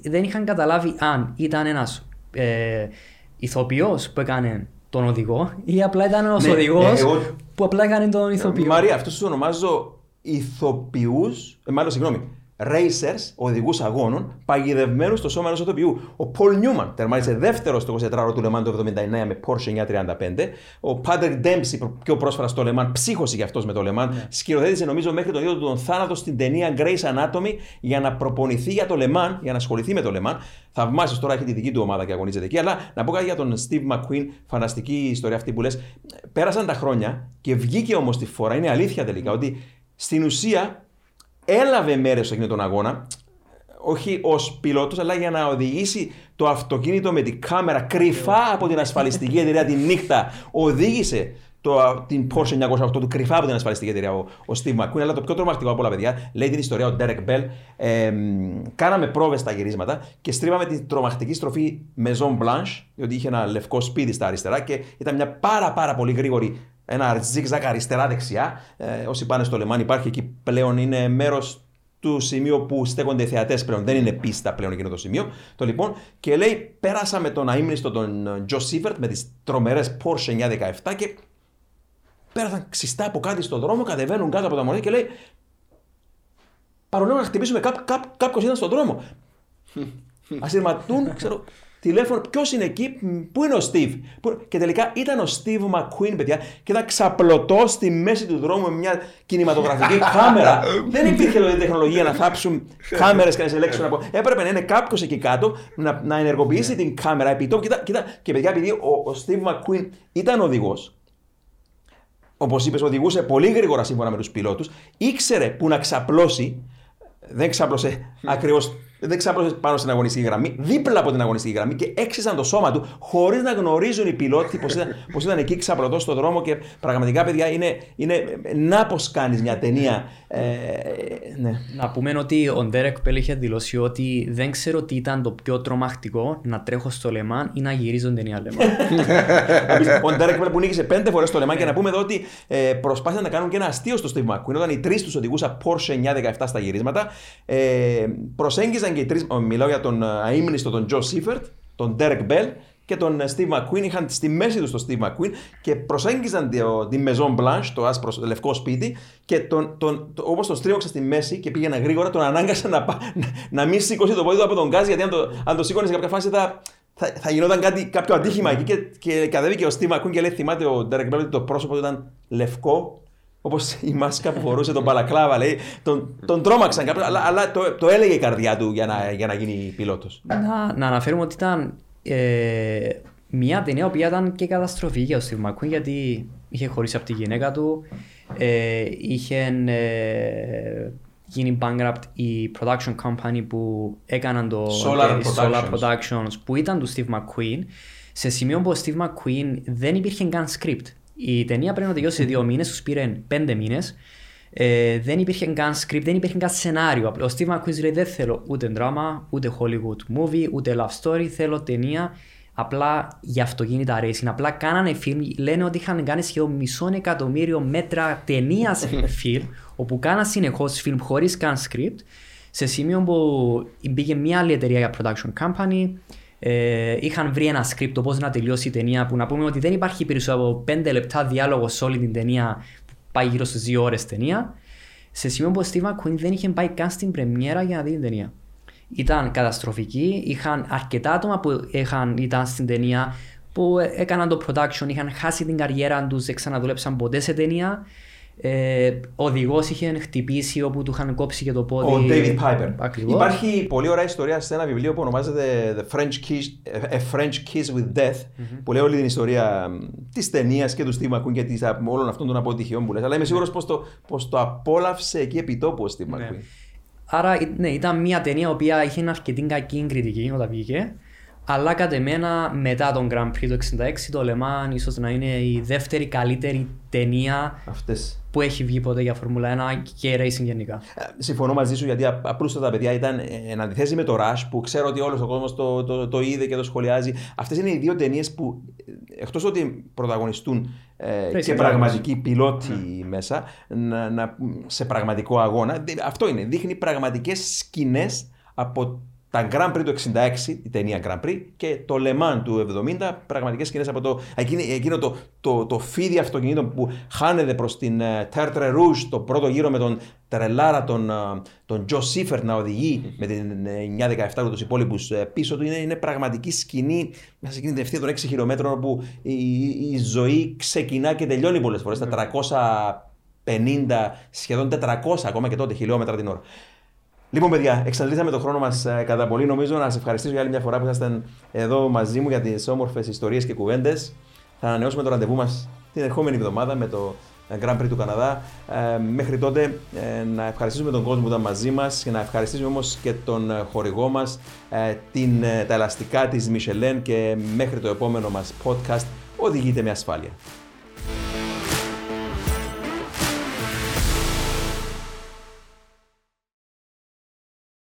δεν είχαν καταλάβει αν ήταν ένας ηθοποιός που έκανε τον οδηγό ή απλά ήταν ένας οδηγός που απλά έκανε τον ηθοποιό. Μαρία, αυτούς τους ονομάζω ηθοποιούς, racers, οδηγούς αγώνων, παγιδευμένους στο σώμα ενός ηθοποιού. Ο Πολ Νιούμαν τερμάτισε δεύτερος στο 24ωρο του Le Mans το 1979 με Porsche 935. Ο Patrick Dempsey, πιο πρόσφατα στο Le Mans, ψύχωσε και αυτός με το Le Mans. Σκηνοθέτησε, νομίζω, μέχρι τον ίδιο του τον θάνατο στην ταινία Grey's Anatomy για να προπονηθεί για το Le Mans, για να ασχοληθεί με το Le Mans. Θαυμάσιος, τώρα έχει τη δική του ομάδα και αγωνίζεται εκεί. Αλλά να πω κάτι για τον Steve McQueen, φανταστική ιστορία αυτή που λες. Πέρασαν τα χρόνια και βγήκε όμως τη φορά, είναι αλήθεια τελικά, ότι στην ουσία έλαβε μέρες σε εκείνον τον αγώνα, όχι ως πιλότος, αλλά για να οδηγήσει το αυτοκίνητο με την κάμερα κρυφά από την ασφαλιστική εταιρεία τη νύχτα. Οδήγησε την Porsche 908 του κρυφά από την ασφαλιστική εταιρεία ο Steve McQueen. Αλλά το πιο τρομακτικό από όλα, παιδιά, λέει την ιστορία ο Derek Bell. Κάναμε πρόβες στα γυρίσματα και στρίβαμε την τρομακτική στροφή Maison Blanche, διότι είχε ένα λευκό σπίτι στα αριστερά και ήταν μια πάρα πολύ γρήγορη. Ένα ζιγ-ζακ αριστερά-δεξιά. Όσοι πάνε στο Le Mans, υπάρχει εκεί πλέον, είναι μέρος του σημείου που στέκονται οι θεατές πλέον. Δεν είναι πίστα πλέον εκείνο το σημείο. Το λοιπόν, και λέει, πέρασαμε τον αείμνηστο τον Τζο Σίβερτ με τις τρομερές Porsche 917 και πέρασαν ξιστά από κάτι στον δρόμο, κατεβαίνουν κάτω από τα μονή και λέει, παρολίγο να χτυπήσουμε, κάποιος ήταν στον δρόμο. Ασυρματούν, ξέρω, τηλέφωνο, ποιος είναι εκεί, πού είναι ο Στίβ. Και τελικά ήταν ο Στίβ Μακκουίν, παιδιά, και ήταν ξαπλωτό στη μέση του δρόμου με μια κινηματογραφική κάμερα. Δεν υπήρχε τότε τεχνολογία να θάψουν κάμερες και να σε ελέγξουν από. Έπρεπε να είναι κάποιος εκεί κάτω να ενεργοποιήσει την κάμερα επί τόπου. Και παιδιά, επειδή ο Στίβ Μακκουίν ήταν οδηγός, όπως είπες, οδηγούσε πολύ γρήγορα σύμφωνα με τους πιλότους, ήξερε που να ξαπλώσει. Δεν ξάπλωσε ακριβώς, δεν ξάπλωσε πάνω στην αγωνιστική γραμμή, δίπλα από την αγωνιστική γραμμή και έξυσαν το σώμα του χωρίς να γνωρίζουν οι πιλότοι πως ήταν εκεί ξαπλωτός στον δρόμο. Και πραγματικά, παιδιά, είναι να πως κάνεις μια ταινία. Ναι. Να πούμε ότι ο Ντέρεκ Πέλ είχε δηλώσει ότι δεν ξέρω τι ήταν το πιο τρομακτικό, να τρέχω στο Λεμάν ή να γυρίζω ταινία Λεμάν. Ο Ντέρεκ Πέλ που νίκησε 5 φορές στο Λεμάν, και να πούμε εδώ ότι προσπάθησαν να κάνουν και ένα αστείο στο Steve McQueen όταν οι τρεις τους οδηγούσαν Porsche 917 στα γυρίσματα. Προσέγγιζαν και οι τρεις, μιλάω για τον αείμνηστο τον Τζο Σίφερτ, τον Ντέρεκ Μπέλ και τον Steve McQueen, είχαν στη μέση τους τον Steve McQueen και προσέγγιζαν τη Maison Blanche, το άσπρο το λευκό σπίτι, και όπως τον στρίβωξε στη μέση και πήγαινε γρήγορα, τον ανάγκασαν να μην σηκώσει το πόδι του από τον γκάζ, γιατί αν το σήκωνε σε κάποια φάση θα γινόταν κάποιο αντίχημα εκεί. Και κατέβηκε ο Steve McQueen και λέει, θυμάται ο Ντέρεκ Μπέλ ότι το πρόσωπο του ήταν λευκό, όπως η μάσκα που φορούσε τον Παλακλάβα, λέει. Τον τρόμαξαν κάποιος, αλλά το έλεγε η καρδιά του για να γίνει πιλότος. Να αναφέρουμε ότι ήταν μια ταινία που ήταν και καταστροφή για τον Steve McQueen, γιατί είχε χωρίσει από τη γυναίκα του, είχε γίνει bankrupt η production company που έκαναν το Solar Productions, που ήταν του Steve McQueen, σε σημείο που ο Steve McQueen δεν υπήρχε καν script. Η ταινία πρέπει να τελειώσει 2 μήνες, τους πήρε 5 μήνες. Δεν υπήρχε καν script, δεν υπήρχε καν σενάριο. Ο Steve McQueen λέει, δεν θέλω ούτε drama, ούτε Hollywood movie, ούτε love story, θέλω ταινία απλά για αυτοκίνητα racing. Απλά κάνανε film, λένε ότι είχαν κάνει σχεδόν 500,000 μέτρα ταινίας film, όπου κάναν συνεχώς film χωρίς καν script, σε σημείο που μπήκε μια άλλη εταιρεία για production company. Είχαν βρει ένα script το πώς να τελειώσει η ταινία, που να πούμε ότι δεν υπάρχει περισσότερο από 5 λεπτά διάλογο σε όλη την ταινία, που πάει γύρω στις 2 ώρες ταινία, σε σημείο που ο Steve McQueen δεν είχε πάει καν στην πρεμιέρα για να δει την ταινία. Ήταν καταστροφική, είχαν αρκετά άτομα που ήταν στην ταινία, που έκαναν το production, είχαν χάσει την καριέρα τους, δεν ξαναδούλεψαν ποτέ σε ταινία. Ο οδηγός είχε χτυπήσει όπου του είχαν κόψει και το πόδι. Ο David Piper. Ακριβώς. Υπάρχει πολύ ωραία ιστορία σε ένα βιβλίο που ονομάζεται A French Kiss with Death, που λέει όλη την ιστορία της ταινίας και του Steve McQueen και όλων αυτών των αποτυχιών που λες. Αλλά είμαι σίγουρος πως το απόλαυσε εκεί επί τόπου ο Steve McQueen. Ναι. Άρα, ναι, ήταν μια ταινία που είχε αρκετή κακή κριτική όταν βγήκε. Αλλά κατ' εμένα, μετά τον Grand Prix του 1966, το Le Mans ίσως να είναι η δεύτερη καλύτερη ταινία που έχει βγει ποτέ για Φόρμουλα 1 και racing γενικά. Συμφωνώ μαζί σου, γιατί απλούστατα, παιδιά, ήταν εν αντιθέσει με το Rush, που ξέρω ότι όλος ο κόσμος το είδε και το σχολιάζει. Αυτές είναι οι δύο ταινίες που, εκτός ότι πρωταγωνιστούν και πραγματικοί πιλότοι μέσα σε πραγματικό αγώνα, αυτό είναι. Δείχνει πραγματικές σκηνές από τα Grand Prix του 1966, η ταινία Grand Prix, και το Le Mans του 1970, πραγματικές σκηνές από εκείνο το φίδι αυτοκινήτων που χάνεται προς την Tertre Rouge, το πρώτο γύρο, με τον τρελάρα τον Τζο Σίφερτ να οδηγεί με την 917 και τους υπόλοιπους πίσω του. Είναι πραγματική σκηνή μέσα σε εκείνη την ευθεία των 6 χιλιόμετρων, όπου η ζωή ξεκινά και τελειώνει πολλές φορές, τα 350, σχεδόν 400 ακόμα και τότε χιλιόμετρα την ώρα. Λοιπόν, παιδιά, εξαντλήσαμε τον χρόνο μας κατά πολύ. Νομίζω να σας ευχαριστήσω για άλλη μια φορά που ήσασταν εδώ μαζί μου για τις όμορφες ιστορίες και κουβέντες. Θα ανανεώσουμε το ραντεβού μας την ερχόμενη εβδομάδα με το Grand Prix του Καναδά. Μέχρι τότε, να ευχαριστήσουμε τον κόσμο που ήταν μαζί μας και να ευχαριστήσουμε όμως και τον χορηγό μας, τα ελαστικά της Michelin, και μέχρι το επόμενο μας podcast, οδηγείτε με ασφάλεια.